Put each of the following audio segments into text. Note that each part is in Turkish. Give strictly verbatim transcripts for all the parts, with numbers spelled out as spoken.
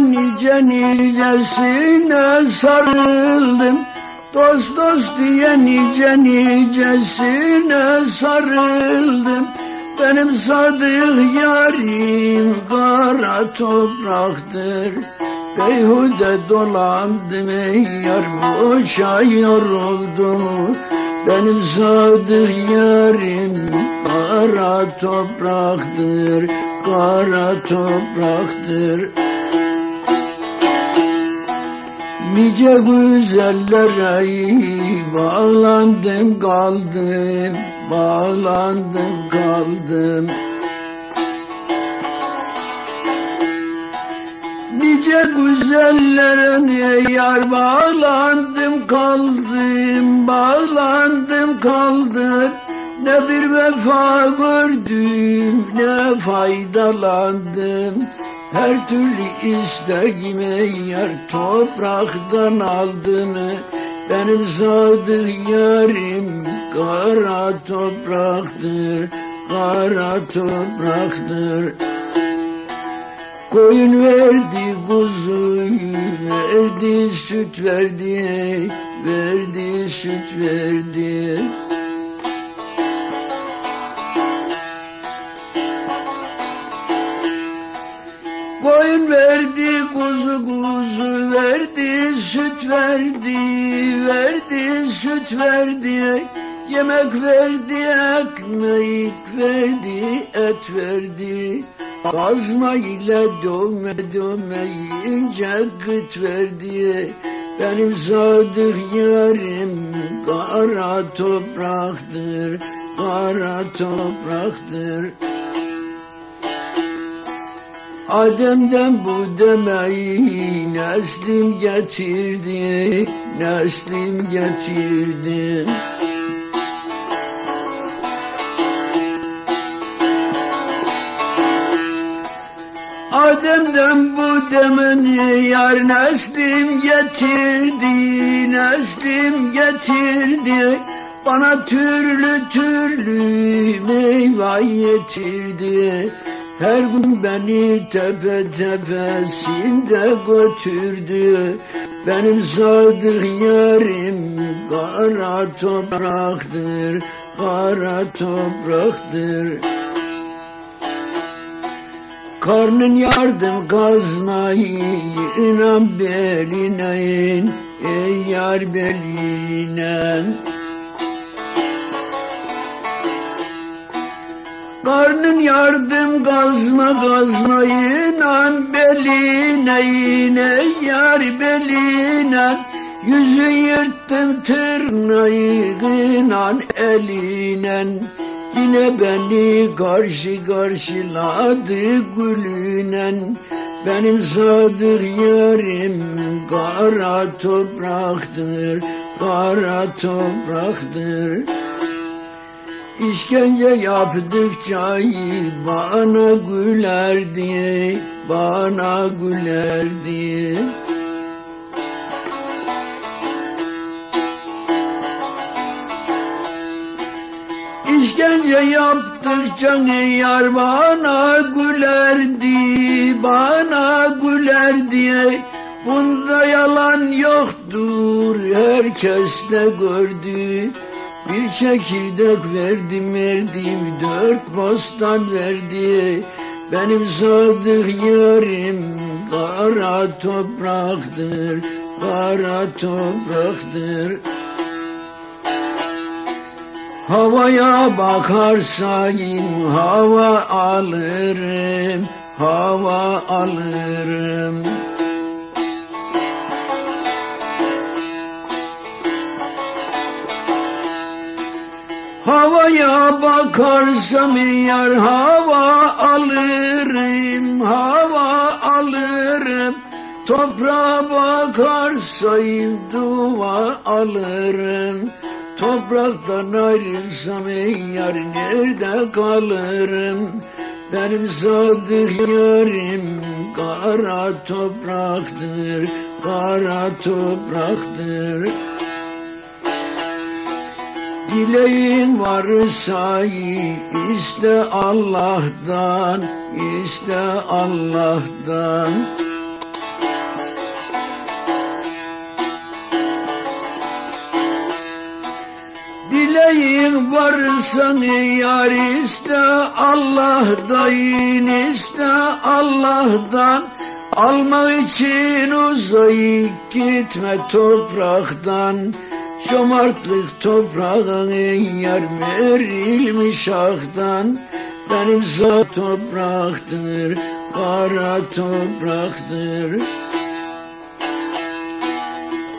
Nice nicesine sarıldım, dost dost diye nice nicesine sarıldım. Benim sadık yarim kara topraktır. Beyhude dolandım ey yar, boşa yoruldum. Benim sadık yarim kara topraktır, kara topraktır. Nice güzellere bağlandım kaldım, bağlandım kaldım. Nice güzellere yar bağlandım kaldım, bağlandım kaldım. Ne bir vefa gördüm, ne faydalandım. Her türlü isteğimi yar topraktan aldım. Benim sadık yarim kara topraktır, kara topraktır. Koyun verdi kuzuyu, verdi süt verdi, verdi süt verdi. Koyun verdi, kuzu kuzu verdi, süt verdi, verdi, süt verdi. Yemek verdi, ekmek verdi, et verdi. Kazma ile dövme dövme ince kıt verdi. Benim sadık yarim kara topraktır, kara topraktır. Adem'den bu demeyi neslim getirdi, neslim getirdi. Adem'den bu demeni yar neslim getirdi, neslim getirdi. Bana türlü türlü meyve yetirdi. Her gün beni tepe tepesinde götürdü. Benim sadık yarim kara topraktır, kara topraktır. Karnın yardım kazmayı inan beline in, ey yar beline. Karnın yardım gazma gazma inan beline yine yar beline. Yüzü yırttım tırnağıyla eline. Yine beni karşı karşıladı gülüyle. Benim sadır yerim kara topraktır, kara topraktır. İşkence yaptıkça bana gülerdi, bana gülerdi. İşkence yaptıkça yar bana gülerdi, bana gülerdi. Bunda yalan yoktur, herkes de gördü. Bir çekirdek verdim, verdim, dört bostan verdi. Benim sadık yârim kara topraktır, kara topraktır. Havaya bakarsayım, hava alırım, hava alırım. Havaya bakarsam yar hava alırım, hava alırım. Toprağa bakarsayım dua alırım. Topraktan ayrılsam yar nerede kalırım? Benim sadık yarim kara topraktır, kara topraktır. Dileğin varsa iste Allah'tan, iste Allah'tan. Dileğin varsa yar iste Allah'tan, iste Allah'tan. Almak için uzay gitme topraktan. Şomartlık toprağın yer verilmiş aktan. Benim sağ topraktır, kara topraktır.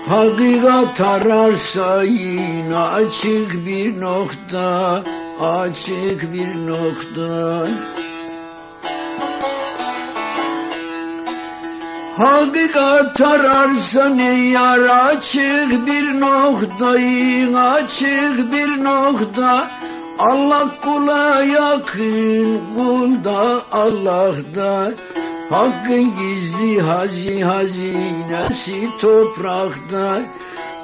Hakikat ararsa yine açık bir nokta, açık bir nokta. Hakikat ararsa ne yar açık bir noktayın, açık bir nokta. Allah kula yakın, kulda Allah'ta. Hakkın gizli hazi hazinesi toprakta.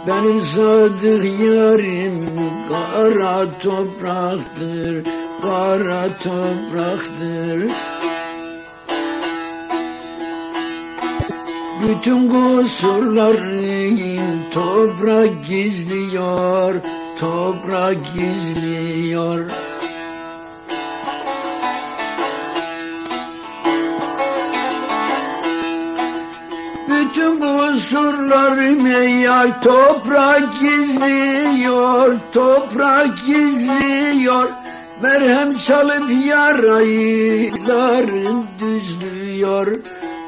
Benim sadık yarim kara topraktır, kara topraktır. Bütün kusurların toprak gizliyor, toprak gizliyor. Bütün kusurlarım yar toprak gizliyor, toprak gizliyor. Merhem çalıp yaraylarım düzlüyor.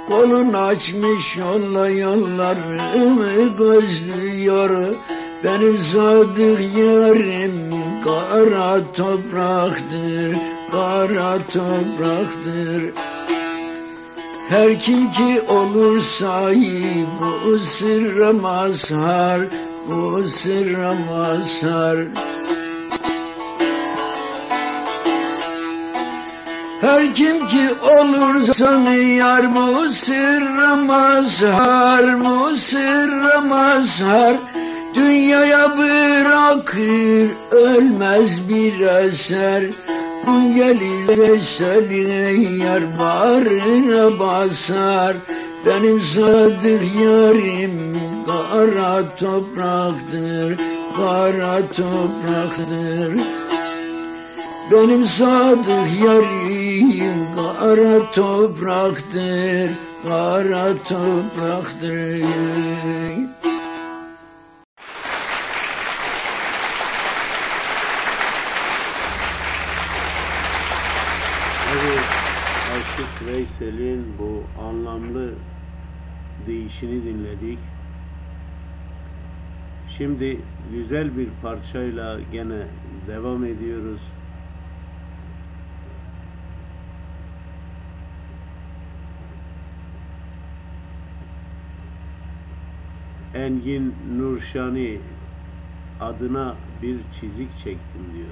Kolun açmış yolla yollarımı gözlüyor. Benim sadık yarim kara topraktır, kara topraktır. Her kim ki olursa bu sırra mazhar, bu sırra mazhar. Her kim ki olursan yar bu sırra mazhar, bu sırra mazhar. Dünyaya bırakır ölmez bir eser. Gün gelir Veysel'ine yar bağrına basar. Benim sadık yarim kara topraktır, kara topraktır. Benim sadık yarim kara topraktır, kara topraktır. Tabii Aşık Veysel'in bu anlamlı deyişini dinledik. Şimdi güzel bir parçayla gene devam ediyoruz. Engin Nurşani, adına bir çizik çektim diyor.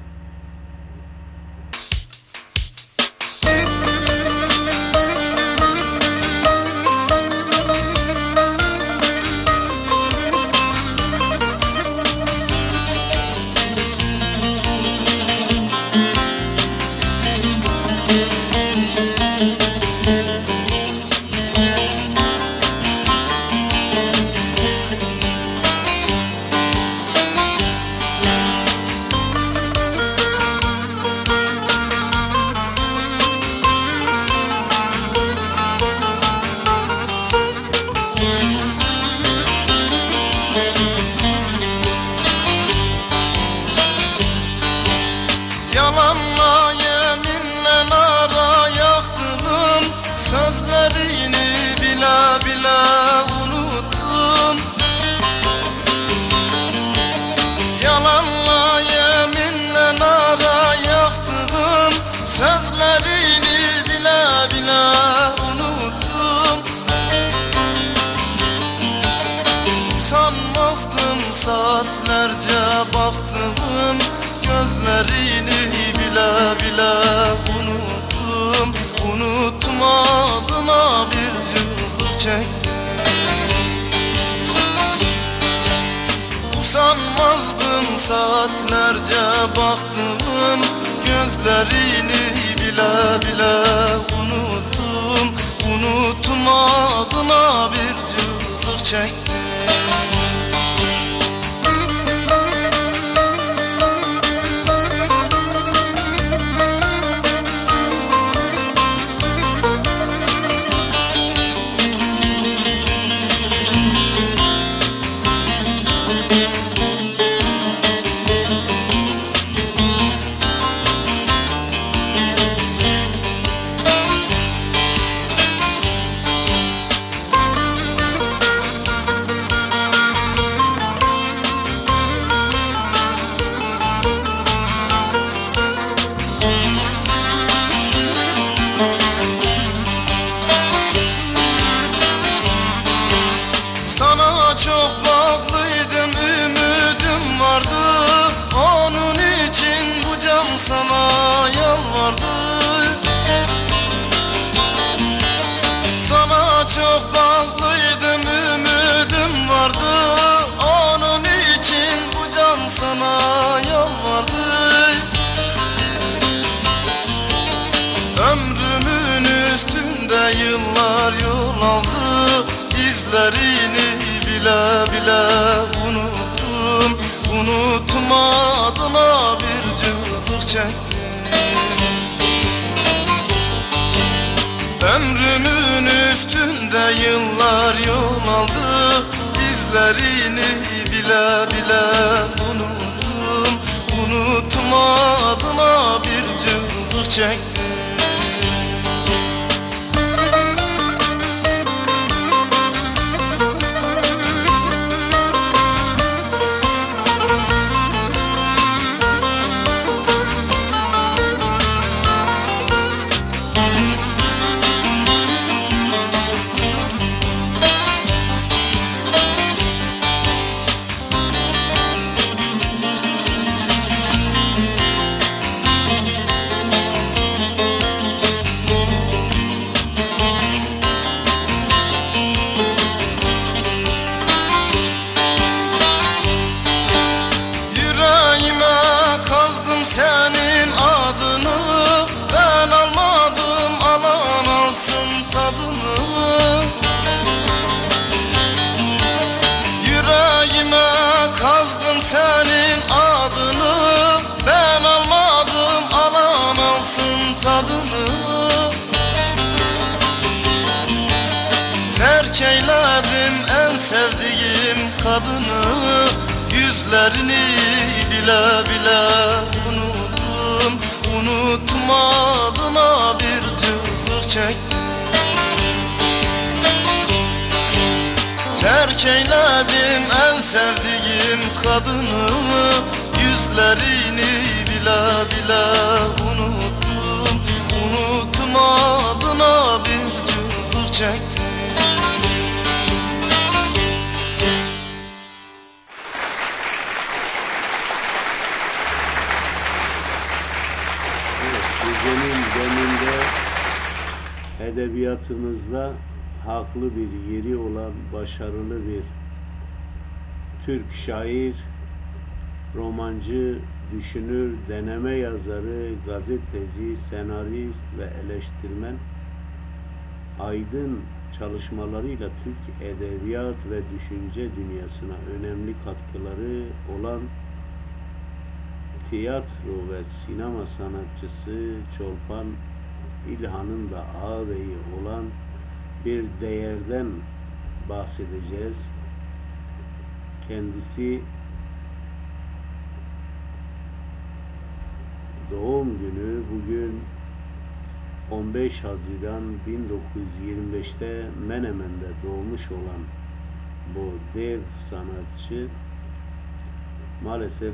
Kadını yüzlerini bile bile unuttum, unutmadına bir cızır çektim. Terk eyledim en sevdiğim kadınımı, yüzlerini bile bile unuttum. Unuttum adına bir cızır çektim. Gecenin deminde edebiyatımızda haklı bir yeri olan başarılı bir Türk şair, romancı, düşünür, deneme yazarı, gazeteci, senarist ve eleştirmen, aydın çalışmalarıyla Türk edebiyat ve düşünce dünyasına önemli katkıları olan tiyatro ve sinema sanatçısı Çorpan İlhan'ın da ağabeyi olan bir değerden bahsedeceğiz. Kendisi doğum günü bugün on beş Haziran bin dokuz yüz yirmi beş'te Menemen'de doğmuş olan bu dev sanatçı maalesef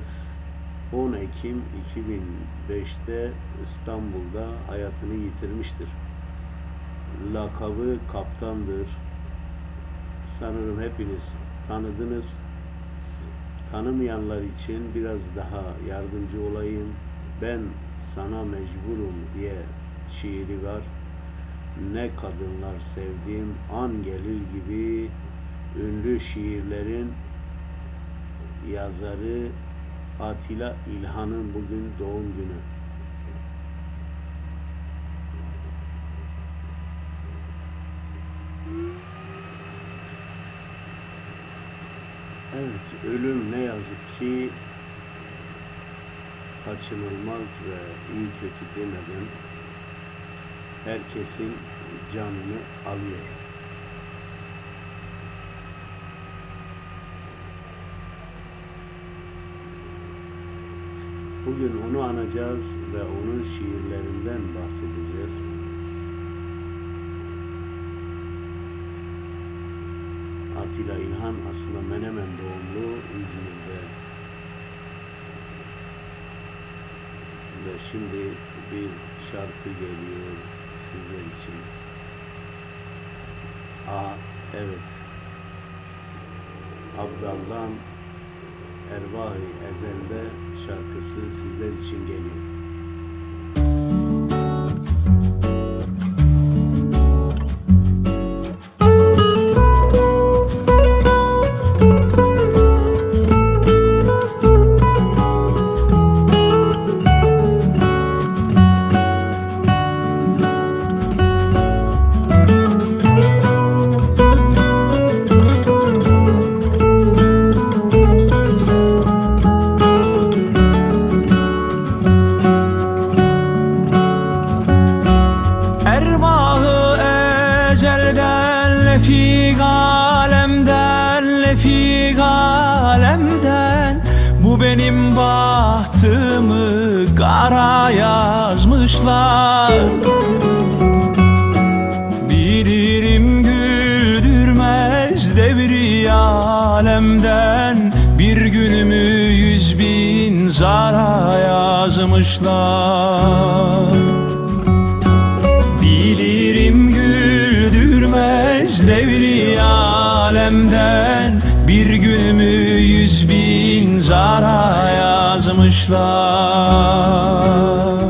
on Ekim iki bin beş'te İstanbul'da hayatını yitirmiştir. Lakabı Kaptan'dır. Sanırım hepiniz tanıdınız. Tanımayanlar için biraz daha yardımcı olayım. Ben sana mecburum diye şiiri var. Ne kadınlar sevdiğim an gelir gibi ünlü şiirlerin yazarı Atilla İlhan'ın bugün doğum günü. Evet, ölüm ne yazık ki kaçınılmaz ve iyi kötü demeden herkesin canını alıyor. Bugün onu anacağız ve onun şiirlerinden bahsedeceğiz. Atilla İlhan aslında Menemen doğumlu, İzmir'de ve şimdi bir şarkı geliyor sizler için. Aa, evet. Abdullah Ervah-ı Ezel'de şarkısı sizler için geliyor. Bilirim güldürmez devri alemden, bir günümü yüz bin zara yazmışlar.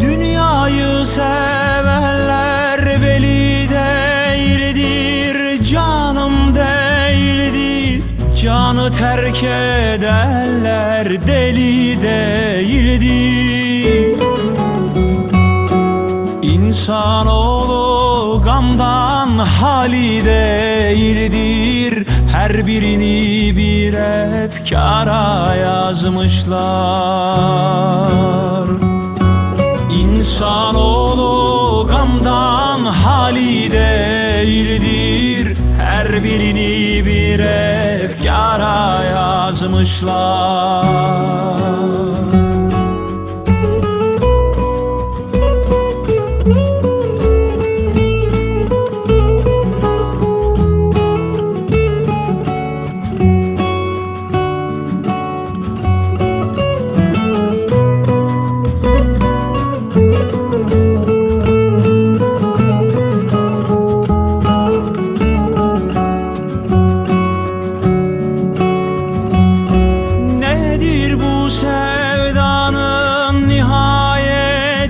Dünyayı sevenler veli değildir, canım değildir, canı terk edenler deli değildir. İnsanoğlu gamdan hali değildir, her birini bir efkara yazmışlar. İnsanoğlu gamdan hali değildir, her birini bir efkara yazmışlar.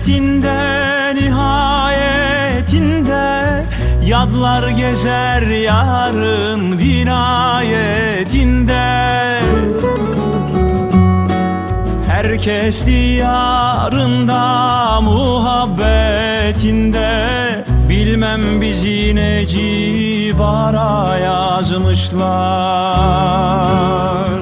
Nihayetinde, nihayetinde yadlar gezer yarın vinayetinde. Herkes diyarında muhabbetinde, bilmem bizi ne cibara yazmışlar.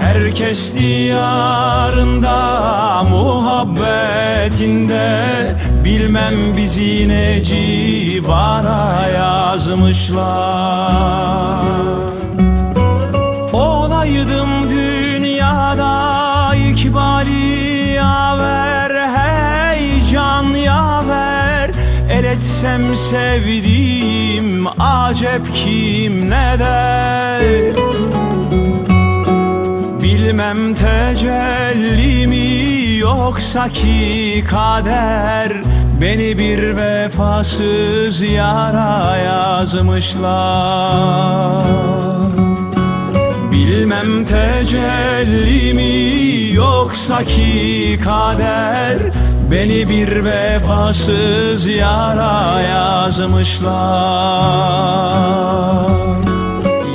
Herkes diyarında muhabbetinde, bilmem bizi ne cibara yazmışlar. Olaydım dünyada ikbali yaver, heyecan yaver, el etsem sevdiğim acep kim ne der? Bilmem tecelli mi yoksa ki kader, beni bir vefasız yara yazmışlar. Bilmem tecelli mi yoksa ki kader, beni bir vefasız yara yazmışlar.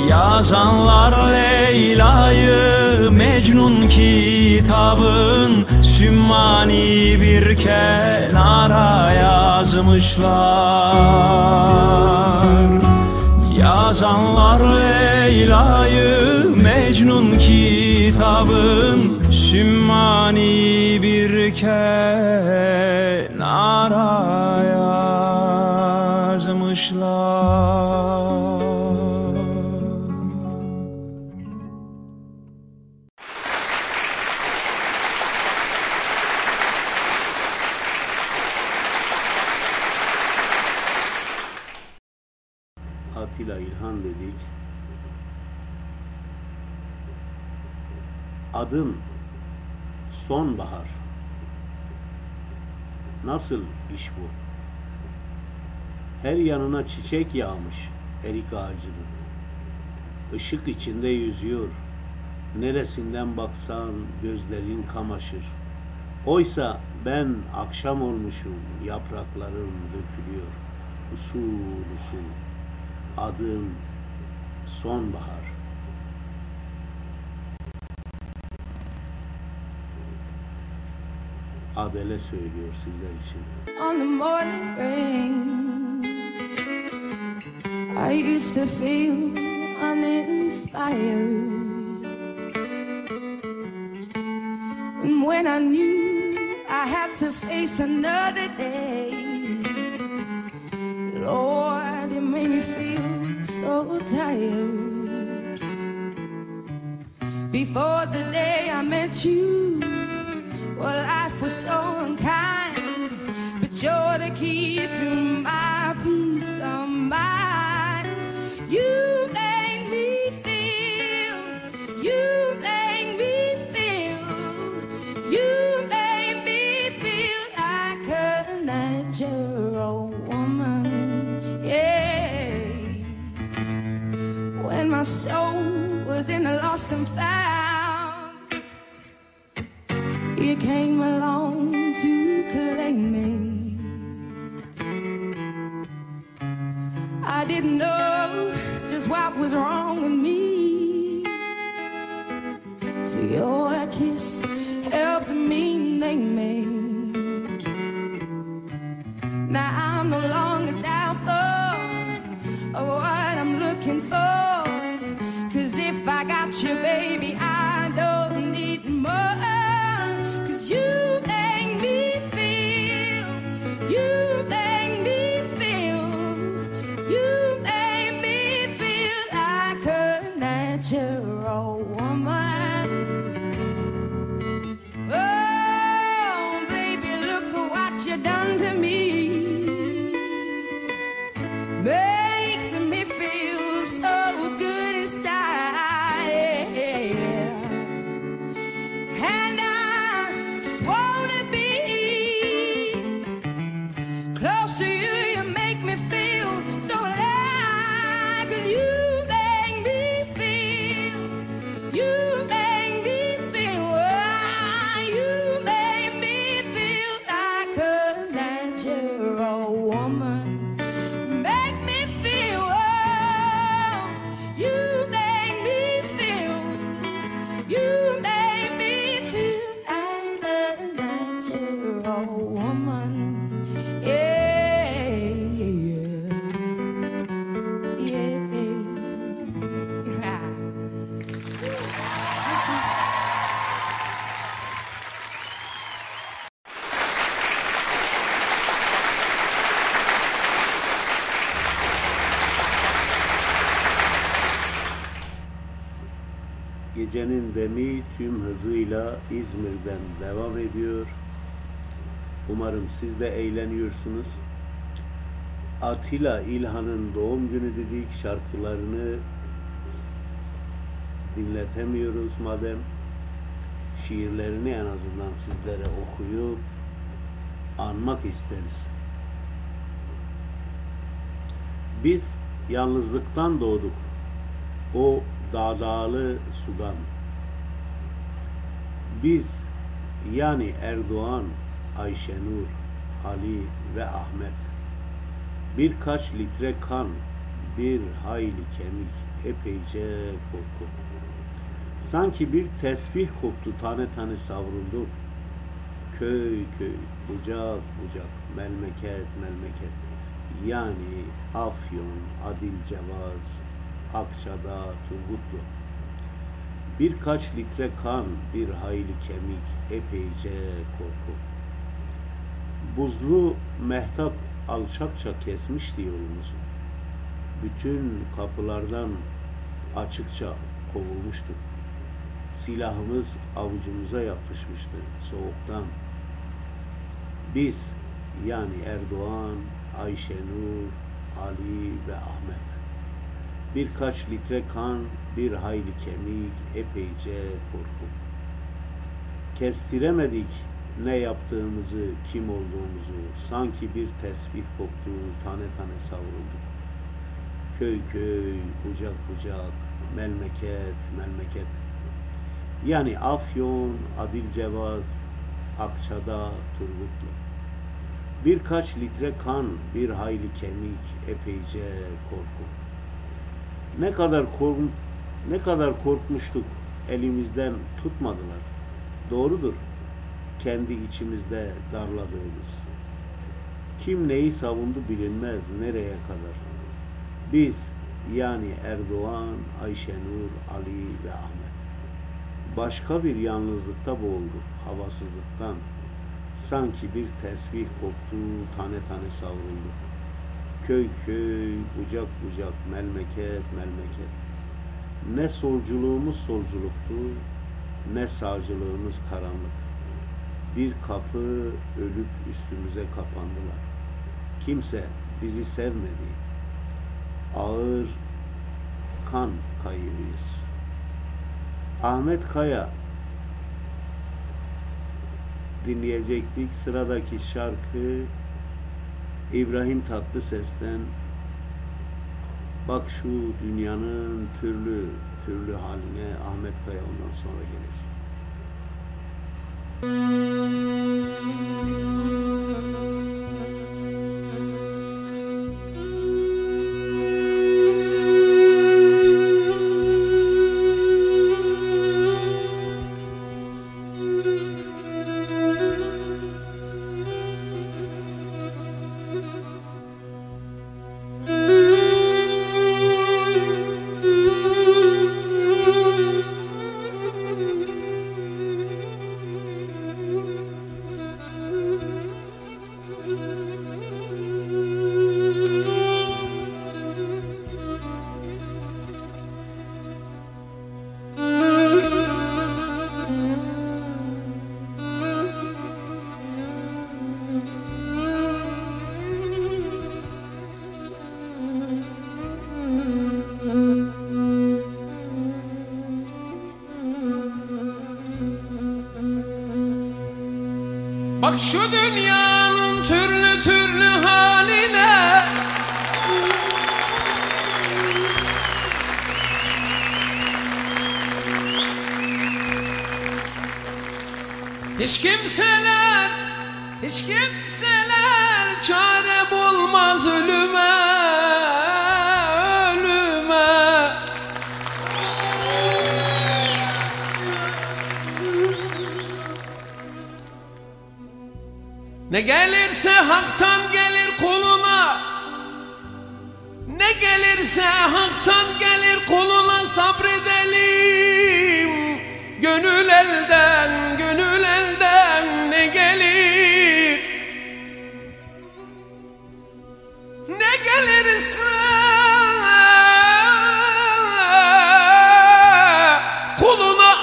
Yazanlar Leyla'yı Mecnun kitabın sümmani bir kenara yazmışlar. Yazanlar Leyla'yı Mecnun kitabın sümmani bir kenara yazmışlar. Atilla İlhan dedik. Adım sonbahar. Nasıl iş bu? Her yanına çiçek yağmış erik ağacının. Işık içinde yüzüyor. Neresinden baksan gözlerin kamaşır. Oysa ben akşam olmuşum, yapraklarım dökülüyor. Usul usul. Adım sonbahar. Adele söylüyor sizler için. On the morning rain I used to feel uninspired, and when I knew I had to face another day, Lord, it made me feel so tired. Before the day I met you, well, life was so unkind, but you're the key to my peace of mind. You make me feel, you make me feel, you make me feel like a natural woman, yeah. When my soul was in a lost and found, you came along to claim me. I didn't know just what was wrong with me. So your kiss helped me name me. Now I'm no longer doubtful of what I'm looking for, 'cause if I got you, baby, I don't need more. You make me feel, you make me feel, you make me feel like a natural woman. Oh, baby, look at what you done to me. Makes me feel so good inside. And I you make me feel like Gecenin demi tüm hızıyla İzmir'den devam ediyor. Umarım siz de eğleniyorsunuz. Atilla İlhan'ın doğum günü dedik, şarkılarını dinletemiyoruz madem. Şiirlerini en azından sizlere okuyup anmak isteriz. Biz yalnızlıktan doğduk, o dağdağlı sudan. Biz yani Erdoğan, Ayşenur, Ali ve Ahmet. Birkaç litre kan, bir hayli kemik, epeyce korku. Sanki bir tesbih koptu, tane tane savruldu. Köy köy, bucak bucak, memleket memleket. Yani Afyon, Adilcevaz, Akçadağ, Turgutlu. Birkaç litre kan, bir hayli kemik, epeyce korku. Buzlu mehtap alçakça kesmişti yolumuzu. Bütün kapılardan açıkça kovulmuştuk. Silahımız avucumuza yapışmıştı soğuktan. Biz yani Erdoğan, Ayşenur, Ali ve Ahmet. Birkaç litre kan, bir hayli kemik, epeyce korku. Kestiremedik ne yaptığımızı, kim olduğumuzu. Sanki bir tesbih koptu, tane tane savrulduk. Köy köy, bucak bucak, memleket memleket. Yani Afyon, Adilcevaz, Akçadağ, Turgutlu. Birkaç litre kan, bir hayli kemik, epeyce korku. Ne kadar kork ne kadar korkmuştuk, elimizden tutmadılar. Doğrudur, kendi içimizde darladığımız. Kim neyi savundu bilinmez, nereye kadar. Biz yani Erdoğan, Ayşenur, Ali ve Ahmet. Başka bir yalnızlıkta boğulduk, havasızlıktan. Sanki bir tesbih koptu, tane tane savruldu. Köy köy, bucak bucak, memleket memleket. Ne solculuğumuz solculuktu, ne sağcılığımız karanlık. Bir kapı ölüp üstümüze kapandılar. Kimse bizi sevmedi. Ağır kan kaybıyız. Ahmet Kaya dinleyecektik. Sıradaki şarkı İbrahim Tatlıses'ten. Bak şu dünyanın türlü türlü haline. Ahmet Kaya ondan sonra gelir. Bak şu dünyanın türlü türlü haline. Hiç kimseler, hiç kimseler çare bulmaz ölüme, ölüme. Ne gelirse haktan gelir kuluna, ne gelirse haktan gelir kuluna. Sabredelim gönül elden, gönül elden ne gelir, ne gelirse kuluna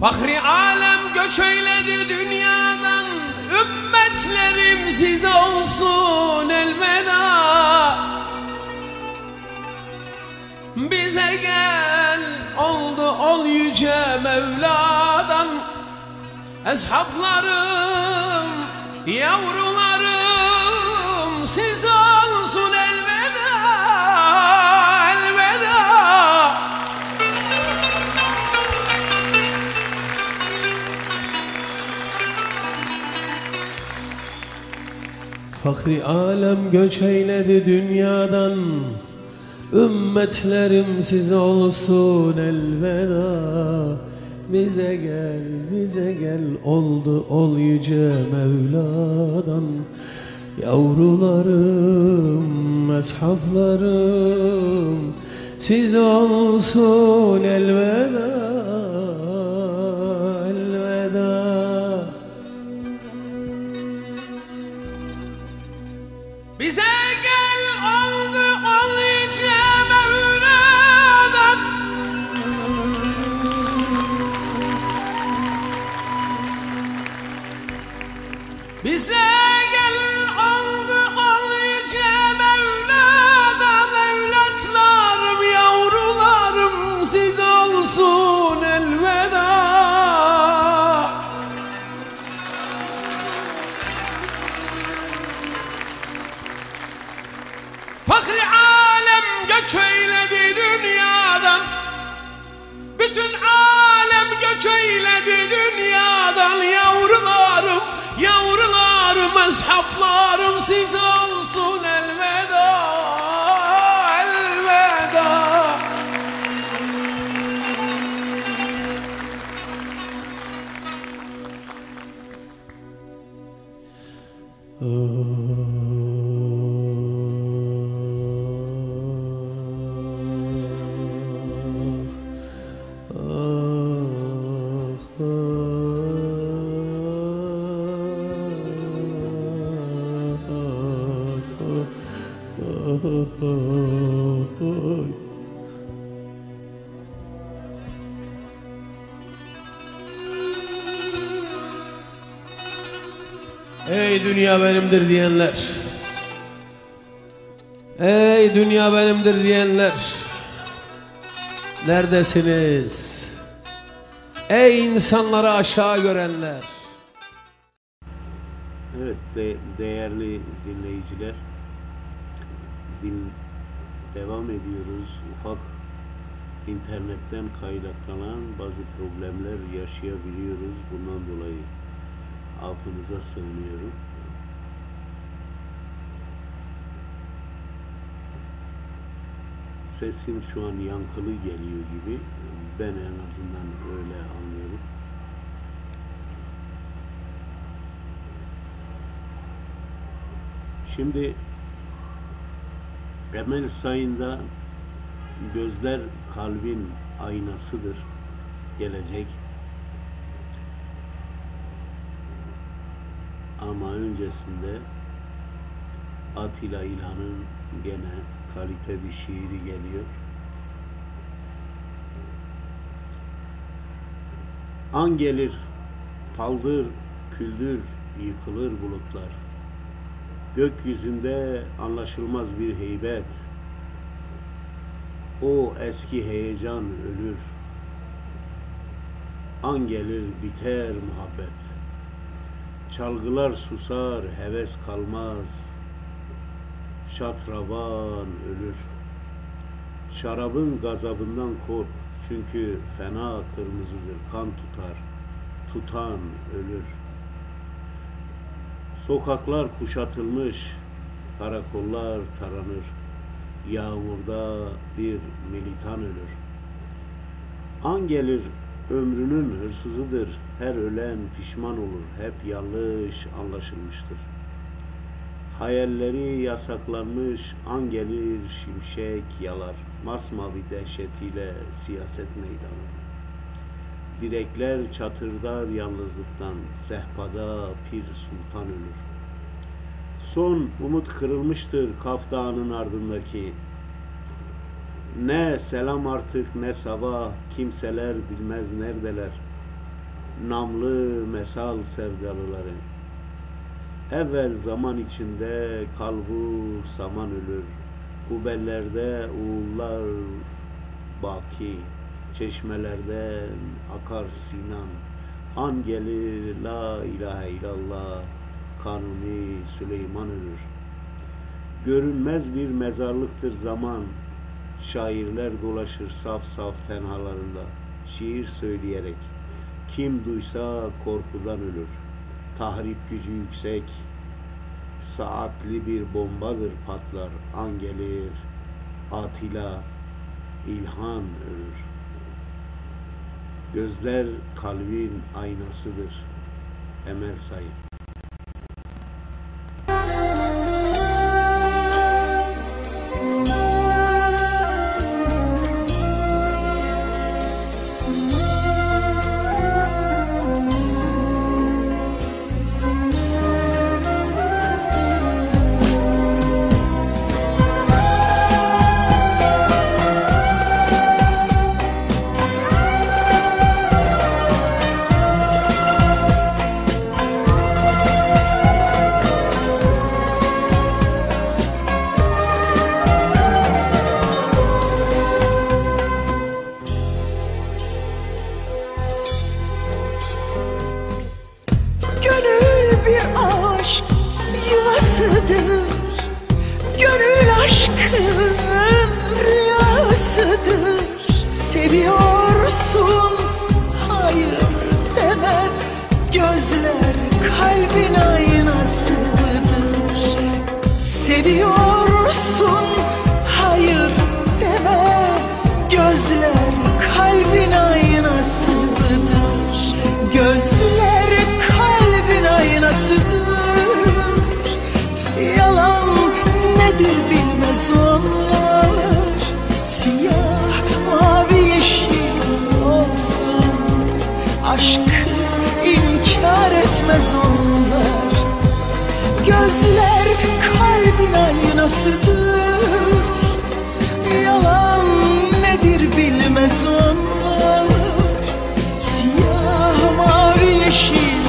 Fahri alem göç eyledi dünyadan, ümmetlerim size olsun elveda. Bize gel oldu ol yüce Mevla'dan. Eshaplarım, yavrularım size olsun elveda, elveda. Fahri alem göç eyledi dünyadan, ümmetlerim siz olsun elveda. Bize gel, bize gel oldu ol yüce Mevla'dan. Yavrularım, eshaflarım siz olsun elveda, elveda. Bize gel oldu ol yüce Mevla'dan. Bize gel oldu ol yüce Mevla'dan. Evlatlarım, yavrularım siz olsun elveda. Fakri alem göç eyledi dünyadan, bütün alem göç eyledi dünyadan. Yavrularım, yavrularım, eshaplarım siz olsun elveda, elveda. Ey dünya benimdir diyenler, ey dünya benimdir diyenler, neredesiniz? Ey insanları aşağı görenler. Evet, de değerli dinleyiciler, din devam ediyoruz. Ufak internetten kaynaklanan bazı problemler yaşayabiliyoruz. Bundan dolayı affınıza sığınıyorum. Sesim şu an yankılı geliyor gibi. Ben en azından öyle anlıyorum. Şimdi Emel Sayın'da gözler kalbin aynasıdır gelecek. Ama öncesinde Atilla İlhan'ın gene kalite bir şiiri geliyor. An gelir, paldır, küldür, yıkılır bulutlar. Gökyüzünde anlaşılmaz bir heybet. O eski heyecan ölür. An gelir, biter muhabbet. Çalgılar susar, heves kalmaz. Şatraban ölür. Şarabın gazabından kork, çünkü fena kırmızıdır, kan tutar. Tutan ölür. Sokaklar kuşatılmış, karakollar taranır. Yağmurda bir militan ölür. An gelir, ömrünün hırsızıdır. Her ölen pişman olur. Hep yanlış anlaşılmıştır. Hayalleri yasaklanmış. An gelir, şimşek yalar. Masmavi dehşetiyle siyaset meydanı. Direkler çatırdar yalnızlıktan. Sehpada Pir Sultan ölür. Son umut kırılmıştır Kaf Dağı'nın ardındaki. Ne selam artık ne sabah, kimseler bilmez neredeler. namlı mesal sevdalıları. Evvel zaman içinde kalbur saman ölür, kubellerde uğullar baki, çeşmelerden akar sinan, an gelir la ilahe illallah, kanuni Süleyman ölür. Görünmez bir mezarlıktır zaman, şairler dolaşır saf saf tenhalarında, şiir söyleyerek, kim duysa korkudan ölür. Tahrip gücü yüksek, saatli bir bombadır patlar, an gelir, Atilla İlhan ölür. Gözler kalbin aynasıdır, Emel Sayın. Gözler kalbin aynasıdır, yalan nedir bilmez onlar. Siyah, mavi, yeşil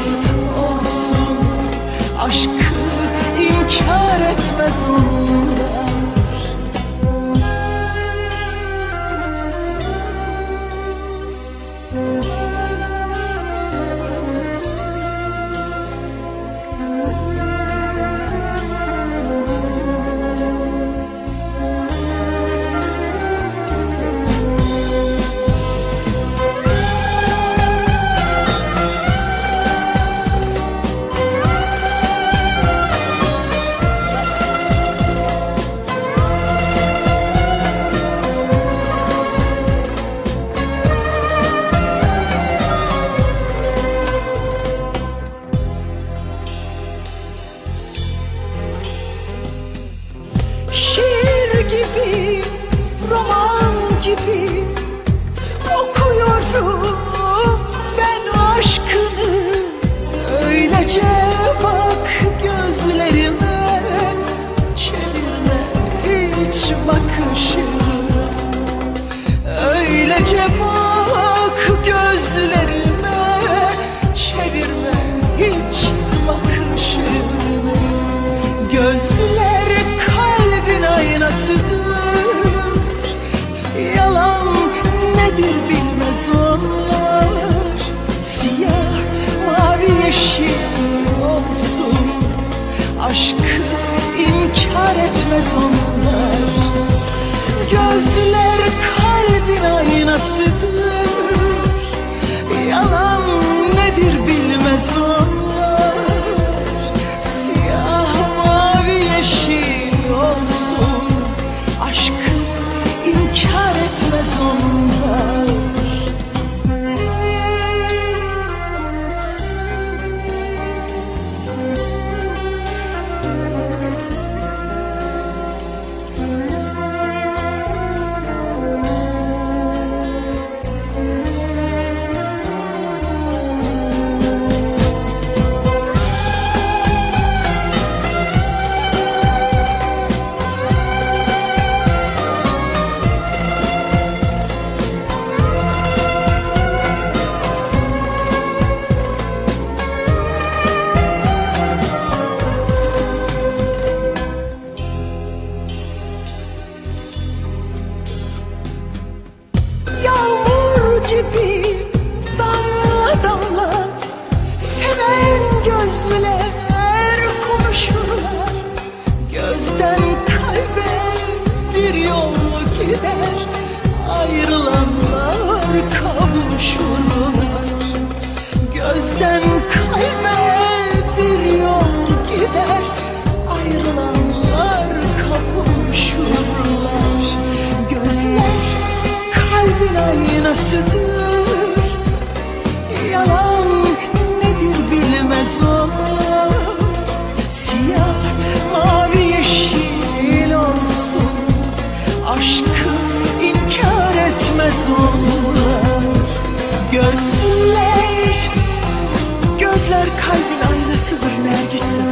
olsun, aşkı inkar etmez onlar. Aşkı inkar etmez onlar. Gözler kalbin aynasıdır, yalan nedir bilmez onlar. Siyah, mavi, yeşil olsun, aşkı inkar etmez onlar. aşkı inkar etmez onlar. Gözler, gözler kalbin aynasıdır Nergis'im.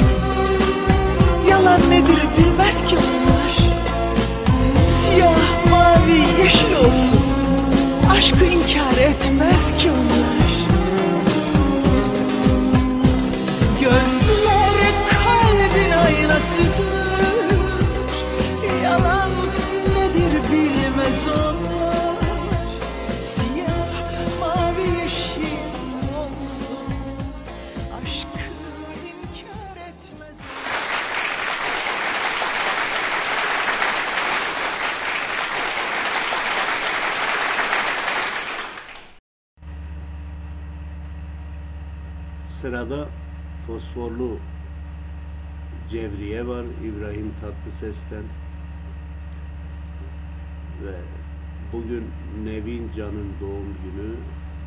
Yalan nedir bilmez ki onlar. Siyah, mavi, yeşil olsun, aşkı inkar etmez ki onlar. Gözler kalbin aynasıdır, yalan nedir bilmez onlar. Siyah, mavi, yeşil olsun, aşkı inkar etmez. Sırada Fosforlu Cevriye var, İbrahim Tatlıses'ten ve bugün Nevin Can'ın doğum günü,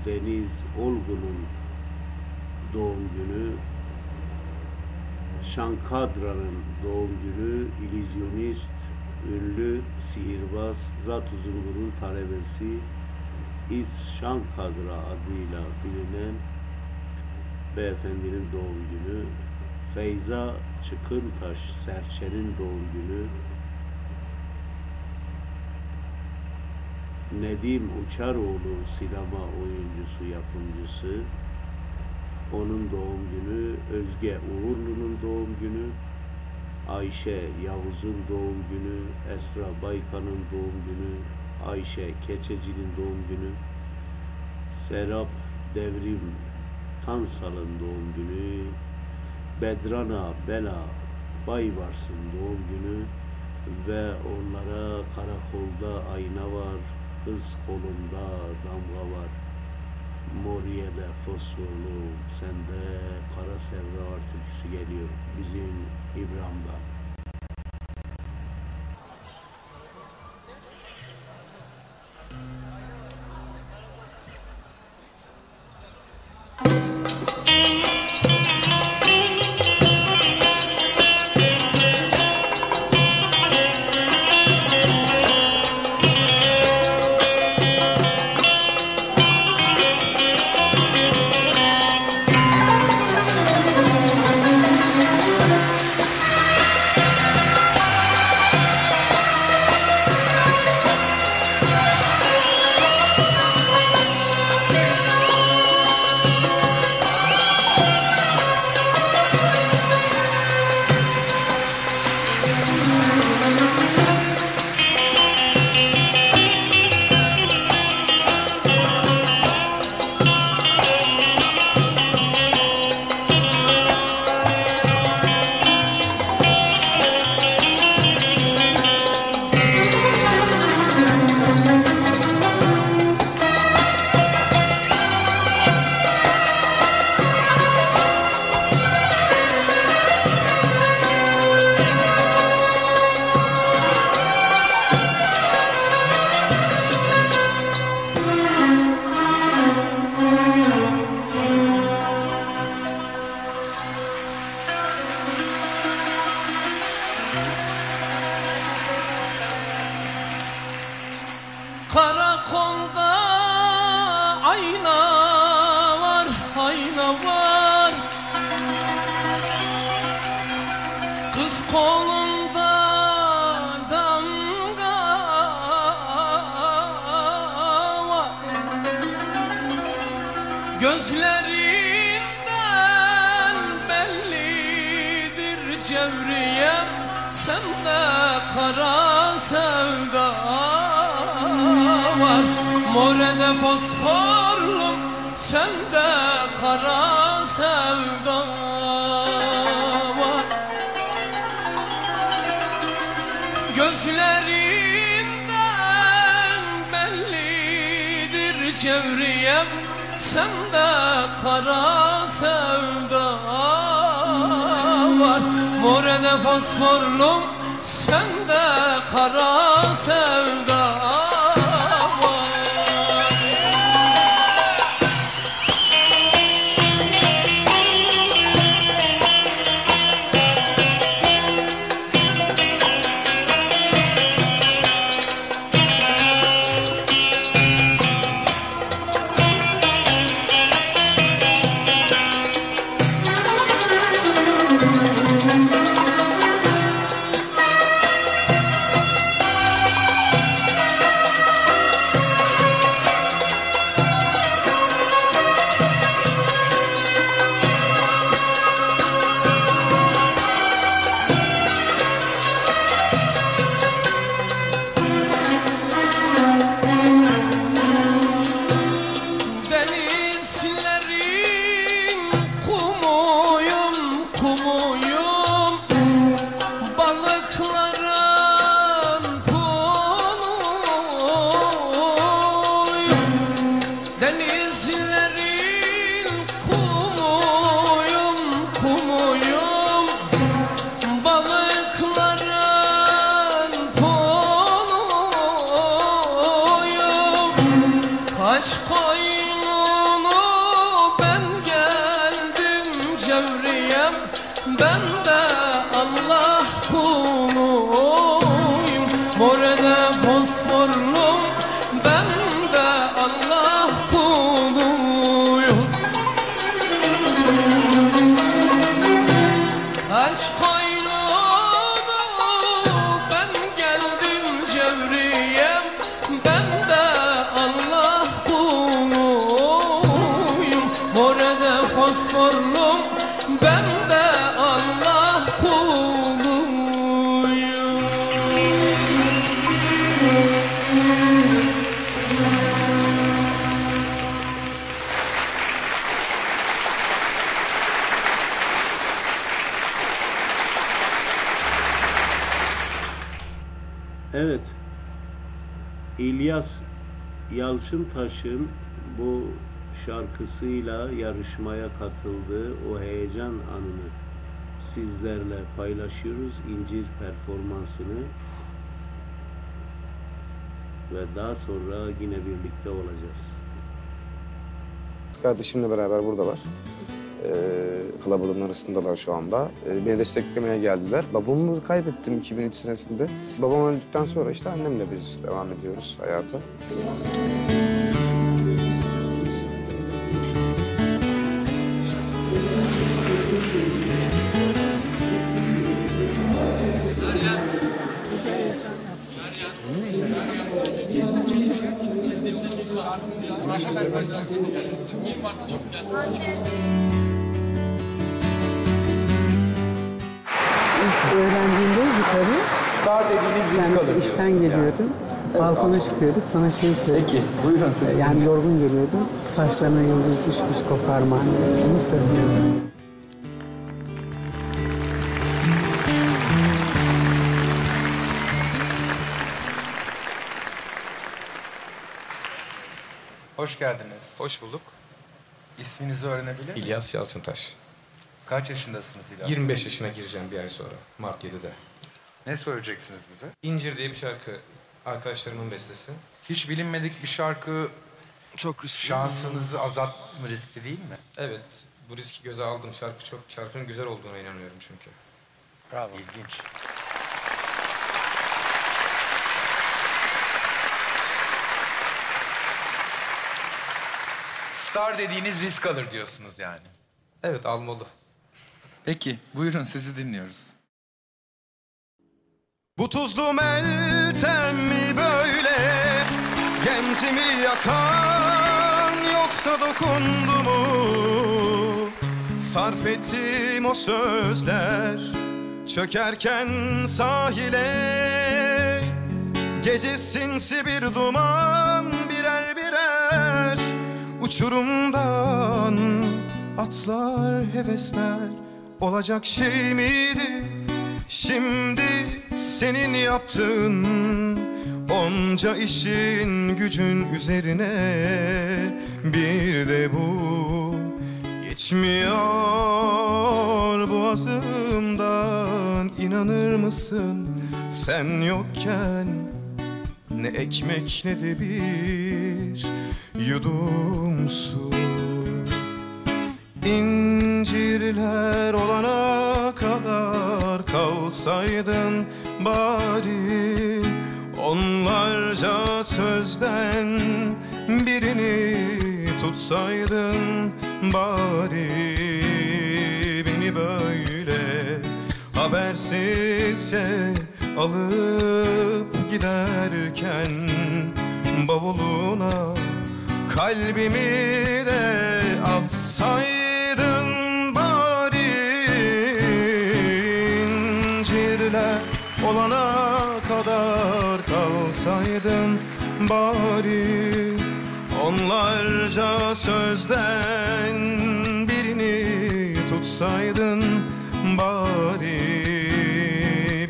Deniz Olgun'un doğum günü, Şankadra'nın doğum günü, illüzyonist, ünlü sihirbaz Zat Uzungur'un talebesi İz Şankadra adıyla bilinen beyefendinin doğum günü, Feyza Çıkıntaş Serçe'nin doğum günü, Nedim Uçaroğlu sinema oyuncusu, yapımcısı, onun doğum günü, Özge Uğurlu'nun doğum günü, Ayşe Yavuz'un doğum günü, Esra Baykan'ın doğum günü, Ayşe Keçeci'nin doğum günü, Serap Devrim Tansal'ın doğum günü, Bedrana Bela Baybars'ın doğum günü ve onlara Karakolda Ayna Var, Kız Kolumda Damga Var, Moriye'de Fosforlu Sende Kara Sevda Var türküsü geliyor bizim İbrahim'den. Yalçıntaş'ın bu şarkısıyla yarışmaya katıldığı o heyecan anını sizlerle paylaşıyoruz. İncir performansını ve daha sonra yine birlikte olacağız. Kardeşimle beraber buradalar. Ee, kalabalığın arasındalar şu anda. Ee, beni desteklemeye geldiler. Babamı kaybettim iki bin üç senesinde. Babam öldükten sonra işte annemle biz devam ediyoruz hayata. Öğrendiğimde gitarı, kendisi işten geliyordum, evet, balkona abi çıkıyorduk, bana şey söyledi. Peki, buyurun siz. Yani yorgun geliyordum, saçlarına yıldız düşmüş, koparma, bunu söylüyordu. Hoş geldiniz. Hoş bulduk. İsminizi öğrenebilir miyim? İlyas Yalçıntaş. Kaç yaşındasınız İlyas? yirmi beş yaşına gireceğim bir ay sonra. Mart yedide. Ne söyleyeceksiniz bize? İncir diye bir şarkı. Arkadaşlarımın bestesi. Hiç bilinmedik bir şarkı. Çok riskli. Şansınızı azalttı mı, riskli değil mi? Evet. Bu riski göze aldım. Şarkı çok, şarkının güzel olduğuna inanıyorum çünkü. Bravo. İlginç. Star dediğiniz risk alır diyorsunuz yani. Evet, almalı. Peki, buyurun sizi dinliyoruz. Bu tuzlu meltemi böyle gençimi yakan yoksa dokundu mu? Sarf ettim o sözler çökerken sahile. Gece sinsi bir duman birer birer uçurumdan atlar hevesler. Olacak şey miydi şimdi senin yaptığın? Onca işin gücün üzerine bir de bu geçmiyor boğazımdan. İnanır mısın sen yokken ne ekmek ne de bir yudum su. İncirler olana kadar kalsaydın bari, onlarca sözden birini tutsaydın bari. Beni böyle habersizce alıp giderken bavuluna kalbimi de atsaydın. Olana kadar kalsaydın bari, onlarca sözden birini tutsaydın bari.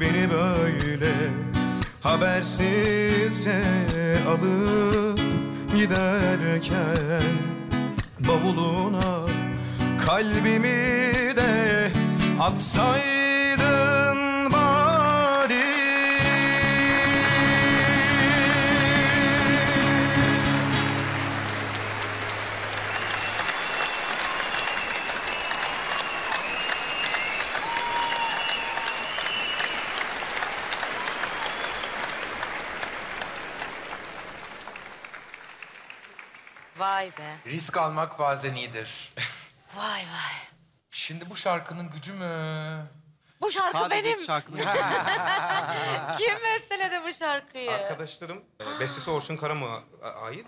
Beni böyle habersizce alıp giderken bavuluna kalbimi de atsaydın. Vay be. Risk almak bazen iyidir. Vay vay. Şimdi bu şarkının gücü mü? Bu şarkı sadece benim. Şarkı. Kim besteledi bu şarkıyı? Arkadaşlarım. Bestesi Orçun Karam'a ait.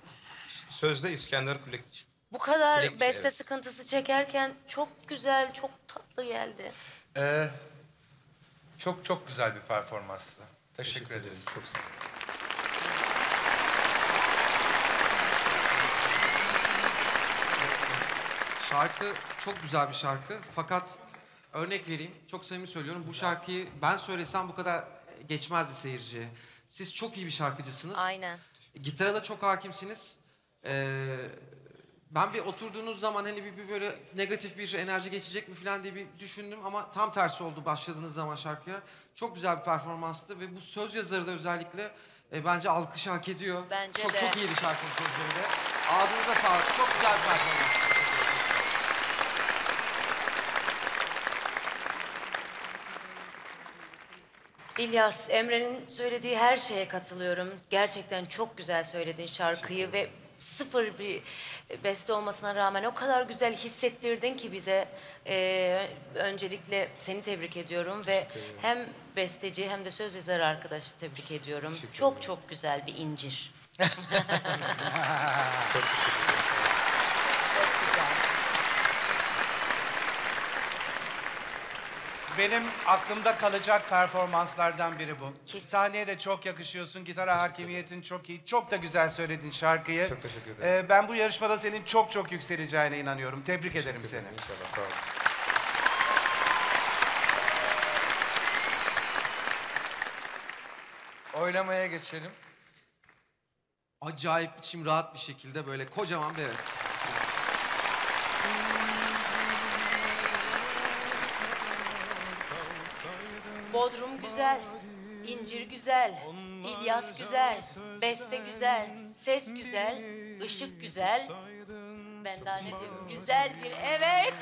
Sözde İskender Kulekçi. Bu kadar Kulekçi, beste evet. sıkıntısı çekerken çok güzel, çok tatlı geldi. Ee, çok çok güzel bir performanstı. Teşekkür, Teşekkür ederiz. Çok sağ olun. Şarkı çok güzel bir şarkı. Fakat örnek vereyim, çok samimi söylüyorum. Bu şarkıyı ben söylesem bu kadar geçmezdi seyirciye. Siz çok iyi bir şarkıcısınız. Aynen. Gitara da çok hakimsiniz. Ee, ben bir oturduğunuz zaman hani bir, bir böyle negatif bir enerji geçecek mi falan diye bir düşündüm ama tam tersi oldu başladığınız zaman şarkıya. Çok güzel bir performanstı ve bu söz yazarı da özellikle e, bence alkışı hak ediyor. Bence çok, de. Çok iyi bir şarkının sözleri de. Ağzınıza sağlık. Çok güzel bir performans. İlyas, Emre'nin söylediği her şeye katılıyorum. Gerçekten çok güzel söyledin şarkıyı ve sıfır bir beste olmasına rağmen o kadar güzel hissettirdin ki bize. Ee, öncelikle seni tebrik ediyorum ve hem besteci hem de söz yazarı arkadaşı tebrik ediyorum. Çok çok güzel bir incir. Çok teşekkür ederim. Çok güzel. Benim aklımda kalacak performanslardan biri bu. Sahneye de çok yakışıyorsun, gitara hakimiyetin çok iyi, çok da güzel söyledin şarkıyı. Çok teşekkür ederim. Ee, ben bu yarışmada senin çok çok yükseleceğine inanıyorum. Tebrik teşekkür ederim seni. İnşallah, sağ olun. Oylamaya geçelim. Acayip içim rahat bir şekilde böyle kocaman bir evet. Bodrum güzel, incir güzel, İlyas güzel, beste güzel, ses güzel, ışık güzel. Ben daha ne diyeyim? Güzel bir evet.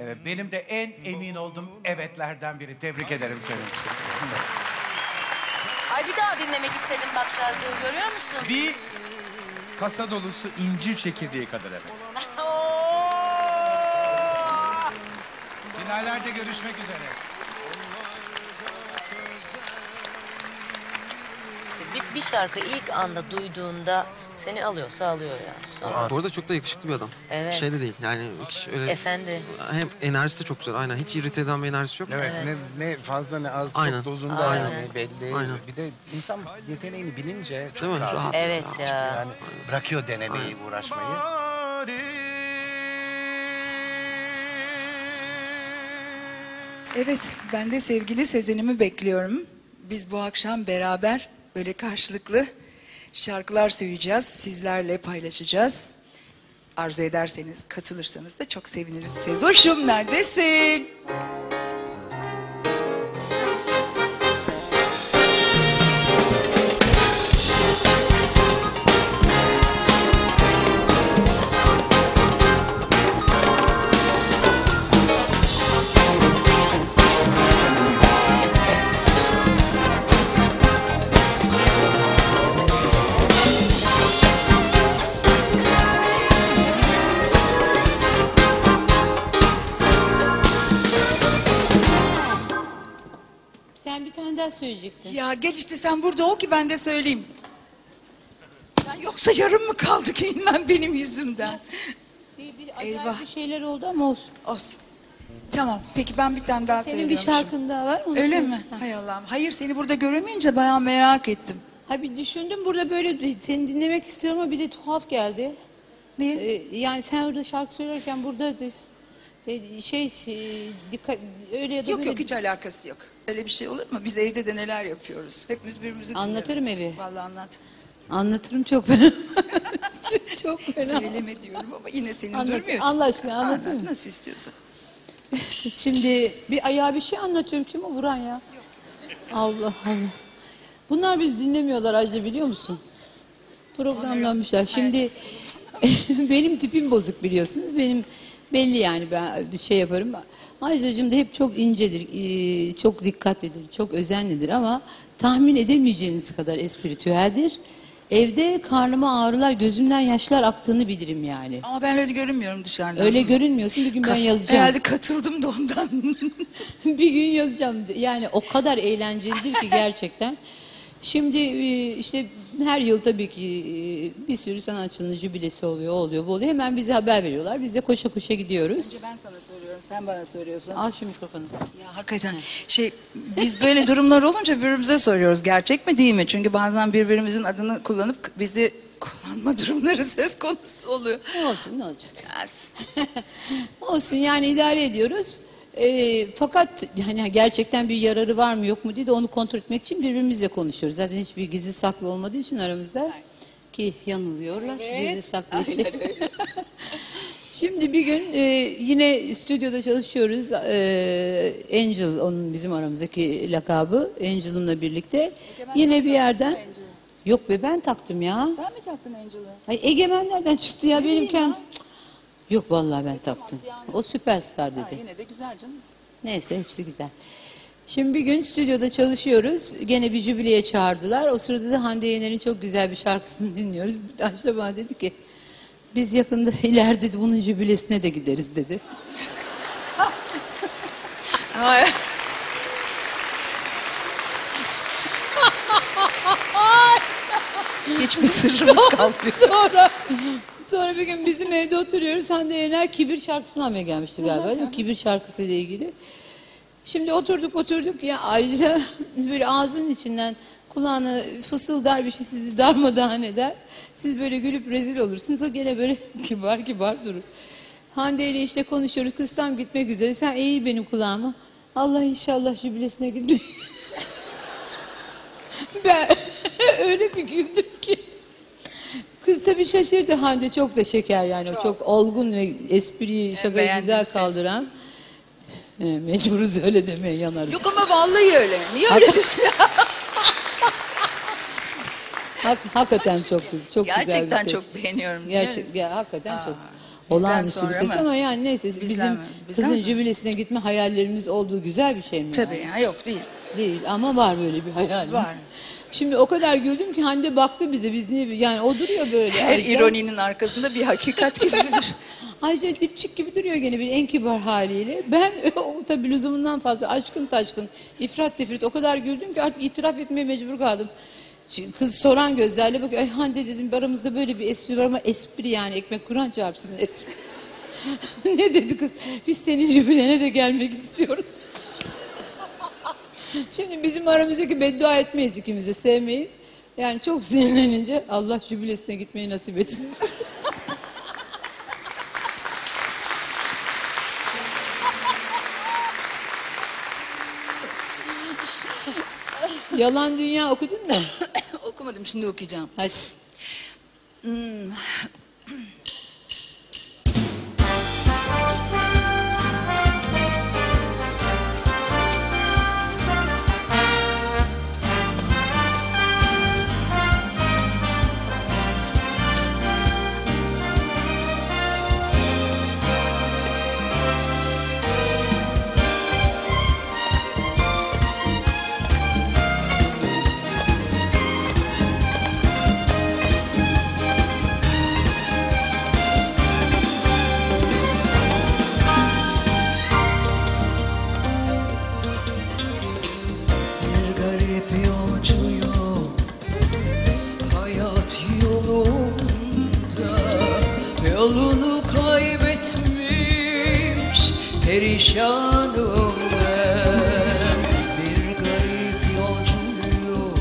Evet, benim de en emin olduğum evetlerden biri. Tebrik ederim seni. Ay bir daha dinlemek istedim bak şarkıyı, görüyor musun? Bir kasa dolusu incir çekirdeği kadar evet. Finallerde görüşmek üzere. İşte bir, bir şarkı ilk anda duyduğunda seni alıyorsa alıyor yani. Sonra... Bu arada çok da yakışıklı bir adam. Evet. Şey de değil yani hiç öyle... Efendi. Hem enerjisi de çok güzel aynen. Hiç irrite eden bir enerjisi yok. Evet, evet. Ne, ne fazla ne az aynen. Çok dozunda aynen. Yani belli. Aynen. Bir de insan yeteneğini bilince çok rahat. rahat. Evet rahat. ya. Yani bırakıyor denemeyi, aynen. uğraşmayı. Evet, ben de sevgili Sezen'imi bekliyorum. Biz bu akşam beraber böyle karşılıklı şarkılar söyleyeceğiz, sizlerle paylaşacağız. Arzu ederseniz, katılırsanız da çok seviniriz. Sezoş'um neredesin? Söyleyecektin. Ya gel işte sen burada ol ki ben de söyleyeyim. Ben yoksa yarım mı kaldı ki inmem benim yüzümden? Bir, bir Eyvah. Bir şeyler oldu ama olsun. Olsun. Tamam peki ben bir tane daha senin söylüyormuşum. Senin bir şarkın daha var mı? Öyle mi? Ha. Hay Allah'ım. Hayır seni burada göremeyince bayağı merak ettim. Ha bir düşündüm burada böyle seni dinlemek istiyorum ama bir de tuhaf geldi. Niye? Ee, yani sen orada şarkı söylerken burada... Şey, dikkat, öyle ya da yok böyle... yok hiç alakası yok. Öyle bir şey olur mu? Biz evde de neler yapıyoruz. Hepimiz birbirimizi dinliyoruz. Anlatırım evi. Vallahi anlat. Anlatırım çok fena. Çok fena. Söyleme diyorum ama yine senin anlat, durmuyor. Allah aşkına anlatır mısın? Nasıl istiyorsan. Şimdi bir ayağa bir şey anlatıyorum. Kim o vuran ya? Yok. Allah Allah. Bunlar biz dinlemiyorlar Ajda biliyor musun? Programlanmışlar. Şimdi benim tipim bozuk biliyorsunuz. Benim... belli yani, ben bir şey yaparım. Majdacığım da hep çok incedir, çok dikkatlidir, çok özenlidir ama tahmin edemeyeceğiniz kadar espritüeldir. Evde karnıma ağrılar, gözümden yaşlar aktığını bilirim yani. Ama ben öyle görünmüyorum dışarıda. Öyle görünmüyorsun, bir gün Kas ben yazacağım. Herhalde katıldım da ondan. Bir gün yazacağım. Yani o kadar eğlencelidir ki gerçekten. Şimdi işte her yıl tabii ki bir sürü sanatçının jübilesi oluyor, oluyor, bu oluyor. Hemen bize haber veriyorlar. Biz de koşa koşa gidiyoruz. Önce ben sana soruyorum, sen bana soruyorsun. Al şu mikrofonu. Ya hakikaten şey, biz böyle durumlar olunca birbirimize soruyoruz. Gerçek mi değil mi? Çünkü bazen birbirimizin adını kullanıp bizi kullanma durumları söz konusu oluyor. Ne olsun, ne olacak? Olsun yani, idare ediyoruz. E, fakat yani gerçekten bir yararı var mı yok mu diye de onu kontrol etmek için birbirimizle konuşuyoruz. Zaten hiçbir gizli saklı olmadığı için aramızda, evet. Ki yanılıyorlar. Evet. Gizli saklı için. Şimdi bir gün e, yine stüdyoda çalışıyoruz. E, Angel, onun bizim aramızdaki lakabı. Angel'ımla birlikte. Egemen yine bir yerden. Angel. Yok be, ben taktım ya. Sen mi taktın Angel'ı? Ay, Egemen nereden çıktı ya? Ne benim kendim. Yok vallahi ben taktım. Yani. O süperstar dedi. Ha, yine de güzel canım. Neyse, hepsi güzel. Şimdi bir gün stüdyoda çalışıyoruz. Gene bir jübileye çağırdılar. O sırada da Hande Yener'in çok güzel bir şarkısını dinliyoruz. Ayşe bana dedi ki, biz yakında ileride bunun jübilesine de gideriz dedi. Hiçbir sırrımız kalmıyor. Sonra... Sonra bir gün bizim evde oturuyoruz. Hande Yener Kibir şarkısını almaya gelmişti galiba. Kibir şarkısıyla ilgili. Şimdi oturduk oturduk ya, ayrıca böyle ağzının içinden kulağına fısıldar bir şey, sizi darmadağın eder. Siz böyle gülüp rezil olursunuz. O gene böyle kibar kibar durur. Hande ile işte konuşuyoruz. Kız tam gitmek üzere. Sen iyi benim kulağıma. Allah inşallah jübilesine gidiyor. Ben öyle bir güldüm ki. Kız tabii şaşırdı. Hande çok da şeker yani. Çok, çok olgun ve espriyi, evet, şakayı güzel kaldıran. E, mecburuz öyle demeye, yanarız. Yok ama vallahi öyle. Niye öyle düşünüyorsun? Hak, hakikaten çok, çok gerçekten güzel. Gerçekten çok beğeniyorum. Gerçek, ya, hakikaten aa, çok. Olağanüstü bir ses ama yani neyse. Bizden bizim bizden kızın jübilesine gitme hayallerimiz olduğu güzel bir şey mi? Tabii yani? Ya yok değil. Değil ama var böyle bir hayalimiz. Var. Şimdi o kadar güldüm ki Hande baktı bize, biz niye yani, o duruyor böyle. Her Ayşe, ironinin arkasında bir hakikat gizlidir. Ayşe dipçik gibi duruyor gene bir en kibar haliyle. Ben o tabii lüzumundan fazla aşkın taşkın, ifrat tefrit o kadar güldüm ki artık itiraf etmeye mecbur kaldım. Kız soran gözlerle bakıyor. Ay Hande dedim, aramızda böyle bir espri var ama espri yani, ekmek kuran çarpsın espri. Ne dedi kız? Biz senin jübilene de gelmek istiyoruz. Şimdi bizim aramızdaki beddua etmeyiz, ikimiz de sevmeyiz. Yani çok sinirlenince Allah jübilesine gitmeyi nasip etsin. Yalan Dünya okudun mu? Okumadım, şimdi okuyacağım. Hadi. Hmm. Yolunu kaybetmiş perişanım ben. Bir garip yolcuyum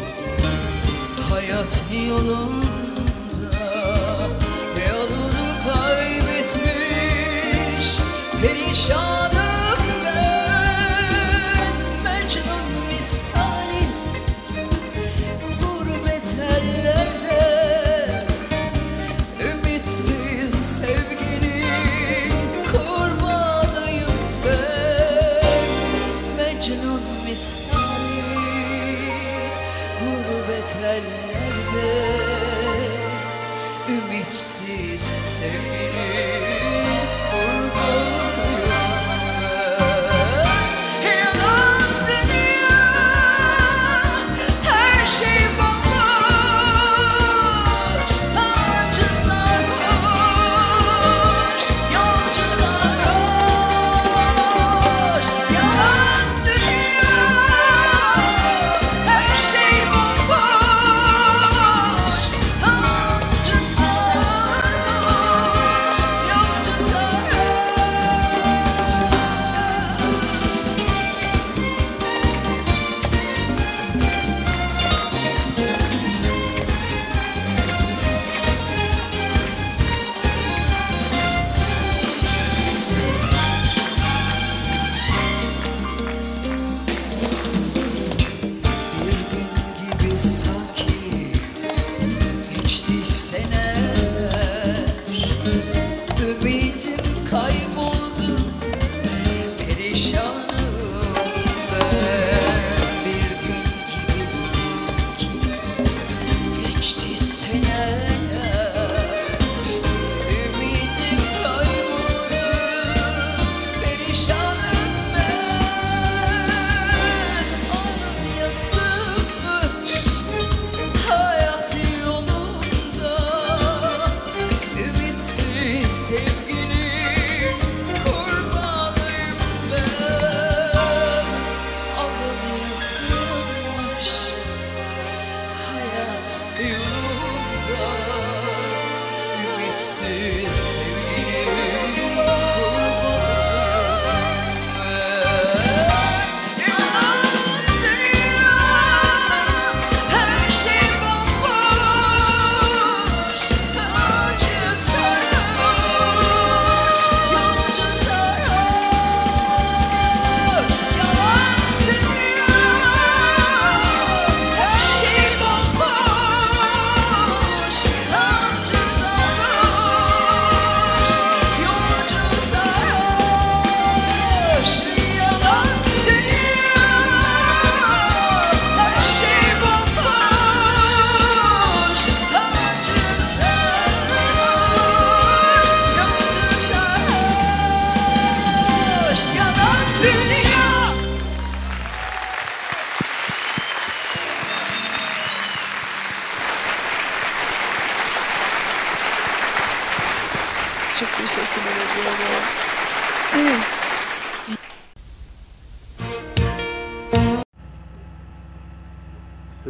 hayat yolunda. Yolunu kaybetmiş perişanım ben. Mecnun misali gurbet ellerde, ümitsiz sevginin kurbanıyım ben. Mecnun misali gurbet ellerde, ümitsiz sevginin kurbanıyım.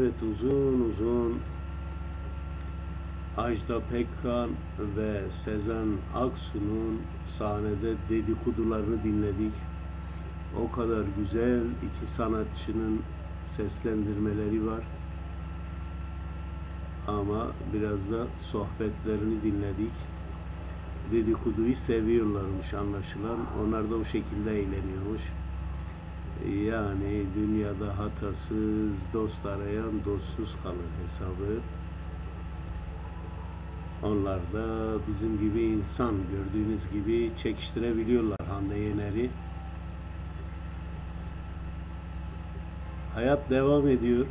Evet, uzun uzun Ajda Pekkan ve Sezen Aksu'nun sahnede dedikodularını dinledik. O kadar güzel iki sanatçının seslendirmeleri var. Ama biraz da sohbetlerini dinledik. Dedikoduyu seviyorlarmış anlaşılan. Onlar da o şekilde eğleniyormuş. Yani dünyada hatasız dost arayan dostsuz kalır hesabı. Onlar da bizim gibi insan, gördüğünüz gibi çekiştirebiliyorlar Hande Yener'i. Hayat devam ediyor.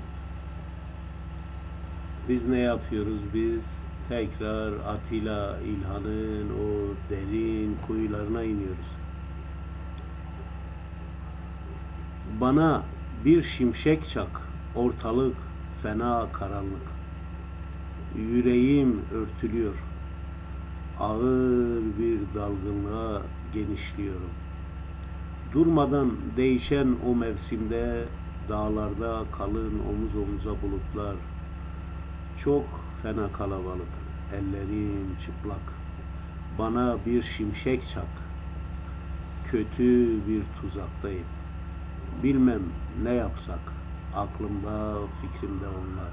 Biz ne yapıyoruz? Biz tekrar Atilla İlhan'ın o derin kuyularına iniyoruz. Bana bir şimşek çak, ortalık fena karanlık. Yüreğim örtülüyor, ağır bir dalgınlığa genişliyorum. Durmadan değişen o mevsimde, dağlarda kalın omuz omuza bulutlar. Çok fena kalabalık, ellerim çıplak. Bana bir şimşek çak, kötü bir tuzaktayım. Bilmem ne yapsak, aklımda fikrimde onlar.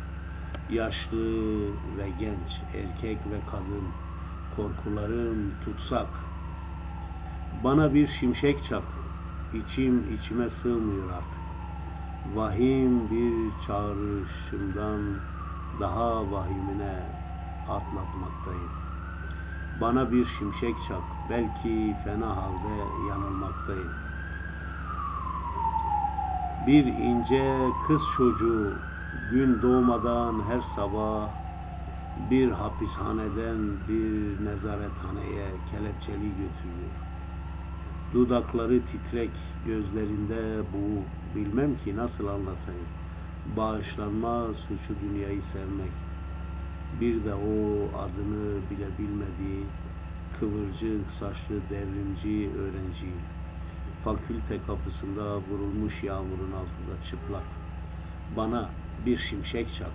Yaşlı ve genç, erkek ve kadın, korkularım tutsak. Bana bir şimşek çak, içim içime sığmıyor artık. Vahim bir çağrışımdan daha vahimine atlatmaktayım. Bana bir şimşek çak, belki fena halde yanılmaktayım. Bir ince kız çocuğu gün doğmadan her sabah bir hapishaneden bir nezarethaneye kelepçeli götürüyor. Dudakları titrek, gözlerinde bu, bilmem ki nasıl anlatayım. Bağışlanma suçu dünyayı sevmek. Bir de o adını bile bilmediği kıvırcık saçlı devrimci öğrenci. Fakülte kapısında vurulmuş yağmurun altında çıplak. Bana bir şimşek çak.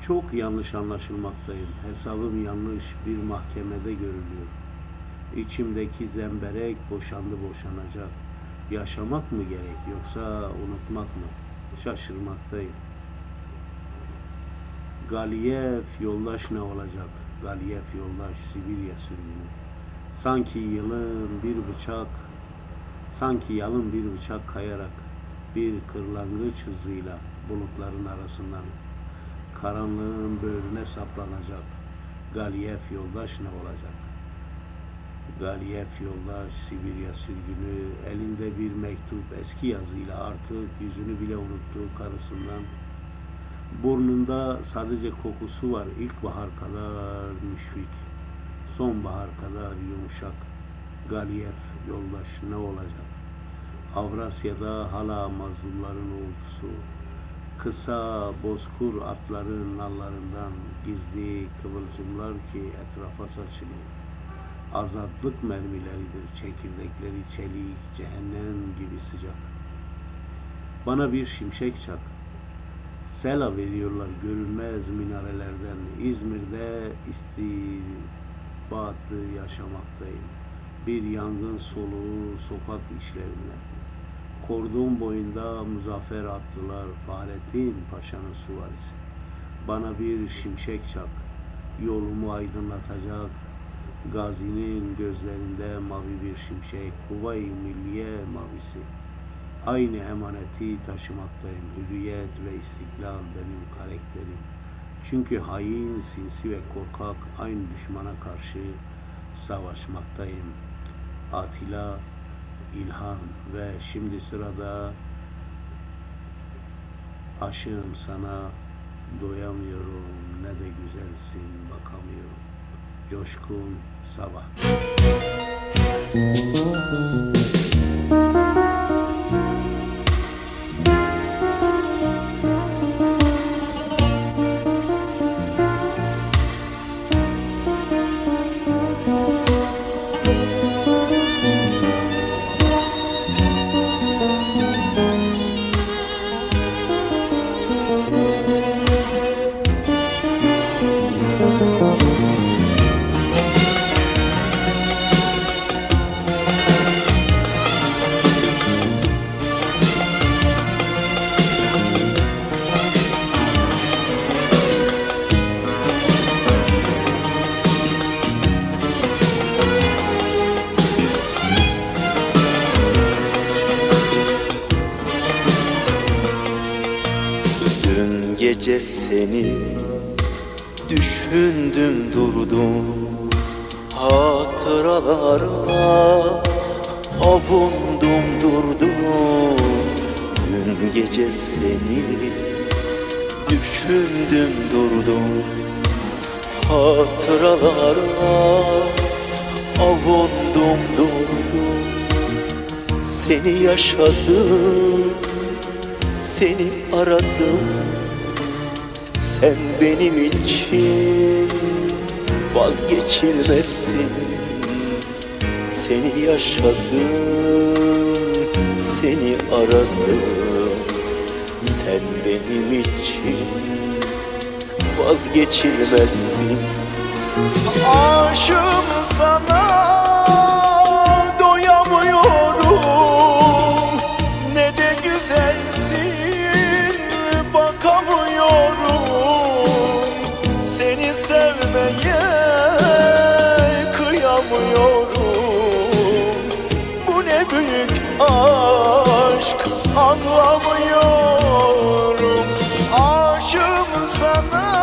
Çok yanlış anlaşılmaktayım. Hesabım yanlış bir mahkemede görülüyor. İçimdeki zemberek boşandı boşanacak. Yaşamak mı gerek yoksa unutmak mı? Şaşırmaktayım. Galiyev yoldaş ne olacak? Galiyev yoldaş Sibirya sürgünü. Sanki yılın bir bıçak, sanki yalın bir bıçak kayarak bir kırlangıç hızıyla bulutların arasından karanlığın böğrüne saplanacak. Galiyev yoldaş ne olacak? Galiyev yoldaş Sibirya sürgünü, elinde bir mektup, eski yazıyla, artık yüzünü bile unuttuğu karısından. Burnunda sadece kokusu var, ilkbahar kadar müşfik, sonbahar kadar yumuşak. Galiyev yoldaş ne olacak? Avrasya'da hala mazlumların uğultusu, kısa bozkır atların nallarından gizli kıvılcımlar ki etrafa saçılıyor. Azatlık mermileridir, çekirdekleri çelik, cehennem gibi sıcak. Bana bir şimşek çak. Sela veriyorlar görünmez minarelerden. İzmir'de istibatlı yaşamaktayım. Bir yangın soluğu sokak işlerinde. Kordon boyunda muzaffer atlılar, Fahrettin Paşa'nın süvarisi. Bana bir şimşek çak, yolumu aydınlatacak. Gazi'nin gözlerinde mavi bir şimşek, Kuvayi Milliye mavisi. Aynı emaneti taşımaktayım, hürriyet ve istiklal benim karakterim. Çünkü hain, sinsi ve korkak aynı düşmana karşı savaşmaktayım. Atilla İlhan ve şimdi sırada aşığım sana, doyamıyorum, ne de güzelsin, bakamıyorum. Coşkun Sabah. gece seni düşündüm durdum, hatıralarla avundum durdum. Dün gece seni düşündüm durdum, hatıralarla avundum durdum. Seni yaşadım, seni aradım, sen benim için vazgeçilmezsin. Seni yaşadım, seni aradım, sen benim için vazgeçilmezsin. Aşığım sana, doyamıyorum, ne de güzelsin, bakamıyorum. Seni sevmeye kıyamıyorum. Bu ne büyük aşk, anlamıyorum. Aşığım sana,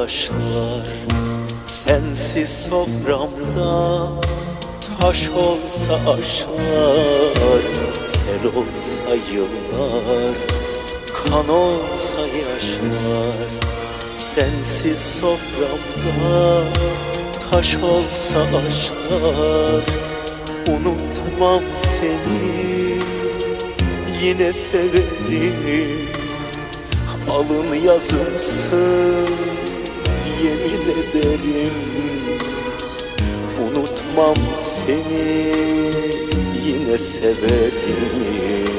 yaşlar sensiz soframda, taş olsa aşlar. Sel olsa yıllar, kan olsa yaşlar, sensiz soframda, taş olsa aşlar. Unutmam seni, yine severim, alın yazımsın, yemin ederim. Unutmam seni, yine severim,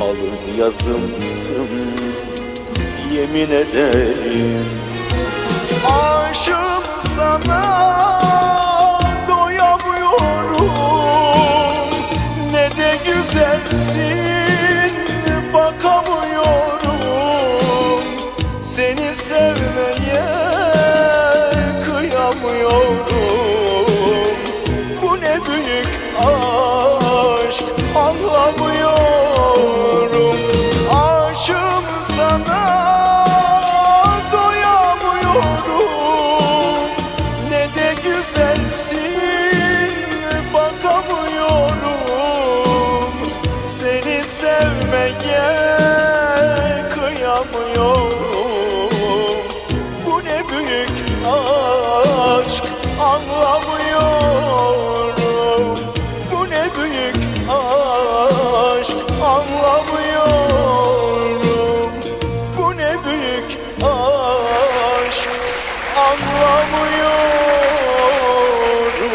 alın yazımsın, yemin ederim. Aşığım sana, doyamıyorum, ne de güzelsin, bakamıyorum. Seni sevmeye anlamıyorum. Aşığım sana, doyamıyorum, ne de güzelsin, bakamıyorum. Seni sevmeye kıyamıyorum. Bu ne büyük aşk, anlamıyorum. Anlamıyorum, bu ne büyük aşk, anlamıyorum.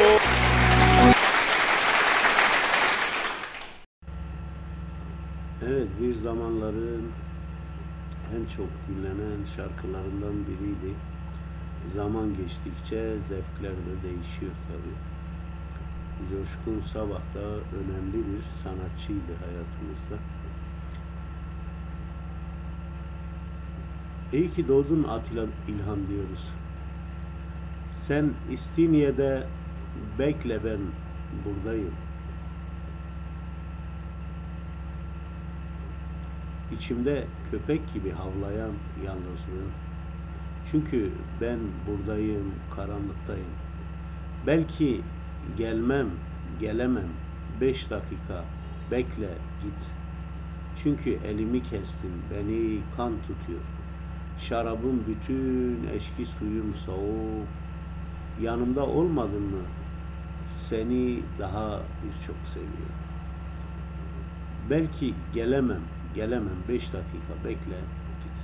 Evet, bir zamanların en çok dinlenen şarkılarından biriydi. Zaman geçtikçe zevkler de değişiyor tabii. Coşkun Sabah da önemli bir sanatçıydı hayatımızda. İyi ki doğdun Atilla İlhan diyoruz. Sen İstinye'de bekle, ben buradayım. İçimde köpek gibi havlayan yalnızlığım. Çünkü ben buradayım, karanlıktayım. Belki gelmem, gelemem. Beş dakika bekle, git. Çünkü elimi kestim, beni kan tutuyor. Şarabın bütün eşki suyum soğuk. Yanımda olmadın mı? Seni daha birçok seviyorum. Belki gelemem, gelemem. Beş dakika bekle, git.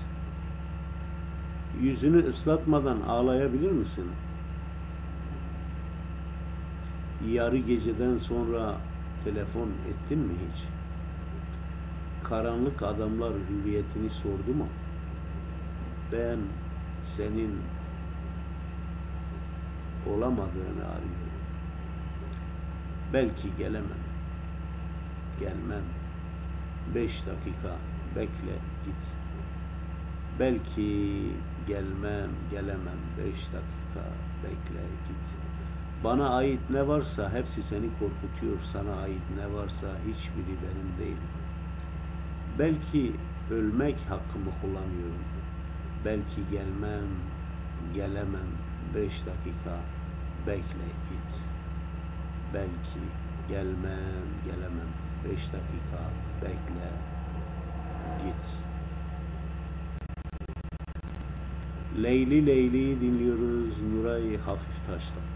Yüzünü ıslatmadan ağlayabilir misin? Yarı geceden sonra telefon ettin mi hiç? Karanlık adamlar hüviyetini sordu mu? Ben senin olamadığını arıyorum. Belki gelemem. Gelmem. Beş dakika bekle, git. Belki gelmem, gelemem. Beş dakika bekle, git. Bana ait ne varsa hepsi seni korkutuyor. Sana ait ne varsa hiçbiri benim değil. Belki ölmek hakkımı kullanıyorum. Belki gelmem, gelemem. Beş dakika bekle, git. Belki gelmem, gelemem. Beş dakika bekle, git. Leyli Leyli'yi dinliyoruz Nuray Hafiftaş'tan.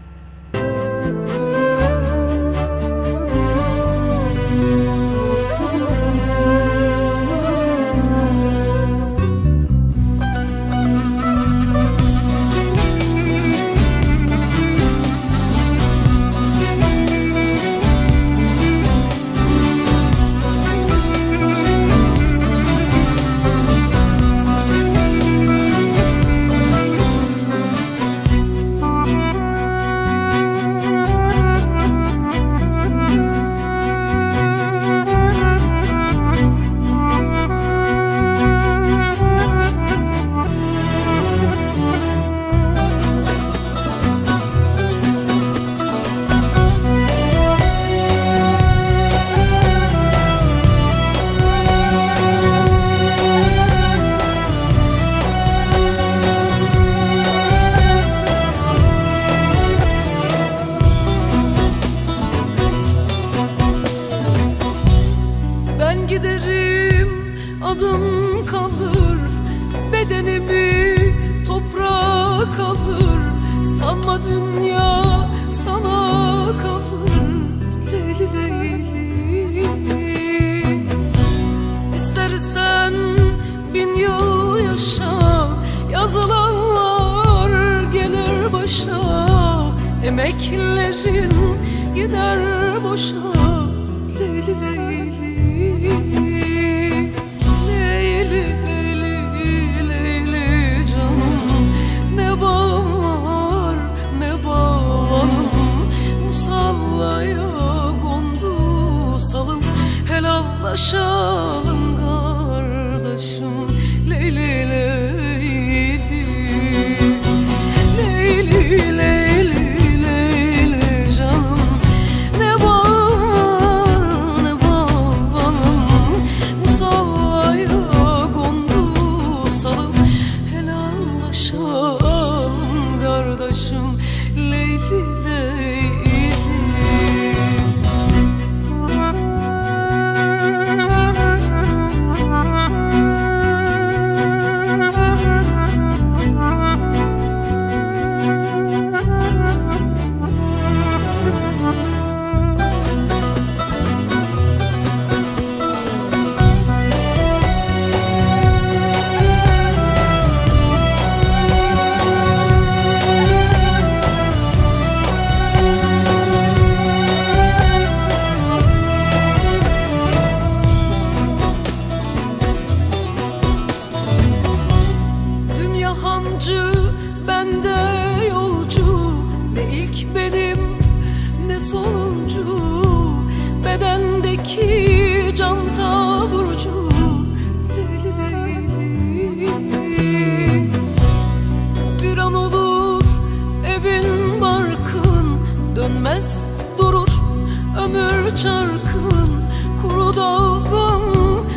Çarkın kuru dağdan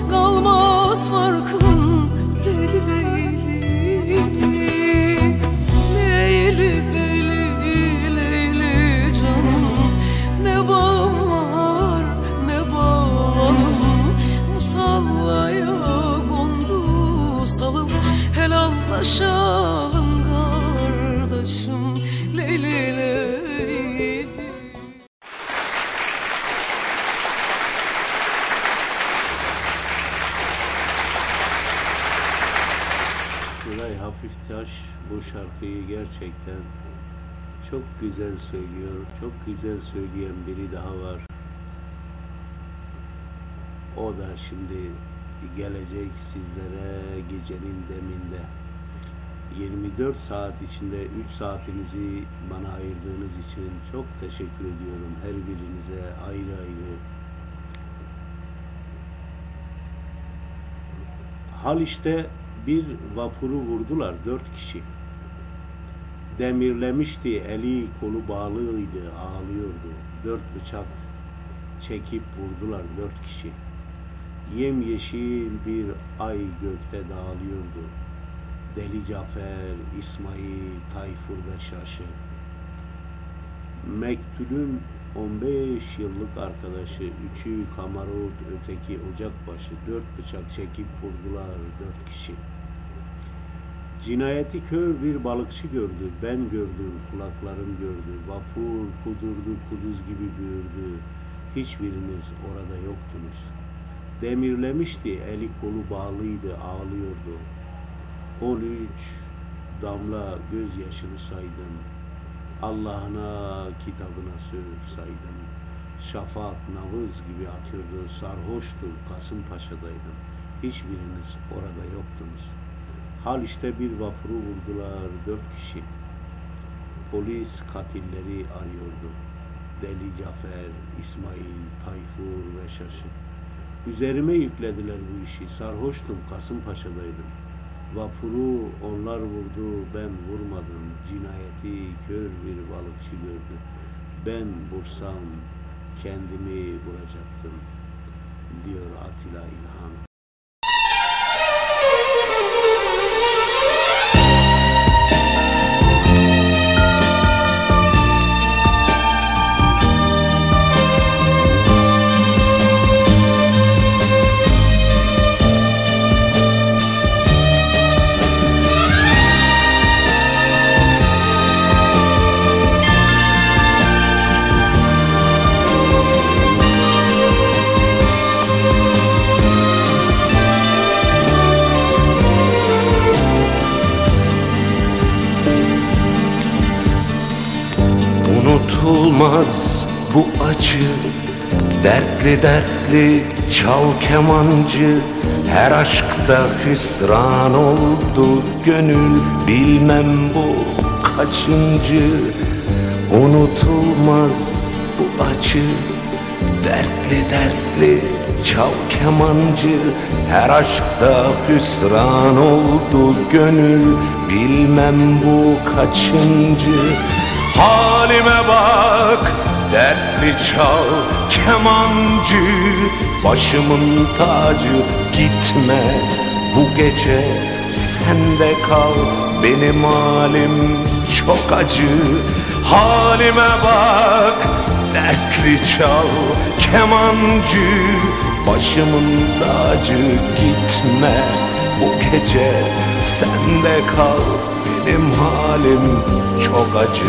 kalmaz farkım leyli leyli leyli leyli leyli canım. Ne bağım var ne bağım, musallaya kondu salım, helallaşalım kardeşim leyli leyli. Hafif Taş bu şarkıyı gerçekten çok güzel söylüyor. Çok güzel söyleyen biri daha var. O da şimdi gelecek sizlere gecenin deminde. yirmi dört saat içinde üç saatinizi bana ayırdığınız için çok teşekkür ediyorum her birinize ayrı ayrı. Haliç'te bir vapuru vurdular, dört kişi. Demirlemişti, eli kolu bağlıydı, ağlıyordu. Dört bıçak çekip vurdular dört kişi. Yemyeşil bir ay gökte dağılıyordu. Deli Cafer, İsmail, Tayfur ve Şaşı. Mektul'ün on beş yıllık arkadaşı, üçü kamarot, öteki ocakbaşı, dört bıçak çekip vurdular dört kişi. Cinayeti kör bir balıkçı gördü, ben gördüm, kulaklarım gördü, vapur kudurdu, kuduz gibi büyürdü, hiçbiriniz orada yoktunuz. Demirlemişti, eli kolu bağlıydı, ağlıyordu. on üç damla gözyaşını saydım. Allah'ına, kitabına sövüp saydım. Şafak, navız gibi atıyordu, sarhoştu, Kasımpaşa'daydım. Hiçbiriniz orada yoktunuz. Haliç'te bir vapuru vurdular, dört kişi. Polis katilleri arıyordu. Deli Cafer, İsmail, Tayfur ve Şaşı. Üzerime yüklediler bu işi, sarhoştum, Kasımpaşa'daydım. Vapuru onlar vurdu, ben vurmadım. Cinayeti kör bir balıkçı gördü. Ben vursam kendimi vuracaktım, diyor Atilla İlhan. Unutulmaz bu acı, dertli dertli çal kemancı. Her aşkta hüsran oldu gönül, bilmem bu kaçıncı. Unutulmaz bu acı, dertli dertli çal kemancı. Her aşkta hüsran oldu gönül, bilmem bu kaçıncı. Halime bak, dertli çal kemancı, başımın tacı, gitme bu gece sen de kal, benim halim çok acı. Halime bak, dertli çal kemancı, başımın tacı, gitme bu gece sen de kal, benim halim çok acı.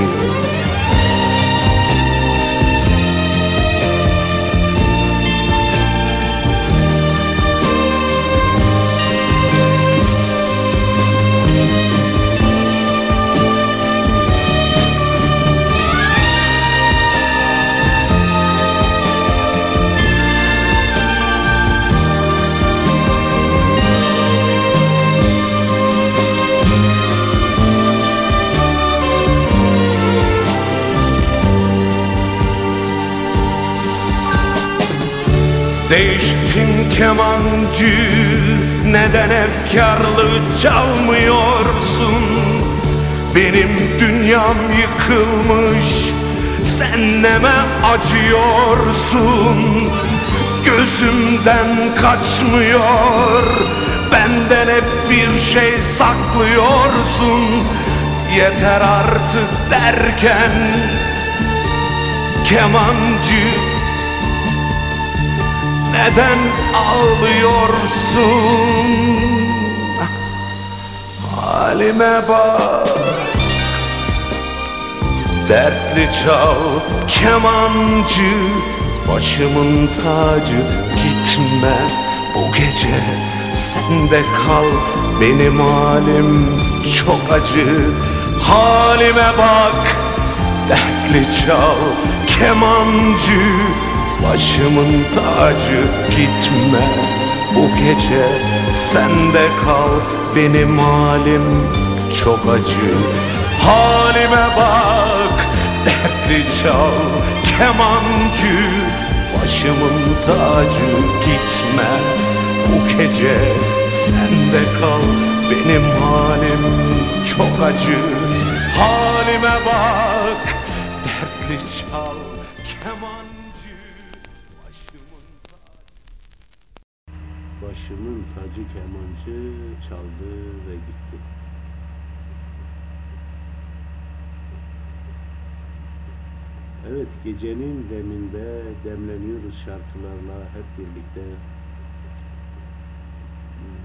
Değiştin kemancı, neden efkarlı çalmıyorsun? Benim dünyam yıkılmış, sen neme acıyorsun? Gözümden kaçmıyor Benden hep bir şey saklıyorsun. Yeter artık derken kemancı, neden ağlıyorsun? Halime bak, dertli çal kemancı, başımın tacı, gitme bu gece sen de kal, benim halim çok acı. Halime bak, dertli çal kemancı, başımın tacı, gitme bu gece sen de kal, benim halim çok acı. Halime bak, dertli çal kemancı, başımın tacı, gitme bu gece sen de kal, benim halim çok acı. Halime bak, dertli çal kemancı, başımın tacı, başımın tacı kemancı çaldı ve gitti. Evet, gecenin deminde demleniyoruz şarkılarla hep birlikte.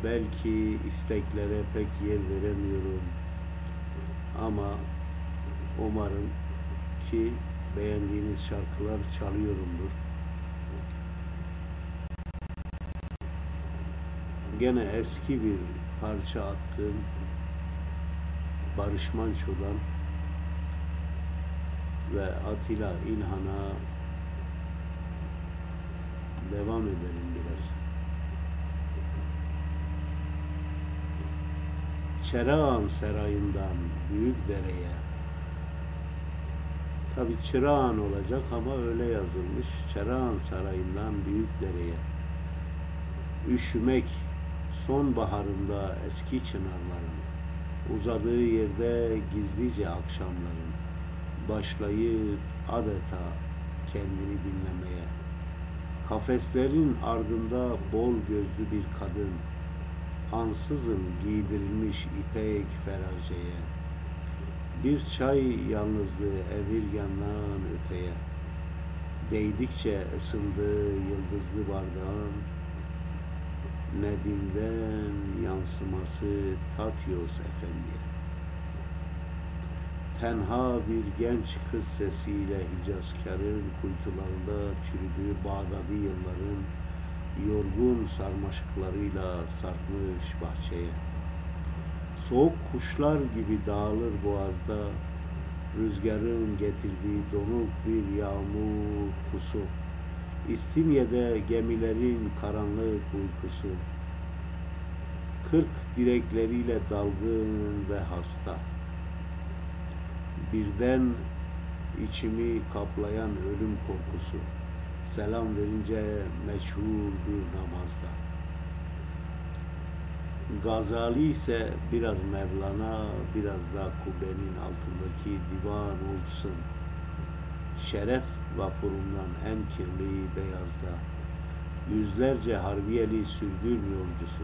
Belki isteklere pek yer veremiyorum ama umarım ki beğendiğiniz şarkılar çalıyorumdur. Gene eski bir parça attım Barış Manço'dan ve Atilla İlhan'a devam edelim biraz. Çerağan Sarayı'ndan Büyükdere'ye. Tabi Çırağan olacak ama öyle yazılmış. Çerağan Sarayı'ndan Büyükdere'ye. Üşümek sonbaharında eski çınarların, uzadığı yerde gizlice akşamların, başlayıp adeta kendini dinlemeye. Kafeslerin ardında bol gözlü bir kadın, ansızın giydirilmiş ipek feraceye, bir çay yalnızlığı evir yandan öteye, değdikçe ısındığı yıldızlı bardağın, nedimden yansıması Tatyos Efendi'ye. Tenha bir genç kız sesiyle Hicazkar'ın kuytularında çürüdüğü Bağdadi yılların yorgun sarmaşıklarıyla sarkmış bahçeye. Soğuk kuşlar gibi dağılır boğazda rüzgarın getirdiği donuk bir yağmur pusu. İstinye'de gemilerin karanlık uykusu. Kırk direkleriyle dalgın ve hasta. Birden içimi kaplayan ölüm korkusu. Selam verince meşhur bir namazda. Gazali ise biraz Mevlana, biraz da kubbenin altındaki divan olsun. Şeref vapurundan en kirli beyazda. Yüzlerce harbiyeli sürgün yolcusu.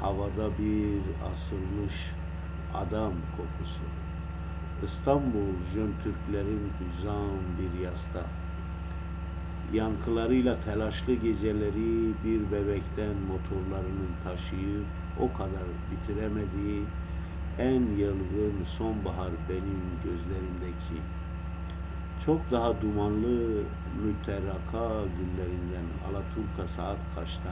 Havada bir asılmış adam kokusu. İstanbul Jön Türklerin hüzzam bir yasta. Yankılarıyla telaşlı geceleri bir bebekten motorlarının taşıyıp o kadar bitiremediği en yılgın sonbahar benim gözlerimdeki. Çok daha dumanlı müteraka günlerinden Alaturka saat kaçta?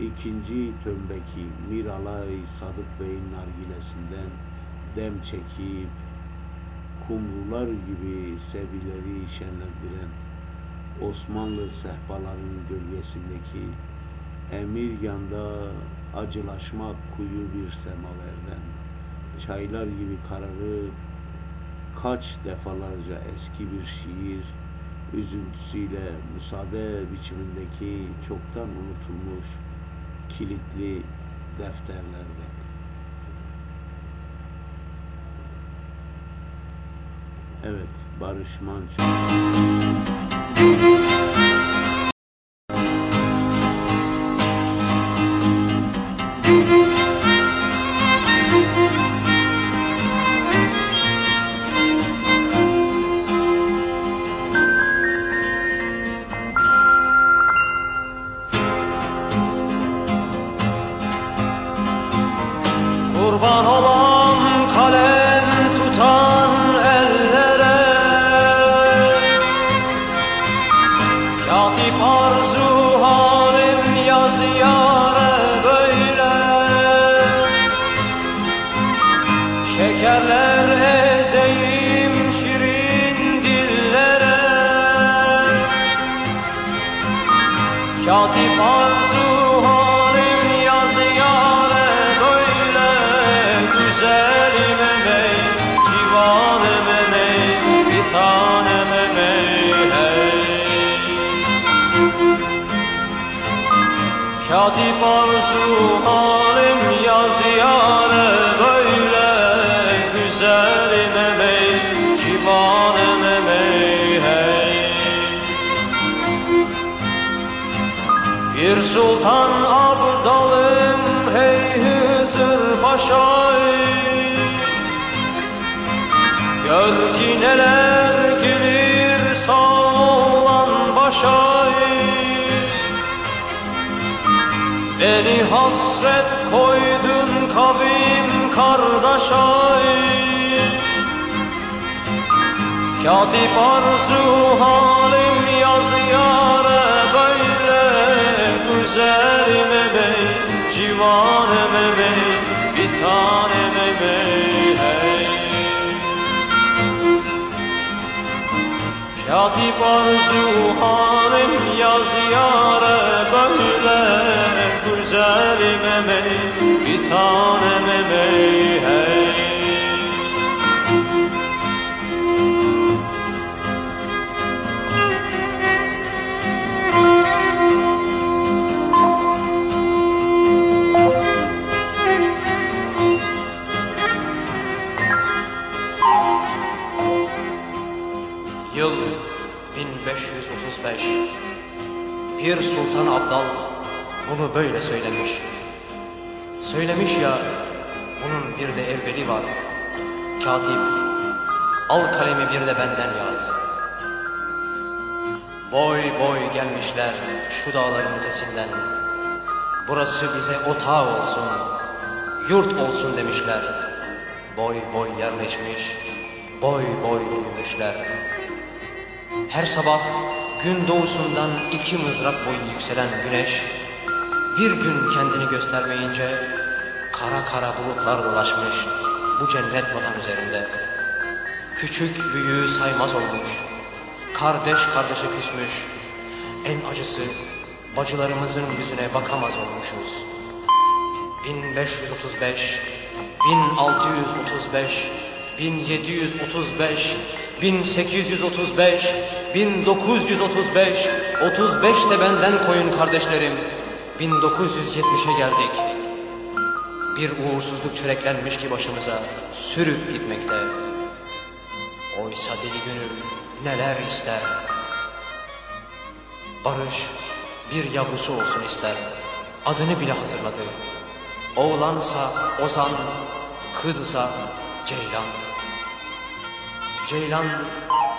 İkinci tömbeki Miralay Sadık Bey'in nargilesinden dem çekip kumrular gibi sebileri şenlendiren Osmanlı sehpalarının gölgesindeki emir yanda acılaşma kuyu bir semaverden çaylar gibi kararıp kaç defalarca eski bir şiir üzüntüsüyle müsaade biçimindeki çoktan unutulmuş kilitli defterlerde. Evet, Barış Manço. nasip arzu halim yaz yâre böyle. Şekerler ezeyim şirin dillere. Katip arzu halim yaz yâre böyle. Güzelime bey, civanime bey, bir taneme bey hey. Katip arzu halim yaz yâre böyle. Güzelime bey, civanime bey hey. Pir Sultan abdalım hey Hızır Paşa'yı. Gör ki neler gelir sağ olan başa'yı. Beni hasret koydun kavim kardeşa'yı. Katip arzu halim yaz yâre böyle. Güzelime bey, civanime bey, bir taneme bey hey. Katip arzu halim yaz yâre böyle. Güzelime bey, bir taneme bey hey. bin beş yüz otuz beş. Pir Sultan Abdal bunu böyle söylemiş. Söylemiş ya, bunun bir de evveli var. Katip, al kalemi bir de benden yaz. Boy boy gelmişler şu dağların ötesinden. Burası bize otağı olsun, yurt olsun demişler. Boy boy yerleşmiş, boy boy büyümüşler. Her sabah gün doğusundan iki mızrak boyu yükselen güneş, bir gün kendini göstermeyince kara kara bulutlar dolaşmış bu cennet vatan üzerinde. Küçük büyüğü saymaz olmuş, kardeş kardeşe küsmüş, en acısı bacılarımızın yüzüne bakamaz olmuşuz. bin beş yüz otuz beş, bin altı yüz otuz beş, bin yedi yüz otuz beş, bin sekiz yüz otuz beş, bin dokuz yüz otuz beş, otuz beş de benden koyun kardeşlerim. bin dokuz yüz yetmişe geldik. Bir uğursuzluk çöreklenmiş ki başımıza, sürüp gitmekte. Oysa deli gönül neler ister. Barış bir yavrusu olsun ister. Adını bile hazırladı. Oğlansa Ozan, kızsa Ceylan. Ceylan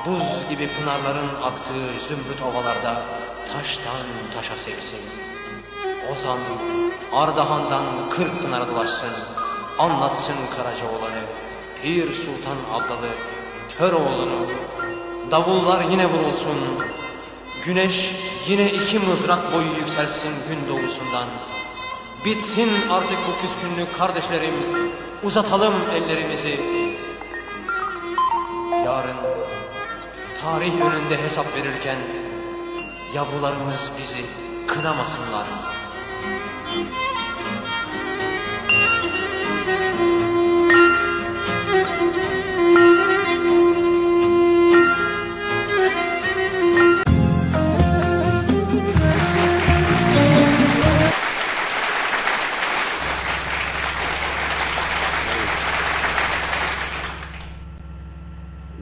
buz gibi pınarların aktığı zümrüt ovalarda taştan taşa seksin. Ozan Ardahan'dan kırk pınara dolaşsın, anlatsın Karacaoğlan'ı, Pir Sultan Abdal'ı, Köroğlu'nu. Davullar yine vurulsun, güneş yine iki mızrak boyu yükselsin gün doğusundan. Bitsin artık bu küskünlük kardeşlerim, uzatalım ellerimizi. Yarın tarih önünde hesap verirken yavrularımız bizi kınamasınlar.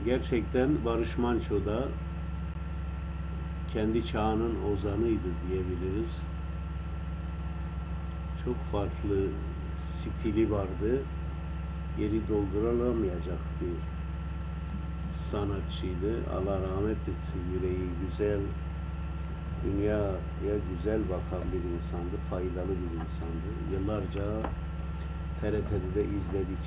Gerçekten Barış Manço da kendi çağının ozanıydı diyebiliriz. Çok farklı stili vardı. Yeri doldurulamayacak bir sanatçıydı. Allah rahmet etsin, yüreği güzel, dünyaya güzel bakan bir insandı, faydalı bir insandı. Yıllarca T R T'de de izledik.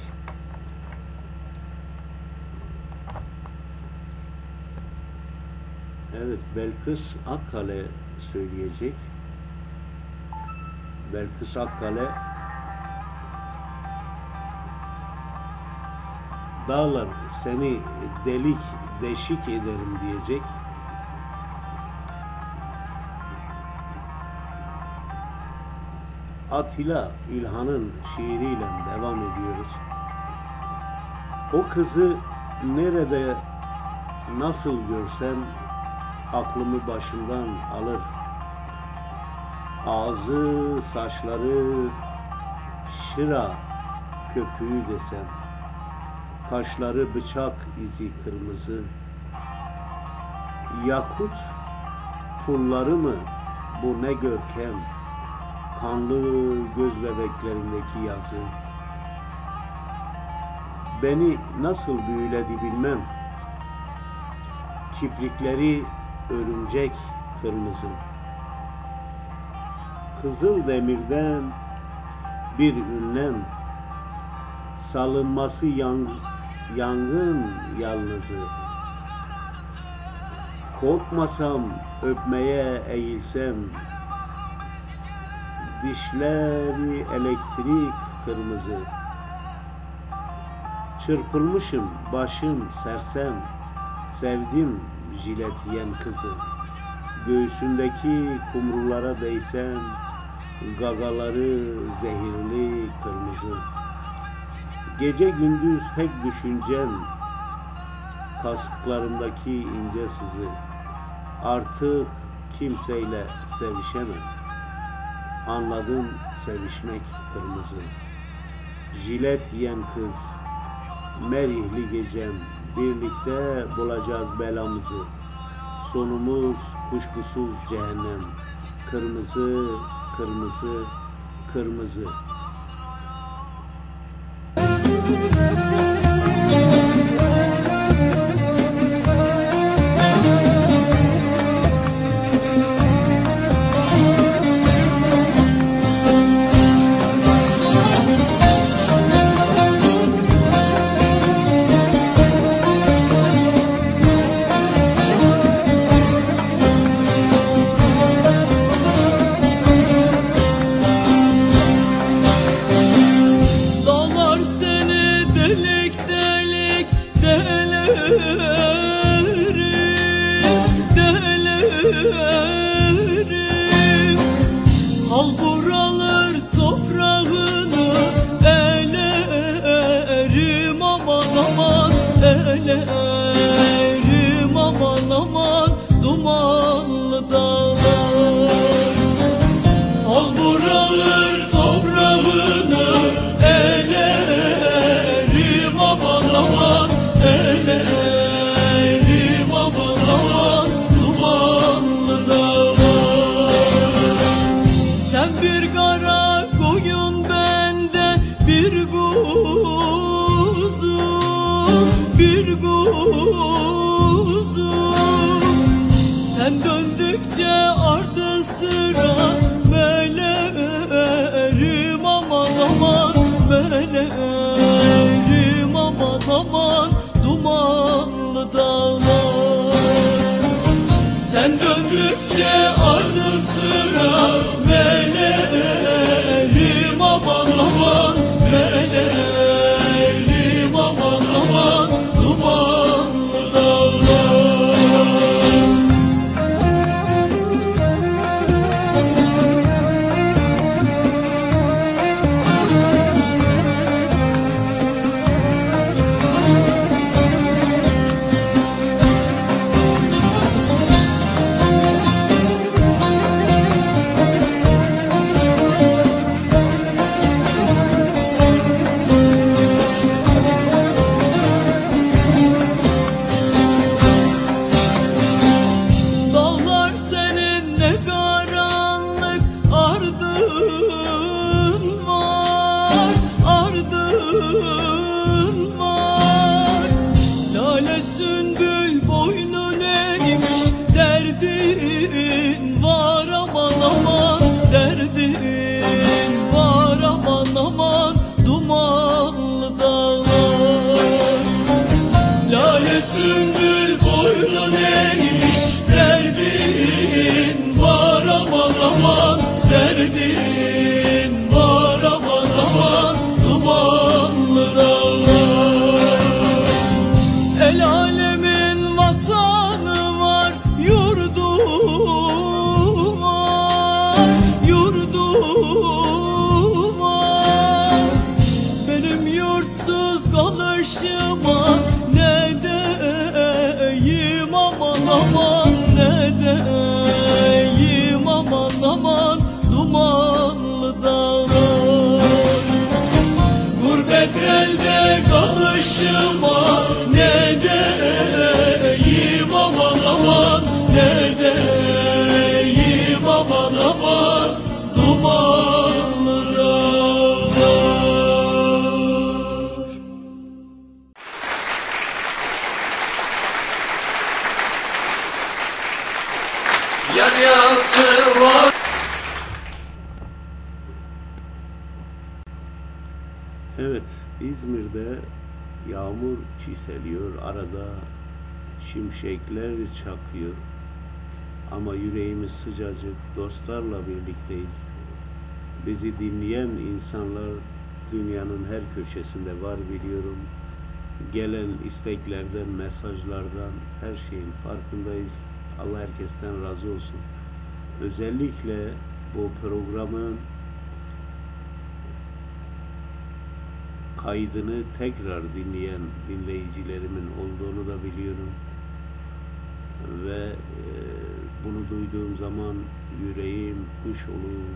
Evet, Belkıs Akkale söyleyecek. Belkıs Akkale dağlar seni delik deşik ederim diyecek. Atilla İlhan'ın şiiriyle devam ediyoruz. O kızı nerede nasıl görsem aklımı başımdan alır. Ağzı, saçları, şıra köpüğü desem, kaşları bıçak izi kırmızı, yakut pulları mı bu ne görkem, kanlı göz bebeklerindeki yazı. Beni nasıl büyüledi bilmem, kiprikleri örümcek kırmızı. Kızıl demirden bir ünlem, salınması yang, yangın yalnızı. Korkmasam öpmeye eğilsem, dişleri elektrik kırmızı. Çırpılmışım başım sersem, sevdim jiletiyen kızı. Göğsündeki kumrulara değsem, gagaları zehirli kırmızı. Gece gündüz tek düşüncem, kasıklarımdaki ince sızı. Artık kimseyle sevişemem, anladım sevişmek kırmızı. Jilet yiyen kız, merihli gecem, birlikte bulacağız belamızı. Sonumuz kuşkusuz cehennem, kırmızı, kırmızı, kırmızı. Sümbül boylu neymiş? Yarası var. Evet, İzmir'de yağmur çiseliyor, arada şimşekler çakıyor. Ama yüreğimiz sıcacık, dostlarla birlikteyiz. Bizi dinleyen insanlar dünyanın her köşesinde var biliyorum. Gelen isteklerden, mesajlardan, her şeyin farkındayız. Allah herkesten razı olsun. Özellikle bu programın kaydını tekrar dinleyen dinleyicilerimin olduğunu da biliyorum. Ve bunu duyduğum zaman yüreğim kuş olup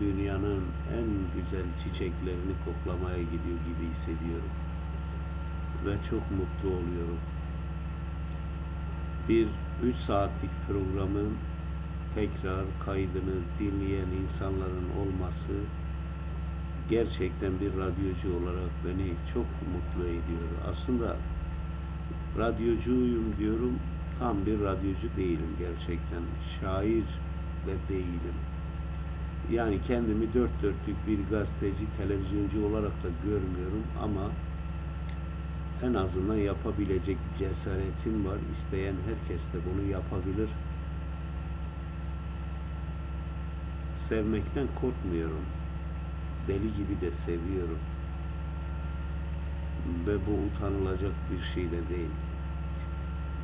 dünyanın en güzel çiçeklerini koklamaya gidiyor gibi hissediyorum. Ve çok mutlu oluyorum. Bir üç saatlik programın tekrar kaydını dinleyen insanların olması gerçekten bir radyocu olarak beni çok mutlu ediyor. Aslında radyocuyum diyorum, tam bir radyocu değilim gerçekten. Şair de değilim. Yani kendimi dört dörtlük bir gazeteci, televizyoncu olarak da görmüyorum ama en azından yapabilecek cesaretim var. İsteyen herkes de bunu yapabilir. Sevmekten korkmuyorum. Deli gibi de seviyorum. Ve bu utanılacak bir şey de değil.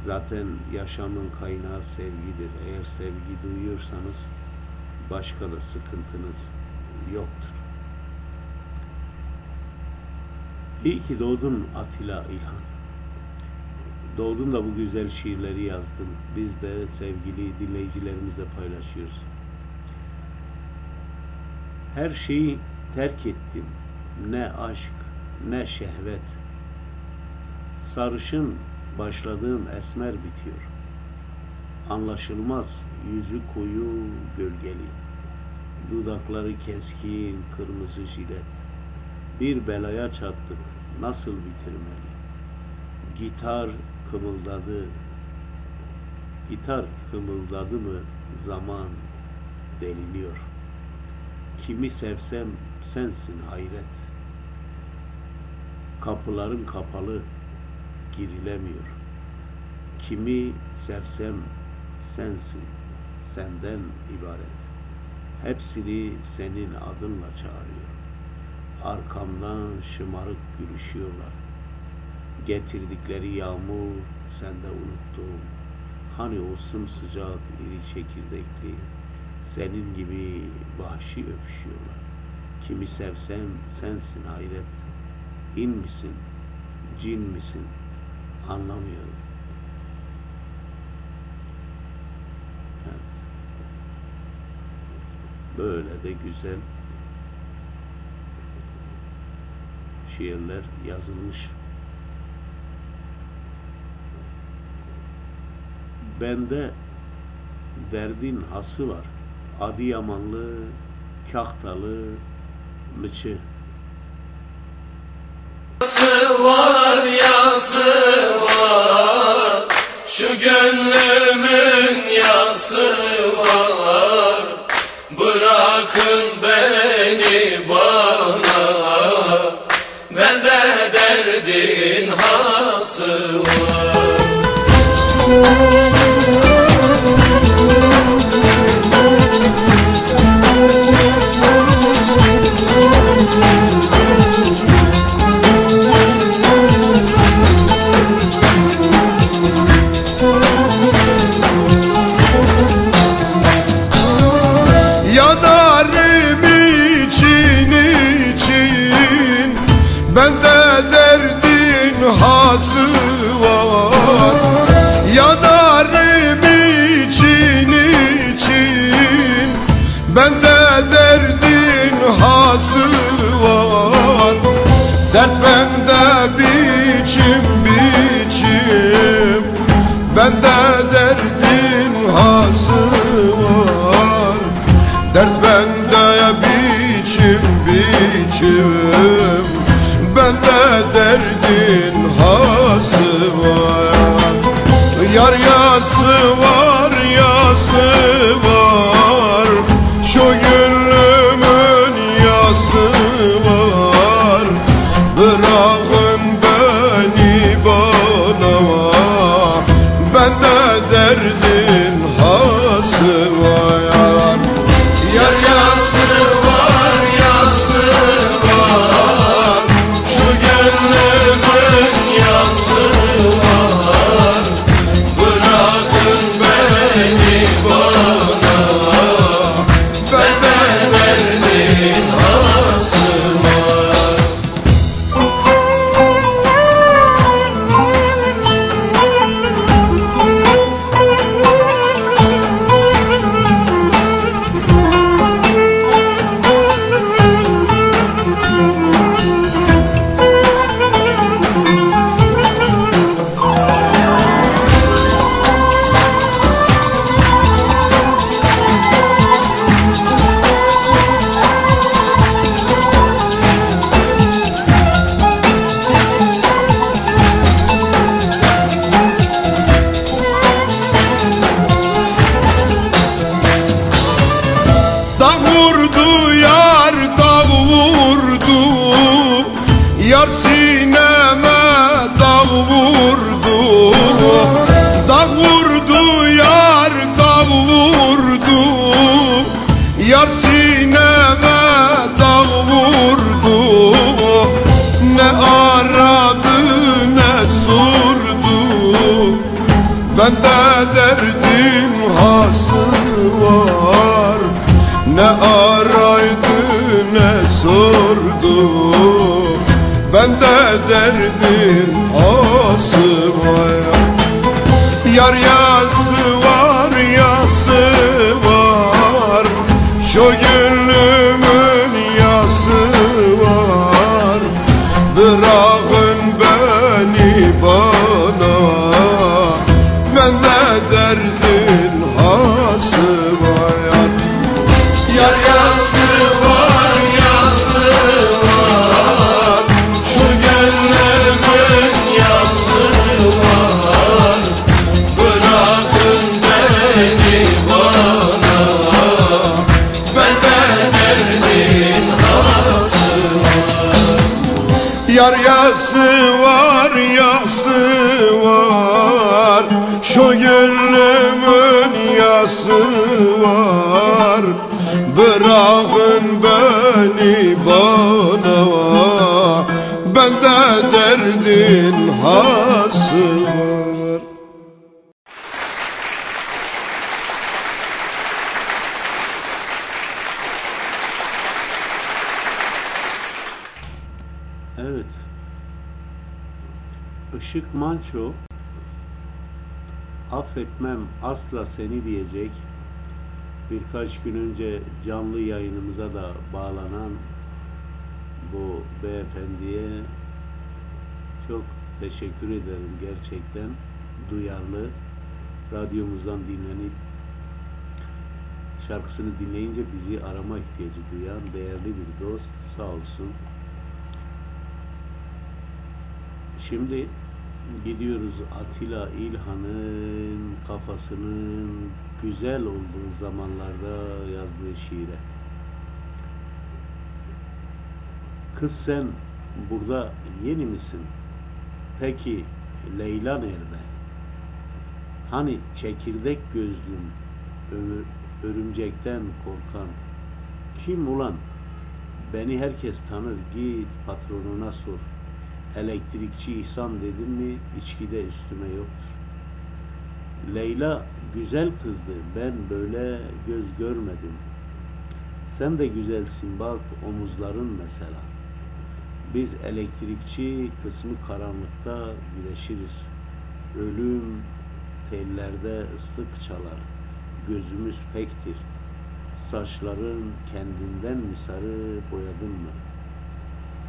Zaten yaşamın kaynağı sevgidir. Eğer sevgi duyuyorsanız başka da sıkıntınız yoktur. İyi ki doğdun Atilla İlhan. Doğdun da bu güzel şiirleri yazdın. Biz de sevgili dinleyicilerimizle paylaşıyoruz. Her şeyi terk ettim. Ne aşk, ne şehvet. Sarışın başladığım esmer bitiyor. Anlaşılmaz yüzü koyu gölgeli. Dudakları keskin kırmızı jilet. Bir belaya çattık, nasıl bitirmeli? Gitar kımıldadı, gitar kımıldadı mı zaman deliniyor. Kimi sevsem sensin hayret. Kapıların kapalı, girilemiyor. Kimi sevsem sensin, senden ibaret. Hepsini senin adınla çağırıyor. Arkamdan şımarık gülüşüyorlar. Getirdikleri yağmur, sende unuttum. Hani o sımsıcak iri çekirdekli, senin gibi vahşi öpüşüyorlar. Kimi sevsem sensin hayret. İn misin, cin misin, anlamıyorum. Evet. Böyle de güzel şiirler yazılmış. Bende derdin hası var. Adıyamanlı, Kahtalı, Mıçı. Yası var, yası var. Şu gönlümün yası var. Bırakın beni bana. Bende derdin hası var. Bende derdin hası var. Yar yası var, yası bende derdim ağası var. Yar yası var, yası var, şu gönlümün yası var. Bırakın beni bana, bende derdin hası var. Yar yası var, yası var, şu gönlümün yası var. Bırakın beni bana, bende derdin hası var. Yar yası var, yası var, şu gönlümün yası var. Bırakın beni bana, bende derdin hası var. Evet. Işık Manço, affetmem asla seni diyecek. Birkaç gün önce canlı yayınımıza da bağlanan bu beyefendiye çok teşekkür ederim. Gerçekten duyarlı, radyomuzdan dinlenip şarkısını dinleyince bizi arama ihtiyacı duyan değerli bir dost, sağ olsun. Şimdi gidiyoruz Atilla İlhan'ın kafasının güzel olduğu zamanlarda yazdığı şiire. Kız sen burada yeni misin? Peki Leyla nerede? Hani çekirdek gözlüm, örümcekten korkan? Kim ulan? Beni herkes tanır, git patronuna sor. Elektrikçi İhsan dedin mi içkide üstüme yoktur. Leyla güzel kızdı, ben böyle göz görmedim. Sen de güzelsin bak omuzların mesela. Biz elektrikçi kısmı karanlıkta güreşiriz. Ölüm tellerde ıslık çalar, gözümüz pektir. Saçların kendinden mi sarı boyadın mı?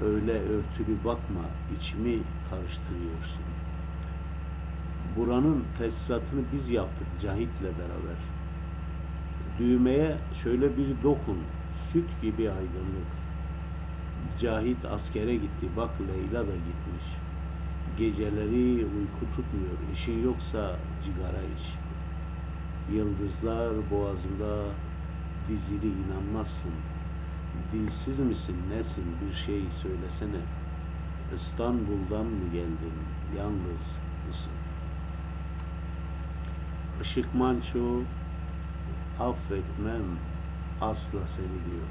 Öyle örtülü bakma, içimi karıştırıyorsun. Buranın tesisatını biz yaptık Cahit'le beraber. Düğmeye şöyle bir dokun, süt gibi aydınlık. Cahit askere gitti, bak Leyla da gitmiş. Geceleri uyku tutmuyor, işin yoksa cigara iç. Yıldızlar boğazımda dizili, inanmazsın. Dilsiz misin, nesin, bir şey söylesene. İstanbul'dan mı geldin, yalnız mısın? Işık Manço, affetmem asla seni diyor.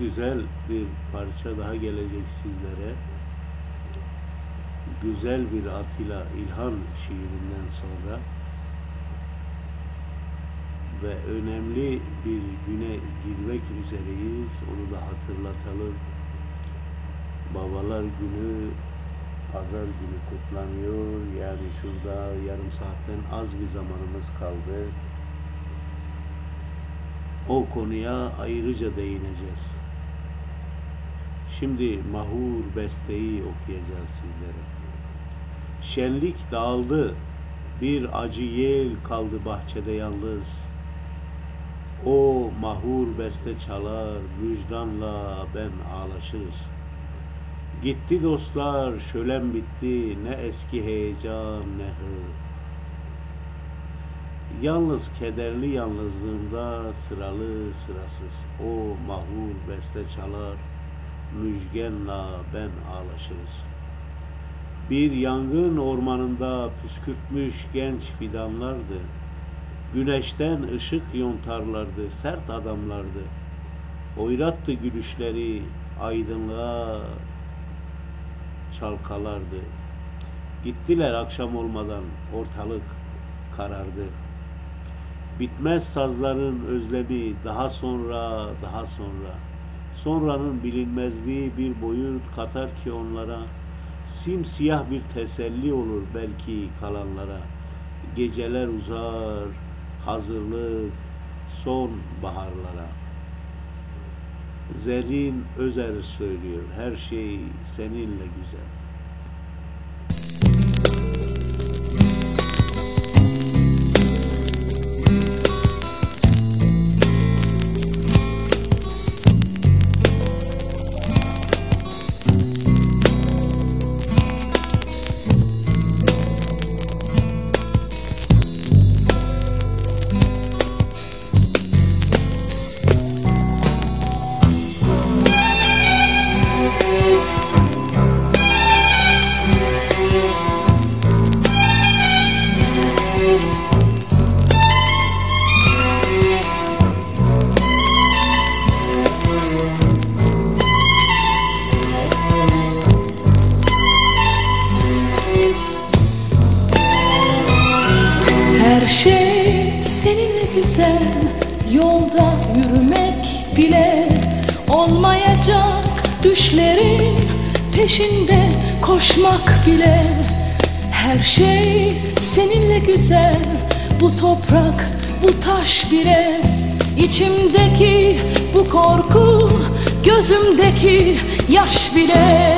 Güzel bir parça daha gelecek sizlere. Güzel bir Atilla İlhan şiirinden sonra ve önemli bir güne girmek üzereyiz. Onu da hatırlatalım. Babalar günü pazar günü kutlanıyor. Yani şurada yarım saatten az bir zamanımız kaldı. O konuya ayrıca değineceğiz. Şimdi mahur besteyi okuyacağız sizlere. Şenlik dağıldı, bir acı yel kaldı bahçede yalnız. O mahur beste çalar, müjdanla ben ağlaşırız. Gitti dostlar, şölen bitti, ne eski heyecan ne hır. Yalnız kederli yalnızlığımda sıralı sırasız. O mahur beste çalar, müjganla ben ağlaşırız. Bir yangın ormanında püskürtmüş genç fidanlardı. Güneşten ışık yontarlardı, sert adamlardı. Oyrattı gülüşleri, aydınlığa çalkalardı. Gittiler akşam olmadan, ortalık karardı. Bitmez sazların özlemi, daha sonra, daha sonra. Sonranın bilinmezliği bir boyut katar ki onlara, simsiyah bir teselli olur belki kalanlara. Geceler uzar, hazırlık son baharlara. Zerrin Özer söylüyor, her şey seninle güzel. Koşmak bile her şey seninle güzel. Bu toprak, bu taş bile, içimdeki bu korku, gözümdeki yaş bile.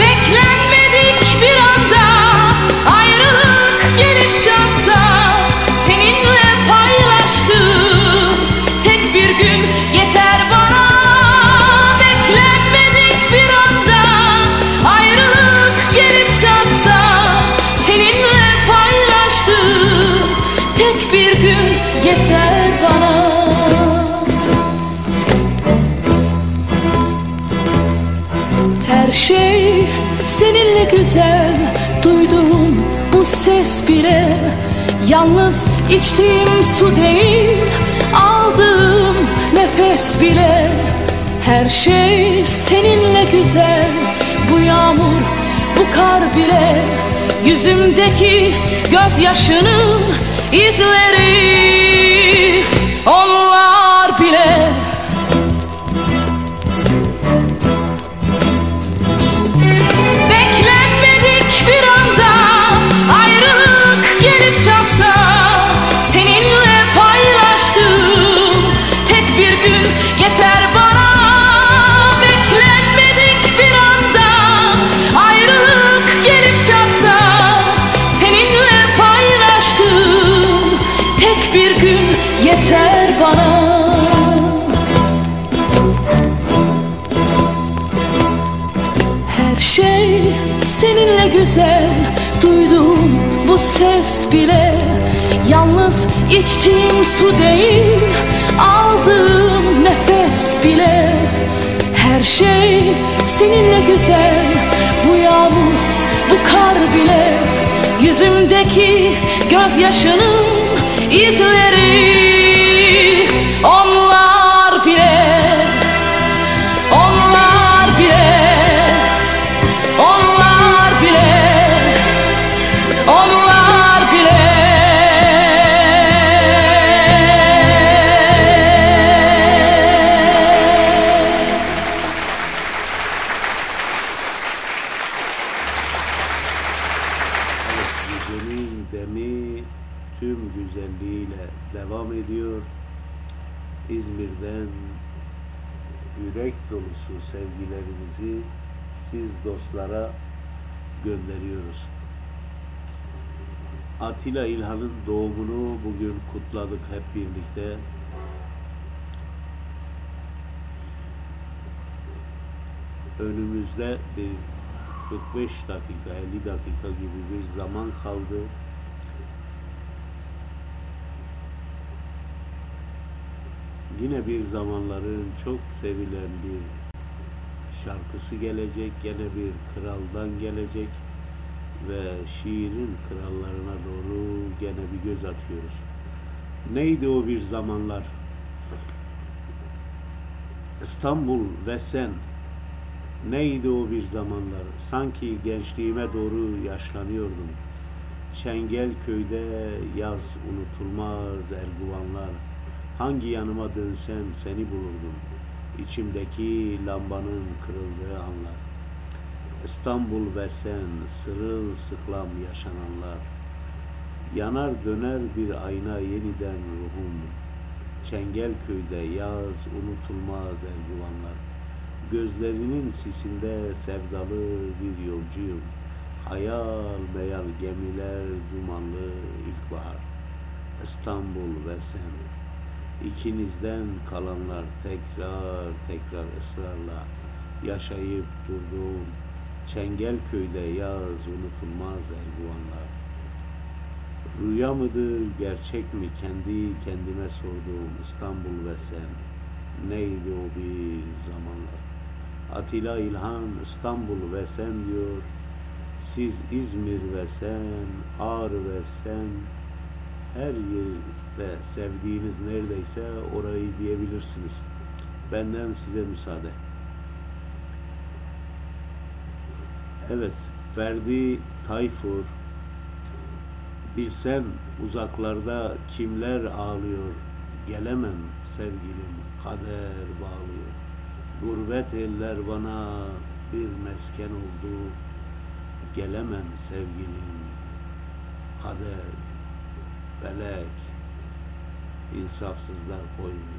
Beklenmedik bir anda ayrılık gelip çatsa, seninle paylaştığım tek bir gün yeter bana. Yeter bana. Her şey seninle güzel. Duyduğum bu ses bile, yalnız içtiğim su değil, aldığım nefes bile. Her şey seninle güzel. Bu yağmur, bu kar bile, yüzümdeki gözyaşının izleri, onlar bile. seninle güzel, duyduğum bu ses bile yalnız içtiğim su değil, aldığım nefes bile. Her şey seninle güzel, bu yağmur, bu kar bile, yüzümdeki gözyaşının izleri, onlar bile. Sevgilerimizi siz dostlara gönderiyoruz. Atilla İlhan'ın doğumunu bugün kutladık hep birlikte. Önümüzde bir kırk beş dakika, elli dakika gibi bir zaman kaldı. Yine bir zamanların çok sevilen bir şarkısı gelecek, gene bir kraldan gelecek ve şiirin krallarına doğru gene bir göz atıyoruz. Neydi o bir zamanlar? İstanbul ve sen. Neydi o bir zamanlar? Sanki gençliğime doğru yaşlanıyordum. Çengelköy'de yaz unutulmaz erguvanlar. Hangi yanıma dönsem seni bulurdum. İçimdeki lambanın kırıldığı anlar. İstanbul ve sen, sırılsıklam yaşananlar. Yanar döner bir ayna yeniden ruhum. Çengelköy'de yaz unutulmaz erguvanlar. Gözlerinin sisinde sevdalı bir yolcuyum. Hayal meyal gemiler, dumanlı ilkbahar. İstanbul ve sen. İkinizden kalanlar tekrar tekrar ısrarla yaşayıp durduğum Çengelköy'de yaz unutulmaz erguvanlar. Rüya mıdır, gerçek mi, kendi kendime sorduğum İstanbul ve sen. Neydi o bir zamanlar? Atilla İlhan İstanbul ve sen diyor. Siz İzmir ve sen, Ağrı ve sen, her yerde sevdiğiniz neredeyse orayı diyebilirsiniz. Benden size müsaade. Evet, Ferdi Tayfur, bilsen uzaklarda kimler ağlıyor, gelemem sevgilim, kader bağlıyor. Gurbet eller bana bir mesken oldu, gelemem sevgilim, kader. Felek, insafsızlar koymuyor.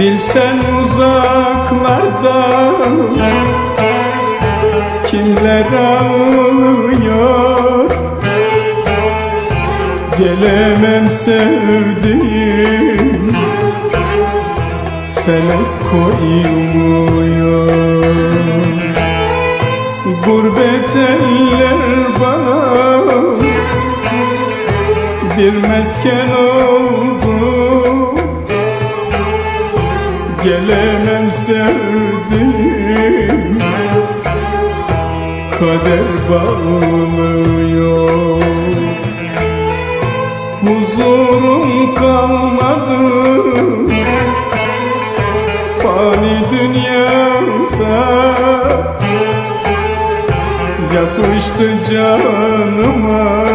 Bilsen uzaklarda kimler ağlıyor, gelemem sevdiğim, felek koymuyor. Gurbet eller bana bir mesken oldu, gelemem sevdiğim, kader bağlıyor. Huzurum kalmadı, fani dünyada yakıştı canıma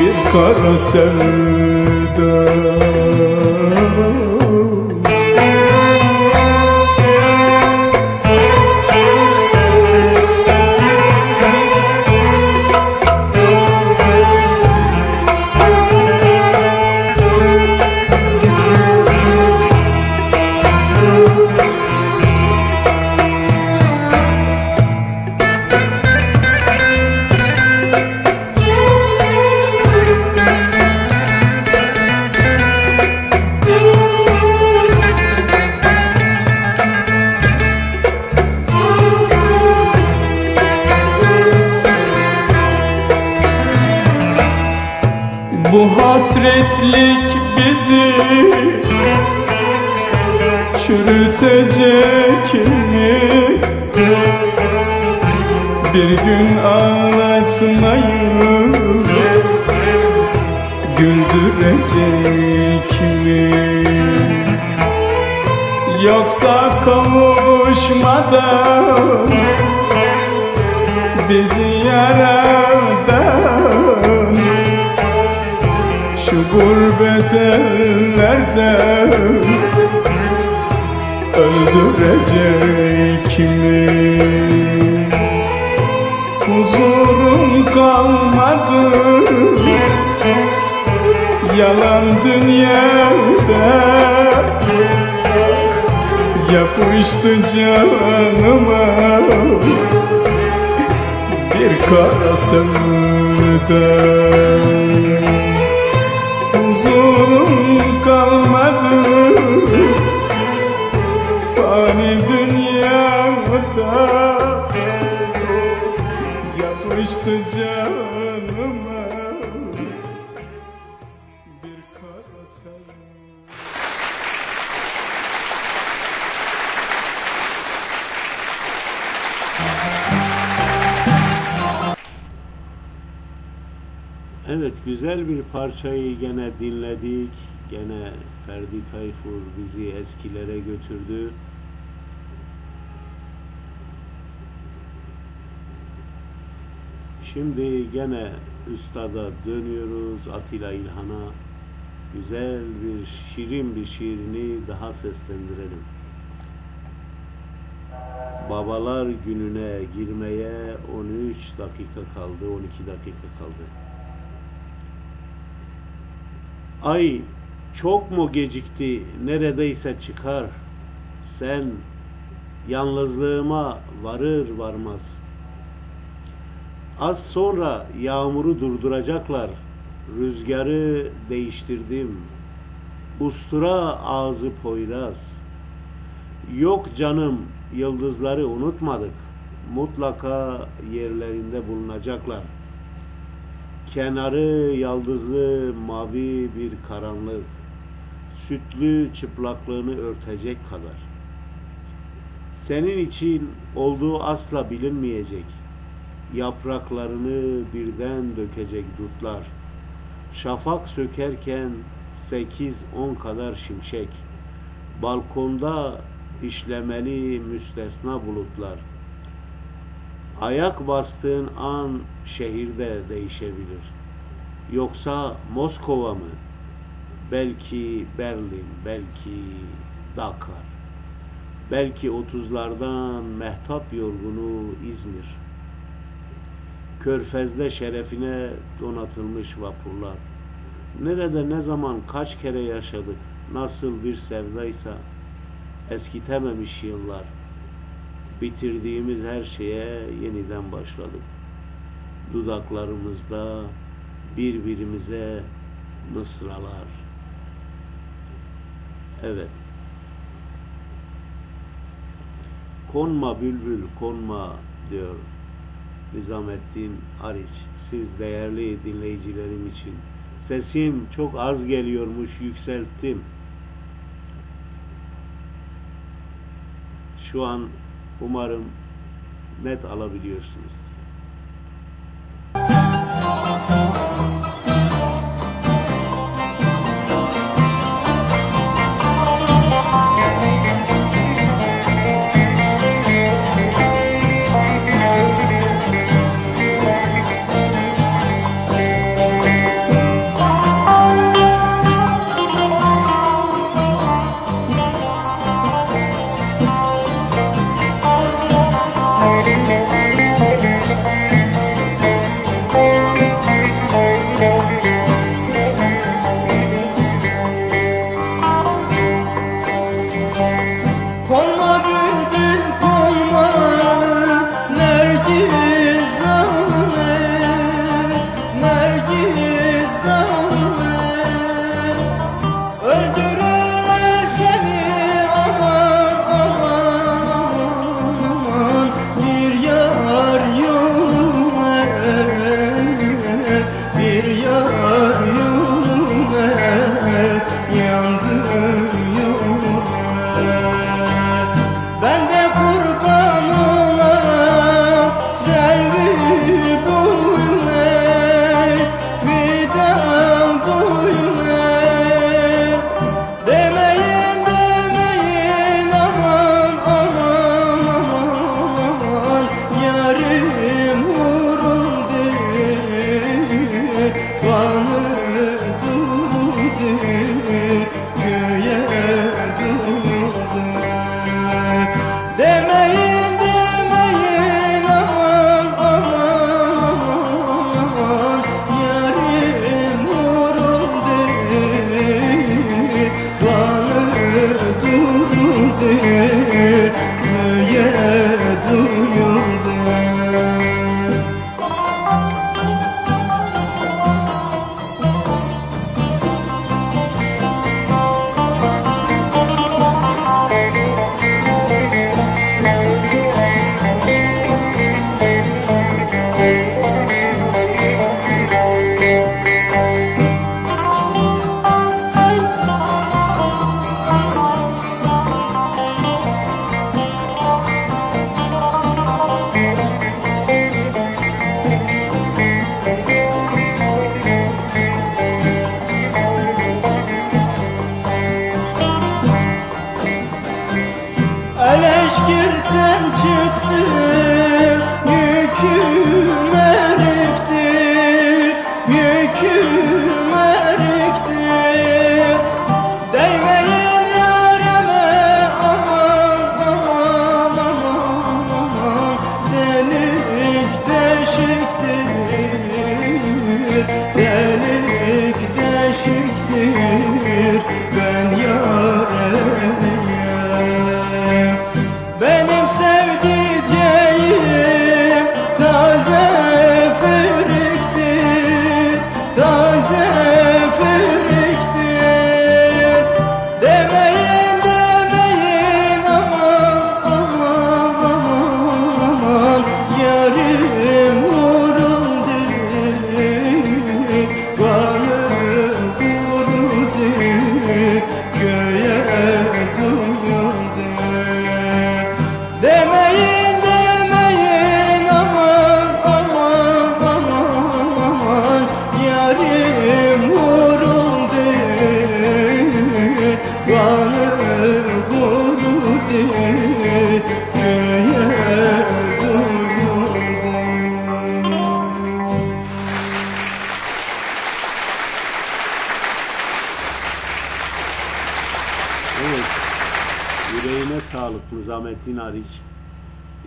bir kara sevda. Hasretlik bizi çürütecek mi? Bir gün ağlatmayı güldürecek mi? Yoksa kavuşmadan bizi yaradan şu gurbet ellerden öldürecek mi? Huzurum kalmadı yalan dünyada, yapıştı canıma bir kara sevda. Huzurum kalmadı fani dünyada, yapıştı canıma bir kara sevda. Evet, güzel bir parçayı gene dinledik. Gene Ferdi Tayfur bizi eskilere götürdü. Şimdi gene üstada dönüyoruz, Atilla İlhan'a. Güzel bir, şirin bir şiirini daha seslendirelim. Babalar gününe girmeye on üç dakika kaldı, on iki dakika kaldı. Ay çok mu gecikti, neredeyse çıkar. Sen yalnızlığıma varır varmaz. Az sonra yağmuru durduracaklar. Rüzgarı değiştirdim. Ustura ağzı Poyraz. Yok canım, yıldızları unutmadık. Mutlaka yerlerinde bulunacaklar. Kenarı yaldızlı mavi bir karanlık, sütlü çıplaklığını örtecek kadar. Senin için olduğu asla bilinmeyecek. Yapraklarını birden dökecek dutlar. Şafak sökerken sekiz on kadar şimşek. Balkonda işlemeli müstesna bulutlar. Ayak bastığın an şehirde değişebilir. Yoksa Moskova mı? Belki Berlin, belki Dakar. Belki otuzlardan mehtap yorgunu İzmir. Körfez'de şerefine donatılmış vapurlar. Nerede, ne zaman, kaç kere yaşadık? Nasıl bir sevdaysa eskitememiş yıllar. Bitirdiğimiz her şeye yeniden başladık. Dudaklarımızda birbirimize mısralar. Evet. Konma bülbül konma diyor Nizamettin Hariç. Siz değerli dinleyicilerim için. Sesim çok az geliyormuş, yükselttim. Şu an umarım net alabiliyorsunuz.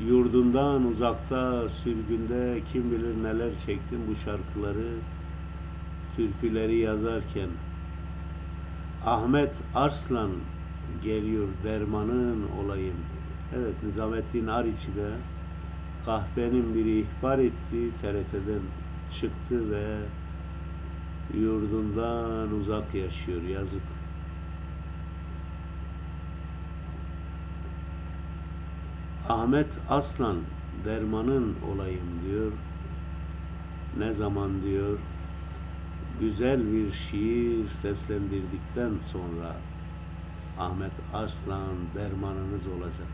Yurdundan uzakta, sürgünde kim bilir neler çektim bu şarkıları, türküleri yazarken. Ahmet Arslan geliyor, dermanın olayım. Evet, Nizamettin Ariç'i de kahvenin biri ihbar etti, T R T'den çıktı ve yurdundan uzak yaşıyor, yazık. Ahmet Aslan dermanın olayım diyor. Ne zaman diyor? Güzel bir şiir seslendirdikten sonra Ahmet Aslan dermanınız olacak.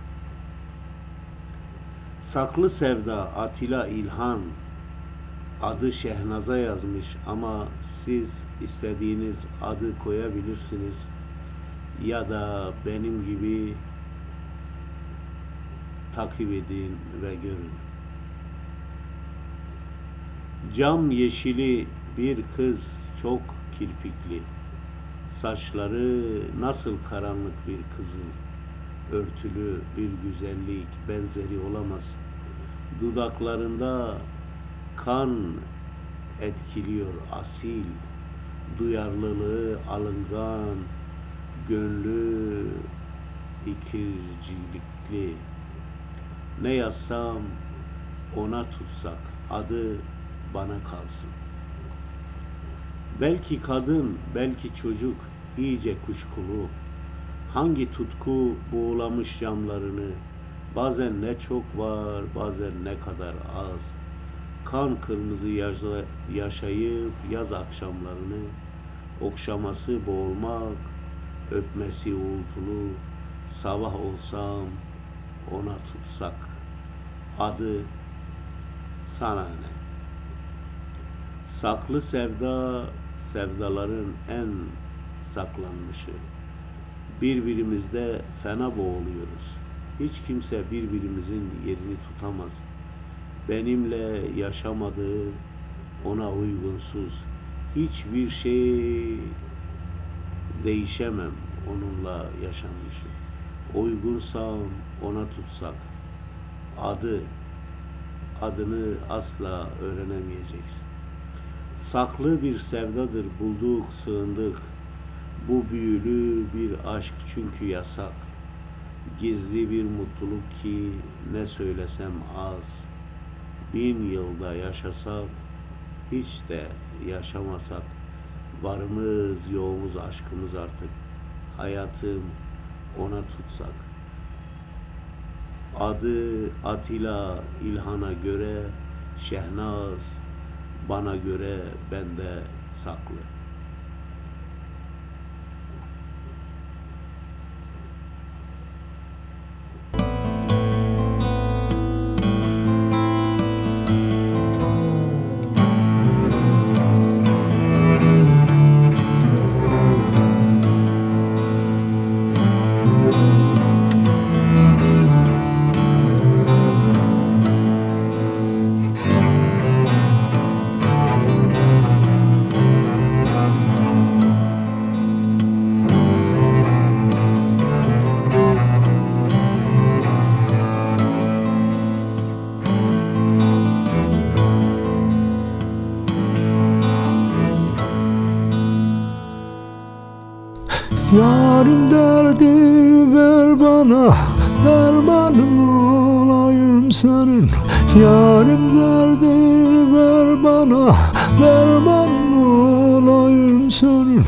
Saklı Sevda Atilla İlhan adı Şehnaz'a yazmış ama siz istediğiniz adı koyabilirsiniz ya da benim gibi takip edin ve görün. Cam yeşili bir kız, çok kirpikli. Saçları nasıl karanlık bir kızıl, örtülü bir güzellik benzeri olamaz. Dudaklarında kan etkiliyor asil, duyarlılığı alıngan, gönlü ikircilikli. Ne yazsam ona tutsak, adı bana kalsın. Belki kadın, belki çocuk, iyice kuşkulu. Hangi tutku boğulamış camlarını, bazen ne çok var, bazen ne kadar az. kan kırmızı yaşayıp yaz akşamlarını, okşaması boğulmak, öpmesi uğultulu, sabah olsam ona tutsak, adı sana ne? Saklı sevda, sevdaların en saklanmışı. Birbirimizde fena boğuluyoruz. Hiç kimse birbirimizin yerini tutamaz. Benimle yaşamadığı ona uygunsuz. Hiçbir şey değişemem onunla yaşanmışım. Uygunsam ona tutsak. Adı, adını asla öğrenemeyeceksin. Saklı bir sevdadır, bulduk, sığındık. Bu büyülü bir aşk çünkü yasak. Gizli bir mutluluk ki ne söylesem az. Bin yılda yaşasak, hiç de yaşamasak. Varımız, yoğumuz, aşkımız artık. Hayatım ona tutsak. Adı Atilla İlhan'a göre Şehnaz, bana göre bende saklı. Yarim derdi ver bana, dermanım olayım senin. Yarim derdi ver bana, dermanım olayım senin.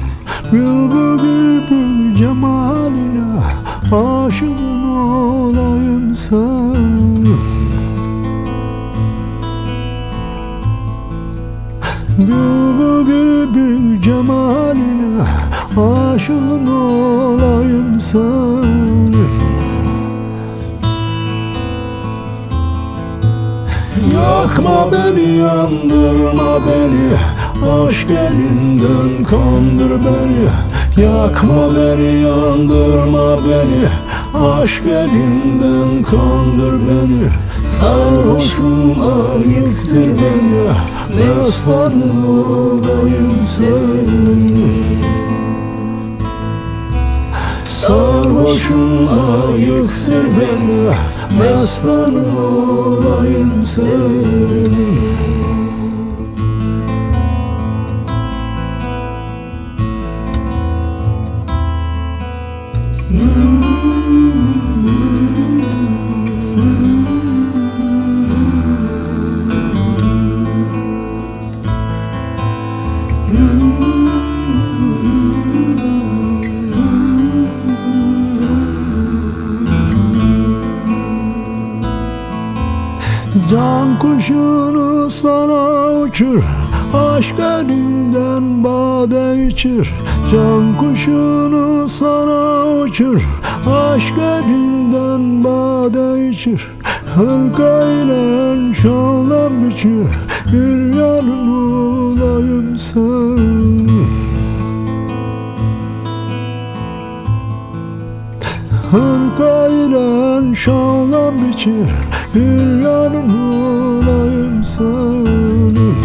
Bülbül gibi cemaline aşığın olayım senin. Bülbül gibi cemaline aşığın olayım senin. Yakma beni, yandırma beni, aşk elinden kandır beni. Yakma beni, yandırma beni, aşk elinden kandır beni. Sarhoşuma yıktır beni, mestanın olayım senin. Sarhoşum ayıktır beni, mestanın olayım senin. Can kuşunu sana uçur, aşk elinden bade içir. Can kuşunu sana uçur, aşk elinden bade içir. Hırkayla şanla biçir, yürüyelim olayım senin. Hırkayla şanla biçir, bir yanım olayım senin.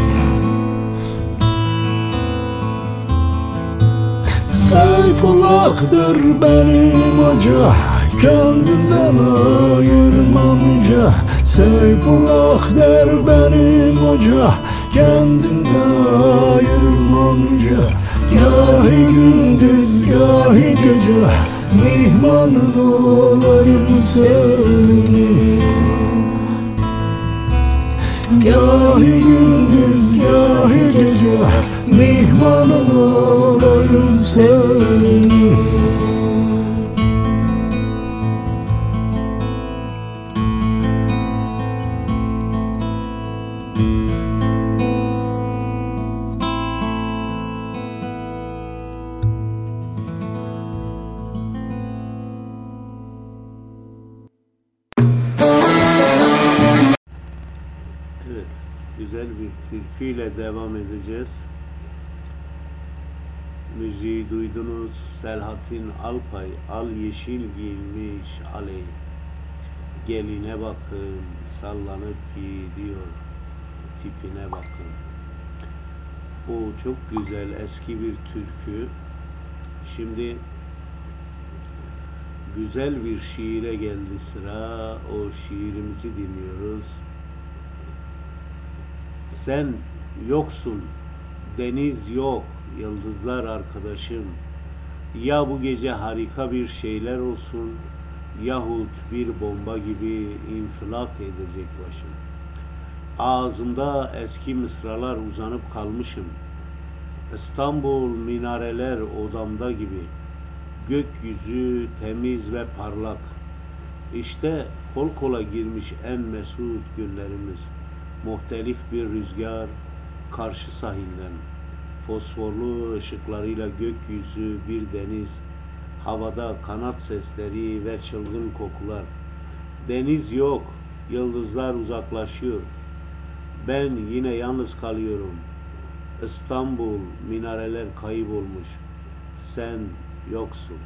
Seyfullah'tır benim hoca, kendinden ayırmam hoca. Seyfullah'tır benim hoca, kendinden ayırmam hoca. Gahi gündüz, gahi gece, mihmanın olayım senin. Gahi gündüz, gahi gece, mihmanın olayım senin. türküyle devam edeceğiz. Müziği duydunuz. Selahattin Alpay, al yeşil giymiş Ali. Geline bakın, sallanıp gidiyor, tipine bakın. Bu çok güzel eski bir türkü. Şimdi güzel bir şiire geldi sıra. O şiirimizi dinliyoruz. Sen yoksun, deniz yok, yıldızlar arkadaşım. Ya bu gece harika bir şeyler olsun, yahut bir bomba gibi infilak edecek başım. Ağzımda eski mısralar uzanıp kalmışım. İstanbul minareler odamda gibi. Gökyüzü temiz ve parlak. İşte kol kola girmiş en mesut günlerimiz. Muhtelif bir rüzgar karşı sahilden. Fosforlu ışıklarıyla gökyüzü bir deniz. Havada kanat sesleri ve çılgın kokular. Deniz yok, yıldızlar uzaklaşıyor. Ben yine yalnız kalıyorum. İstanbul, minareler kaybolmuş. Sen yoksun.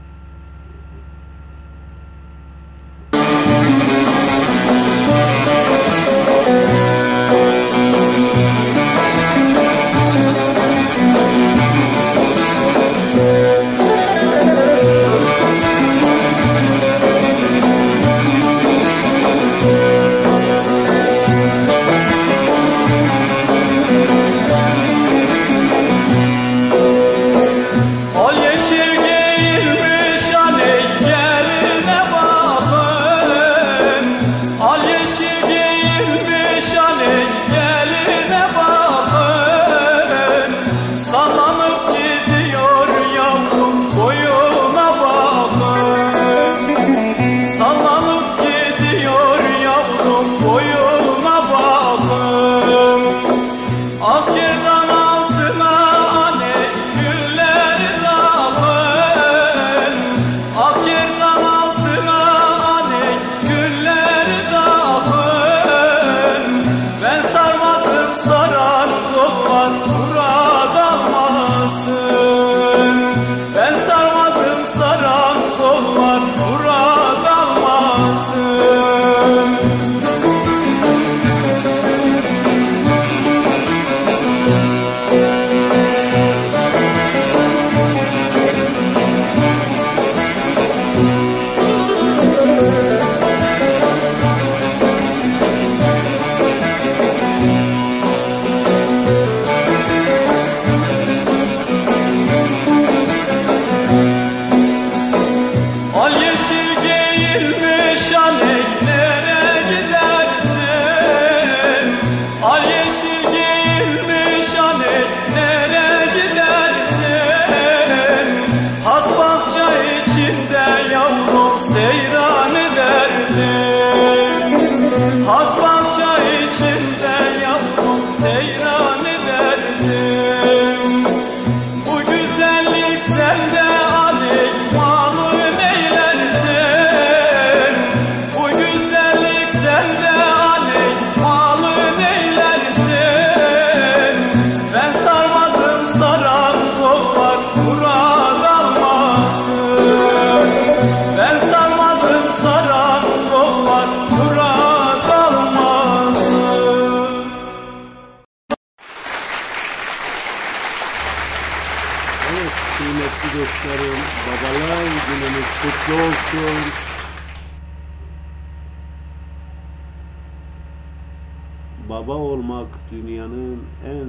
Baba olmak dünyanın en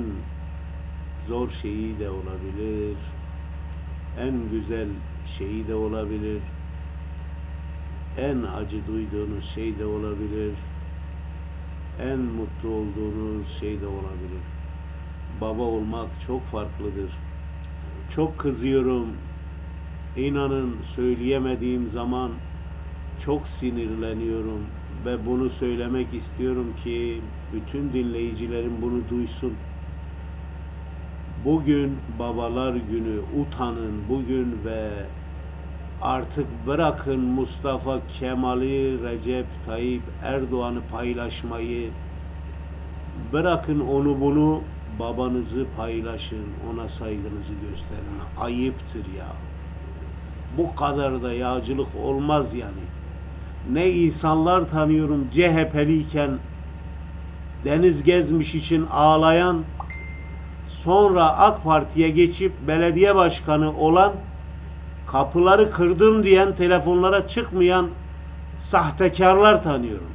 zor şeyi de olabilir, en güzel şeyi de olabilir, en acı duyduğunuz şey de olabilir, en mutlu olduğunuz şey de olabilir. Baba olmak çok farklıdır. Çok kızıyorum, inanın söyleyemediğim zaman çok sinirleniyorum ve bunu söylemek istiyorum ki bütün dinleyicilerim bunu duysun. Bugün babalar günü, utanın bugün ve artık bırakın Mustafa Kemal'i, Recep Tayyip Erdoğan'ı paylaşmayı. Bırakın onu bunu, babanızı paylaşın, ona saygınızı gösterin. Ayıptır ya. Bu kadar da yağcılık olmaz yani. Ne insanlar tanıyorum C H P'liyken deniz gezmiş için ağlayan, sonra AK Parti'ye geçip belediye başkanı olan, kapıları kırdım diyen, telefonlara çıkmayan sahtekarlar tanıyorum.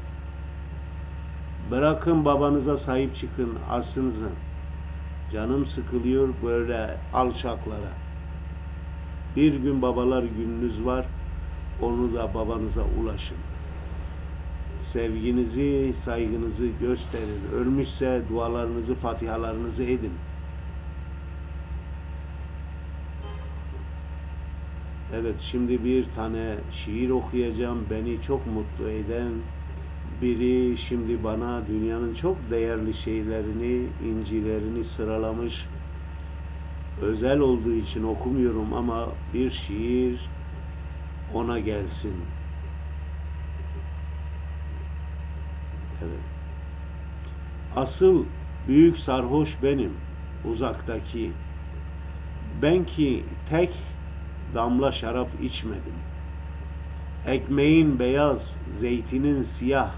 Bırakın babanıza sahip çıkın, aslınıza. Canım sıkılıyor böyle alçaklara. Bir gün babalar gününüz var, onu da babanıza ulaşın. Sevginizi, saygınızı gösterin. Ölmüşse dualarınızı, fatihalarınızı edin. Evet, şimdi bir tane şiir okuyacağım. Beni çok mutlu eden biri şimdi bana dünyanın çok değerli şeylerini, incilerini sıralamış. Özel olduğu için okumuyorum ama bir şiir ona gelsin. Evet. Asıl büyük sarhoş benim, uzaktaki. Ben ki tek damla şarap içmedim. Ekmeğin beyaz, zeytinin siyah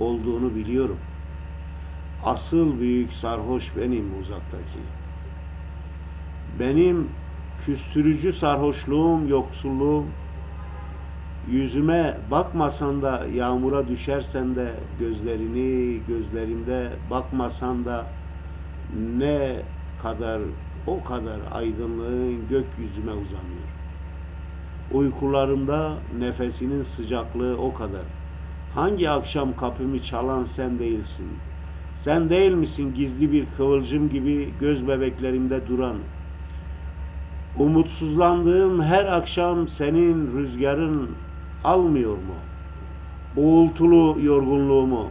olduğunu biliyorum. Asıl büyük sarhoş benim, uzaktaki. Benim küstürücü sarhoşluğum, yoksulluğum, yüzüme bakmasan da, yağmura düşersen de, gözlerini gözlerimde bakmasan da, ne kadar o kadar aydınlığın gökyüzüme uzanıyor. Uykularımda nefesinin sıcaklığı o kadar. Hangi akşam kapımı çalan sen değilsin? Sen değil misin gizli bir kıvılcım gibi göz bebeklerimde duran? Umutsuzlandığım her akşam senin rüzgarın almıyor mu uğultulu yorgunluğumu?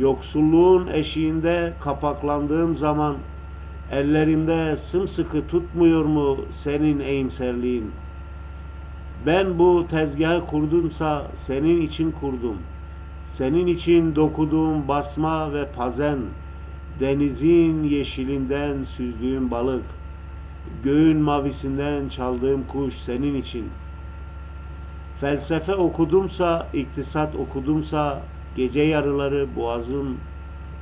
Yoksulluğun eşiğinde kapaklandığım zaman ellerimde sımsıkı tutmuyor mu senin eğimserliğin? Ben bu tezgahı kurdumsa senin için kurdum. Senin için dokuduğum basma ve pazen, denizin yeşilinden süzdüğüm balık, göğün mavisinden çaldığım kuş senin için. Felsefe okudumsa, iktisat okudumsa, gece yarıları boğazım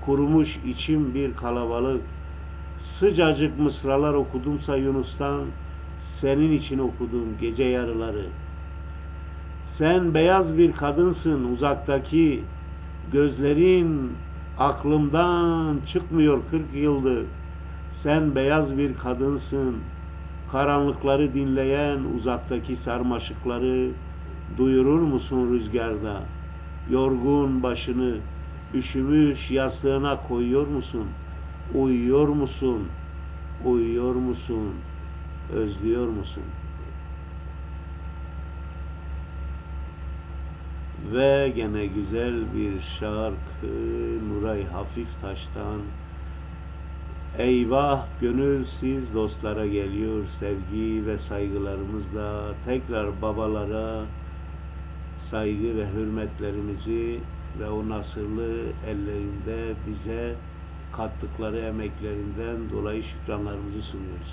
kurumuş, içim bir kalabalık. Sıcacık mısralar okudumsa Yunus'tan, senin için okudum gece yarıları. Sen beyaz bir kadınsın, uzaktaki. Gözlerin aklımdan çıkmıyor kırk yıldır. Sen beyaz bir kadınsın, karanlıkları dinleyen, uzaktaki sarmaşıkları duyurur musun rüzgarda? Yorgun başını üşümüş yastığına koyuyor musun? Uyuyor musun? Uyuyor musun? Özlüyor musun? Ve gene güzel bir şarkı Nuray Hafiftaş'tan. Eyvah gönül siz dostlara geliyor, sevgi ve saygılarımızla tekrar babalara saygı ve hürmetlerimizi ve o nasırlı ellerinde bize kattıkları emeklerinden dolayı şükranlarımızı sunuyoruz.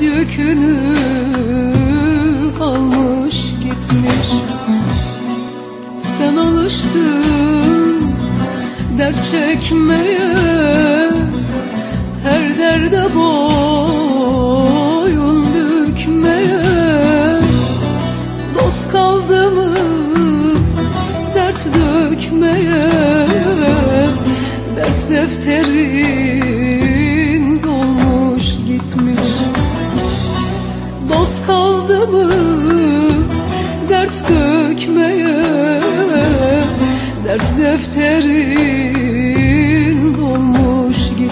Yükünü almış gitmiş. Sen alıştın dert çekmeye, her derde boyun bükmeye. Dost kaldı mı dert dökmeye, dert defterin dolmuş gitmiş. Dost kaldı mı dert dökmeye, dert defterin dolmuş gitmiş.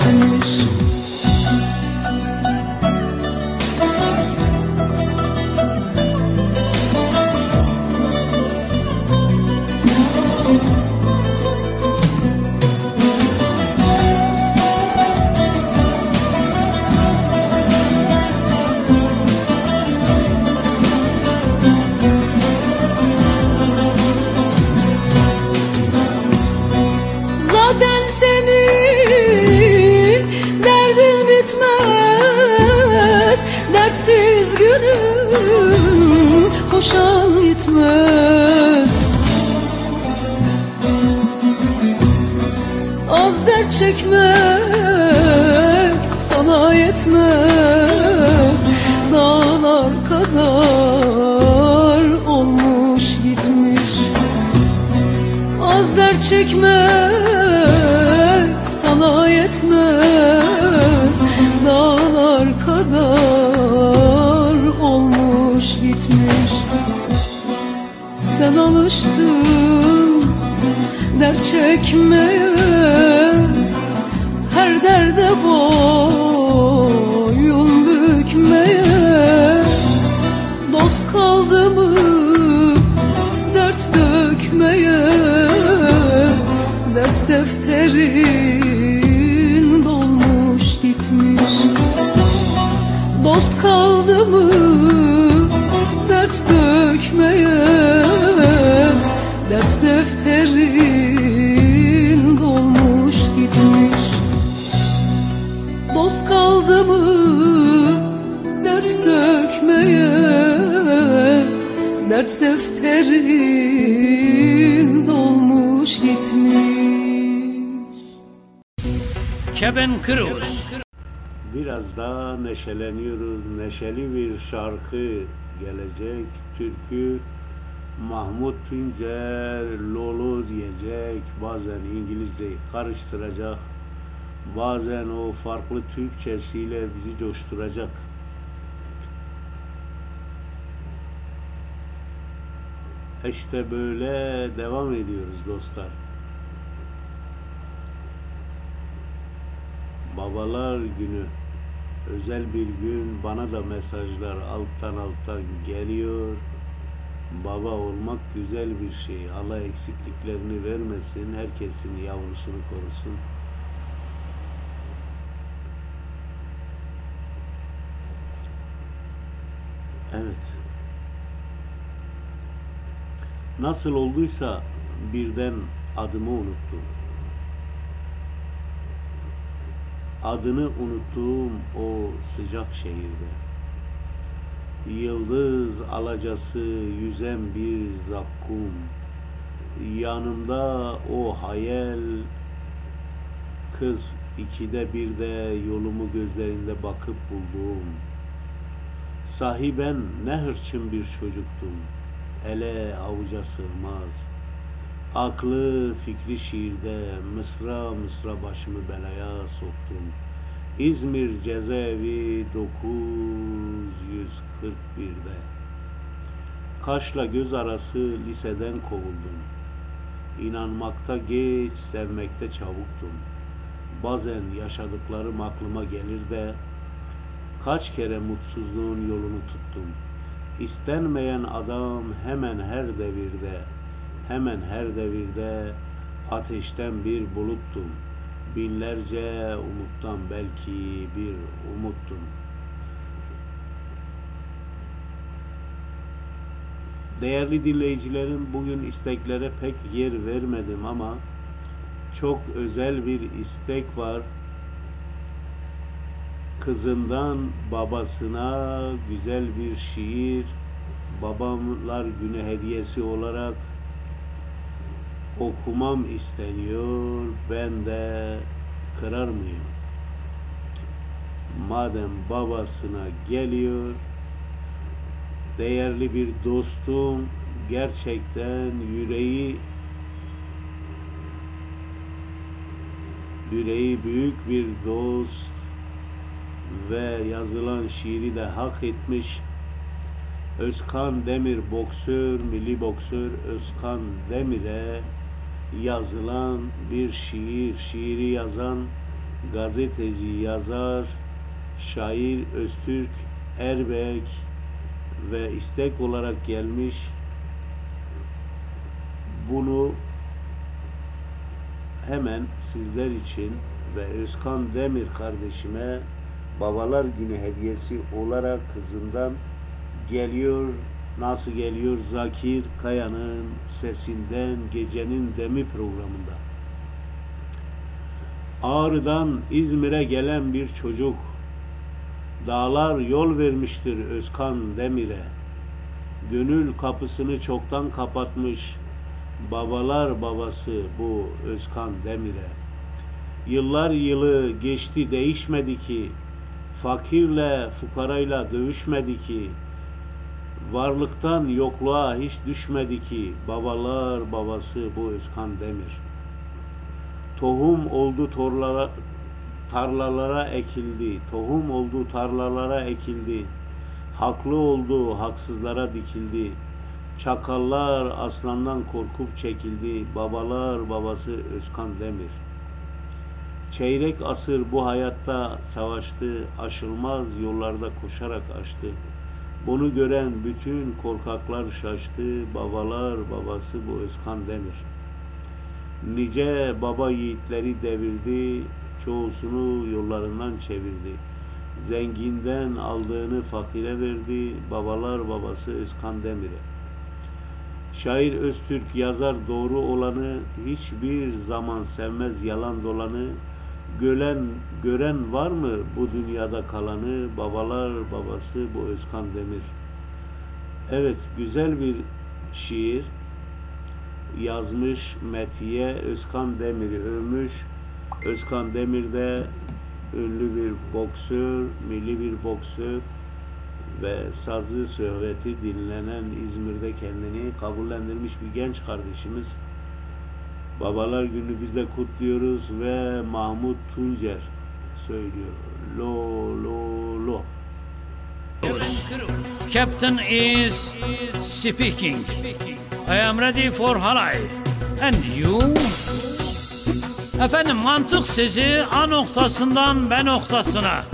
Boşan gitmez. Az dert çekmek sana yetmez. Dağlar kadar olmuş gitmiş. Az dert çekmek sana yetmez. Dağlar kadar olmuş gitmiş. Sen alıştın dert çekmeye, her derde boyun bükmeye. Dost kaldı mı dert dökmeye, dert defterin dolmuş gitmiş. Dost kaldı mı dert dökmeye, dert defterin dolmuş gitmiş. Dost kaldı mı dert dökmeye, dert defterin dolmuş gitmiş. Keben Kıruz. Biraz daha neşeleniyoruz. Neşeli bir şarkı gelecek. Türkü Mahmut Tüncer, Lolo diyecek, bazen İngilizceyi karıştıracak, bazen o farklı Türkçesiyle bizi coşturacak. İşte böyle devam ediyoruz dostlar. Babalar günü özel bir gün, bana da mesajlar alttan alttan geliyor. Baba olmak güzel bir şey. Allah eksikliklerini vermesin. Herkesin yavrusunu korusun. Evet. Nasıl olduysa birden adımı unuttum. Adını unuttuğum o sıcak şehirde. Yıldız alacası yüzen bir zakkum, yanımda o hayal kız, ikide bir de yolumu gözlerinde bakıp buldum. Sahiben ne hırçın bir çocuktum, ele avuca sığmaz. Aklı fikri şiirde, mısra mısra başımı belaya soktum. İzmir cezaevi dokuz yüz kırk bir'de. Kaşla göz arası liseden kovuldum. İnanmakta geç, sevmekte çabuktum. Bazen yaşadıklarım aklıma gelir de kaç kere mutsuzluğun yolunu tuttum. İstenmeyen adam hemen her devirde, hemen her devirde ateşten bir buluttum. Binlerce umuttan belki bir umuttum. Değerli dinleyicilerim, bugün isteklere pek yer vermedim ama çok özel bir istek var. Kızından babasına güzel bir şiir Babamlar günü hediyesi olarak okumam isteniyor. Ben de kırar mıyım? Madem babasına geliyor, değerli bir dostum, gerçekten yüreği yüreği büyük bir dost ve yazılan şiiri de hak etmiş. Özkan Demir boksör, milli boksör Özkan Demir'e yazılan bir şiir. Şiiri yazan gazeteci, yazar, şair Öztürk Erbek ve istek olarak gelmiş. Bunu hemen sizler için ve Özkan Demir kardeşime Babalar Günü hediyesi olarak kızından geliyor. Nasıl geliyor? Zakir Kaya'nın sesinden Gecenin Demi programında. Ağrı'dan İzmir'e gelen bir çocuk, dağlar yol vermiştir Özkan Demir'e. Gönül kapısını çoktan kapatmış babalar babası bu Özkan Demir'e. Yıllar yılı geçti değişmedi ki, fakirle fukarayla dövüşmedi ki, varlıktan yokluğa hiç düşmedi ki babalar babası bu Özkan Demir. Tohum oldu torlara, tarlalara ekildi, tohum oldu tarlalara ekildi, haklı oldu haksızlara dikildi, çakallar aslandan korkup çekildi, babalar babası Özkan Demir. Çeyrek asır bu hayatta savaştı, aşılmaz yollarda koşarak açtı, bunu gören bütün korkaklar şaştı, babalar babası bu Özkan Demir. Nice baba yiğitleri devirdi, çoğusunu yollarından çevirdi. Zenginden aldığını fakire verdi, babalar babası Özkan Demir'e. Şair Öztürk yazar doğru olanı, hiçbir zaman sevmez yalan dolanı. Gören, gören var mı bu dünyada kalanı, babalar babası bu Özkan Demir. Evet, güzel bir şiir yazmış Metiye, Özkan Demir'i övmüş. Özkan Demir de ünlü bir boksör, milli bir boksör ve sazı söhbeti dinlenen İzmir'de kendini kabullendirmiş bir genç kardeşimiz. Babalar Günü biz de kutluyoruz ve Mahmut Tüncer söylüyor. Lo lo lo. Captain is speaking. I am ready for halay. And you? Efendim, mantık sizi A noktasından B noktasına,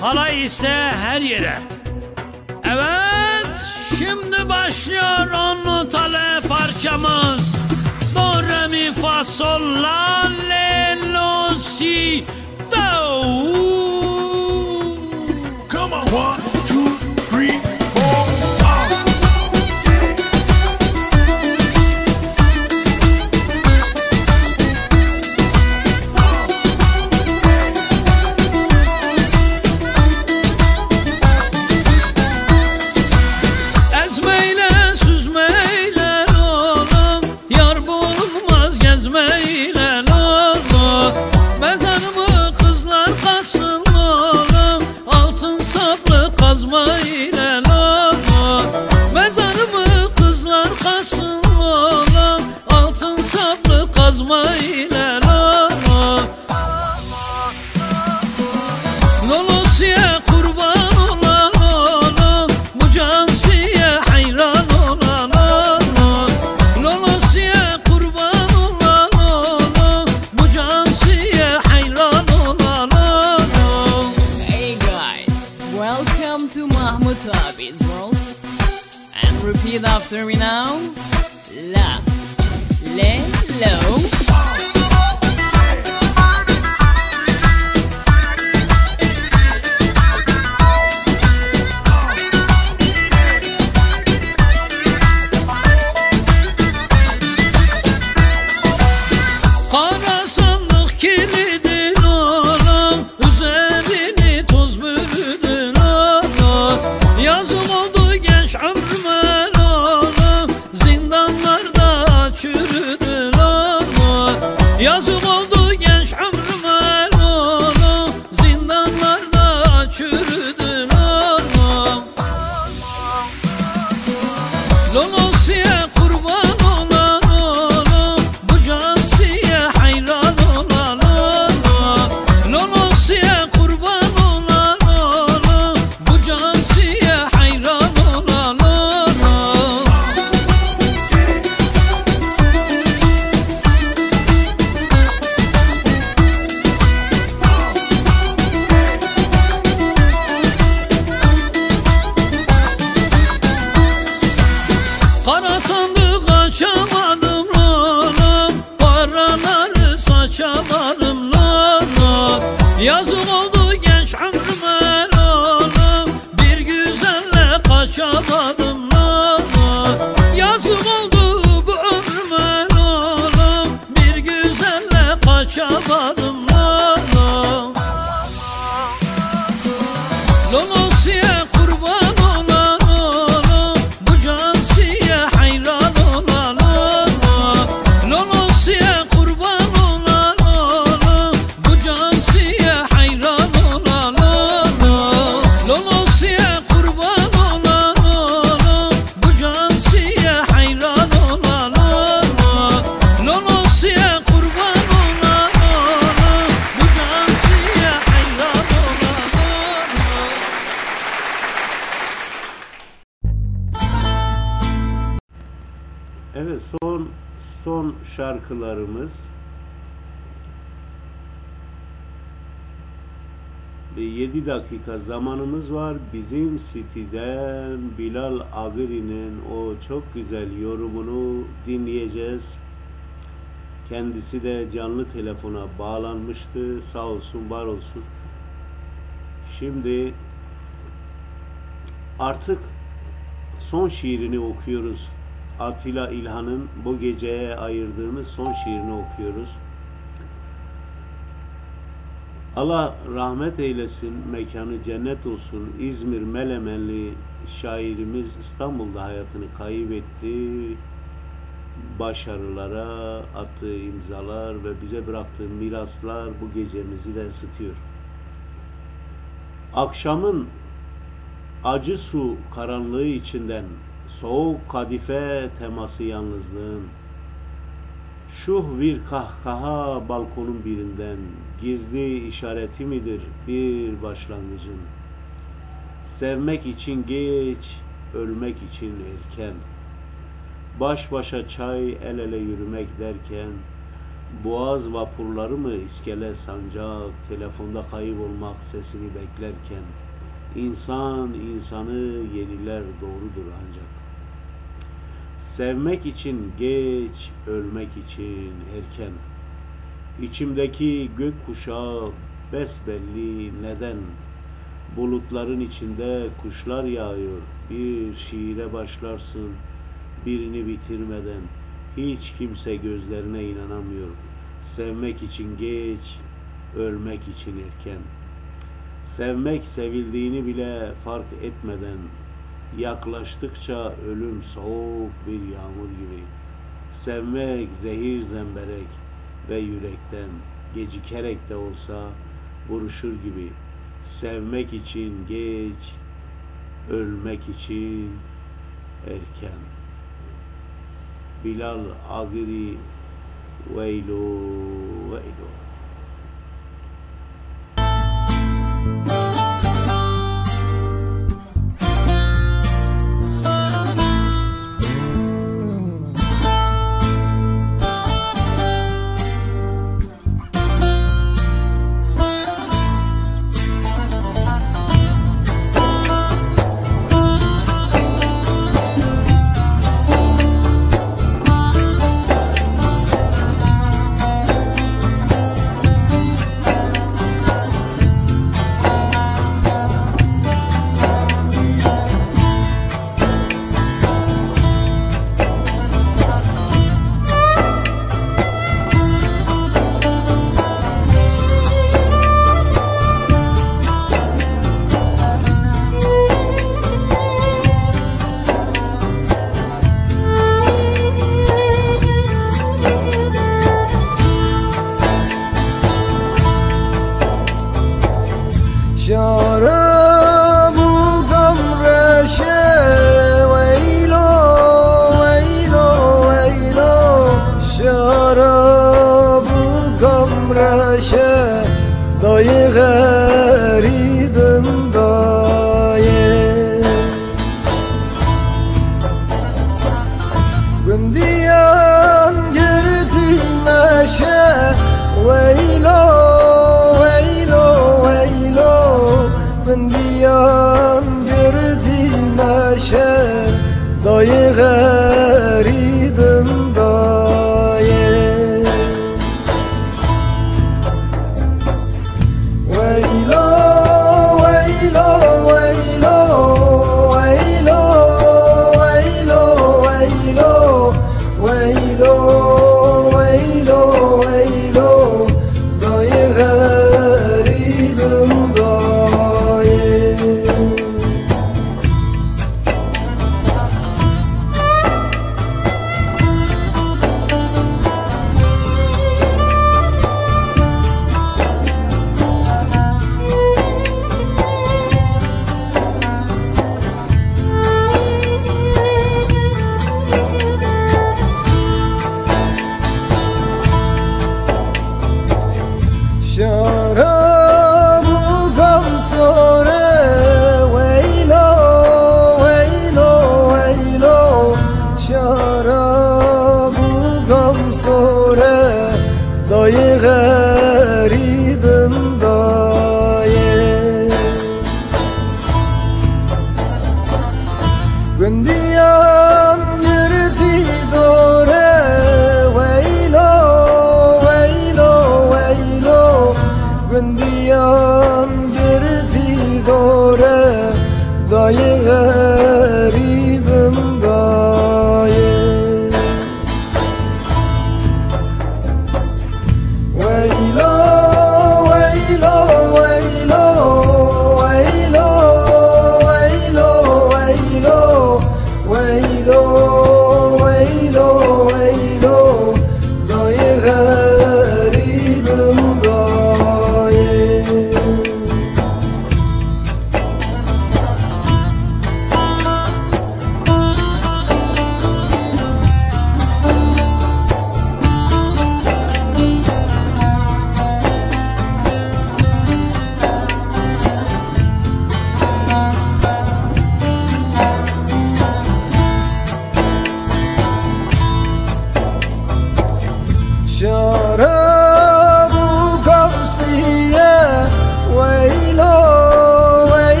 halay ise her yere. Evet, şimdi başlıyor on notalı parçamız. Do, re, mi, fa, sol, la, le, lo, si, do. Come on, one, two, three. After me now, la, le, lo. Karanlık kilidir oğlum, üzerine toz bürüdün oğlum, yazık oldu. Yazık oldu genç ömrüme lala, bir güzelle kaçamadım lala. Yazık oldu bu ömrüme lala, bir güzelle kaçamadım lala. Lolosiye kurban ola lala, bu cansiye hayran ola lala. Lolosiye kurban ola lala, bu cansiye hayran ola lala. Lolosiye kurban ola lala, bu cansiye hayran ola lala. Lolosiye kurban ola lala, bu cansiye hayran ola lala. Evet, son son şarkılarımız ve yedi dakika zamanımız var. Bizim City'den Bilal Ağrı'nın o çok güzel yorumunu dinleyeceğiz. Kendisi de canlı telefona bağlanmıştı. Sağ olsun, var olsun. Şimdi artık son şiirini okuyoruz. Atilla İlhan'ın bu geceye ayırdığımız son şiirini okuyoruz. Allah rahmet eylesin, mekanı cennet olsun. İzmir Menemenli şairimiz İstanbul'da hayatını kaybetti. Başarılara attığı imzalar ve bize bıraktığı miraslar bu gecemizi de ısıtıyor. Akşamın acı su karanlığı içinden, soğuk kadife teması yalnızlığın, şuh bir kahkaha balkonun birinden, gizli işareti midir bir başlangıcın? Sevmek için geç, ölmek için erken, baş başa çay, el ele yürümek derken, boğaz vapurları mı iskele sancak, telefonda kaybolmak sesini beklerken, İnsan insanı yeniler doğrudur ancak. Sevmek için geç, ölmek için erken. İçimdeki gökkuşağı besbelli neden? Bulutların içinde kuşlar yağıyor. Bir şiire başlarsın, birini bitirmeden. Hiç kimse gözlerine inanamıyor. Sevmek için geç, ölmek için erken. Sevmek sevildiğini bile fark etmeden, yaklaştıkça ölüm soğuk bir yağmur gibi. Sevmek zehir zemberek ve yürekten, gecikerek de olsa vuruşur gibi. Sevmek için geç, ölmek için erken. Bilal Ağrı, veylo veylo.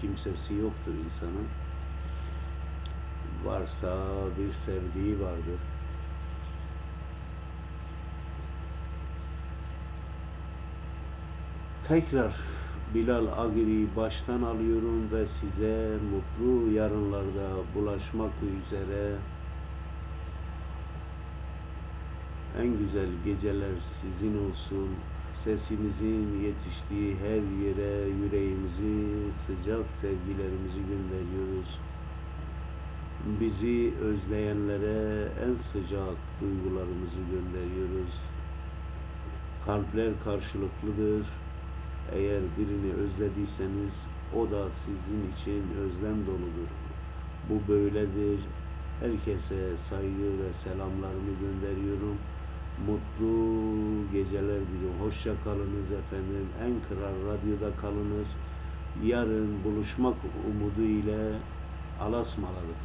Kimsesi yoktur insanın. Varsa bir sevdiği vardır. Tekrar Bilal Ağrı'yı baştan alıyorum ve size mutlu yarınlarda buluşmak üzere en güzel geceler sizin olsun. Sesimizin yetiştiği her yere yüreğimizi, sıcak sevgilerimizi gönderiyoruz. Bizi özleyenlere en sıcak duygularımızı gönderiyoruz. Kalpler karşılıklıdır. Eğer birini özlediyseniz o da sizin için özlem doludur. Bu böyledir. Herkese saygı ve selamlarımı gönderiyorum. Mutlu geceler diliyorum. Hoşça kalınız efendim. En Kral Radyo'da kalınız. Yarın buluşmak umudu ile Allah'a ısmarladık.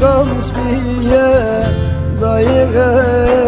kalmış bir yer dayı.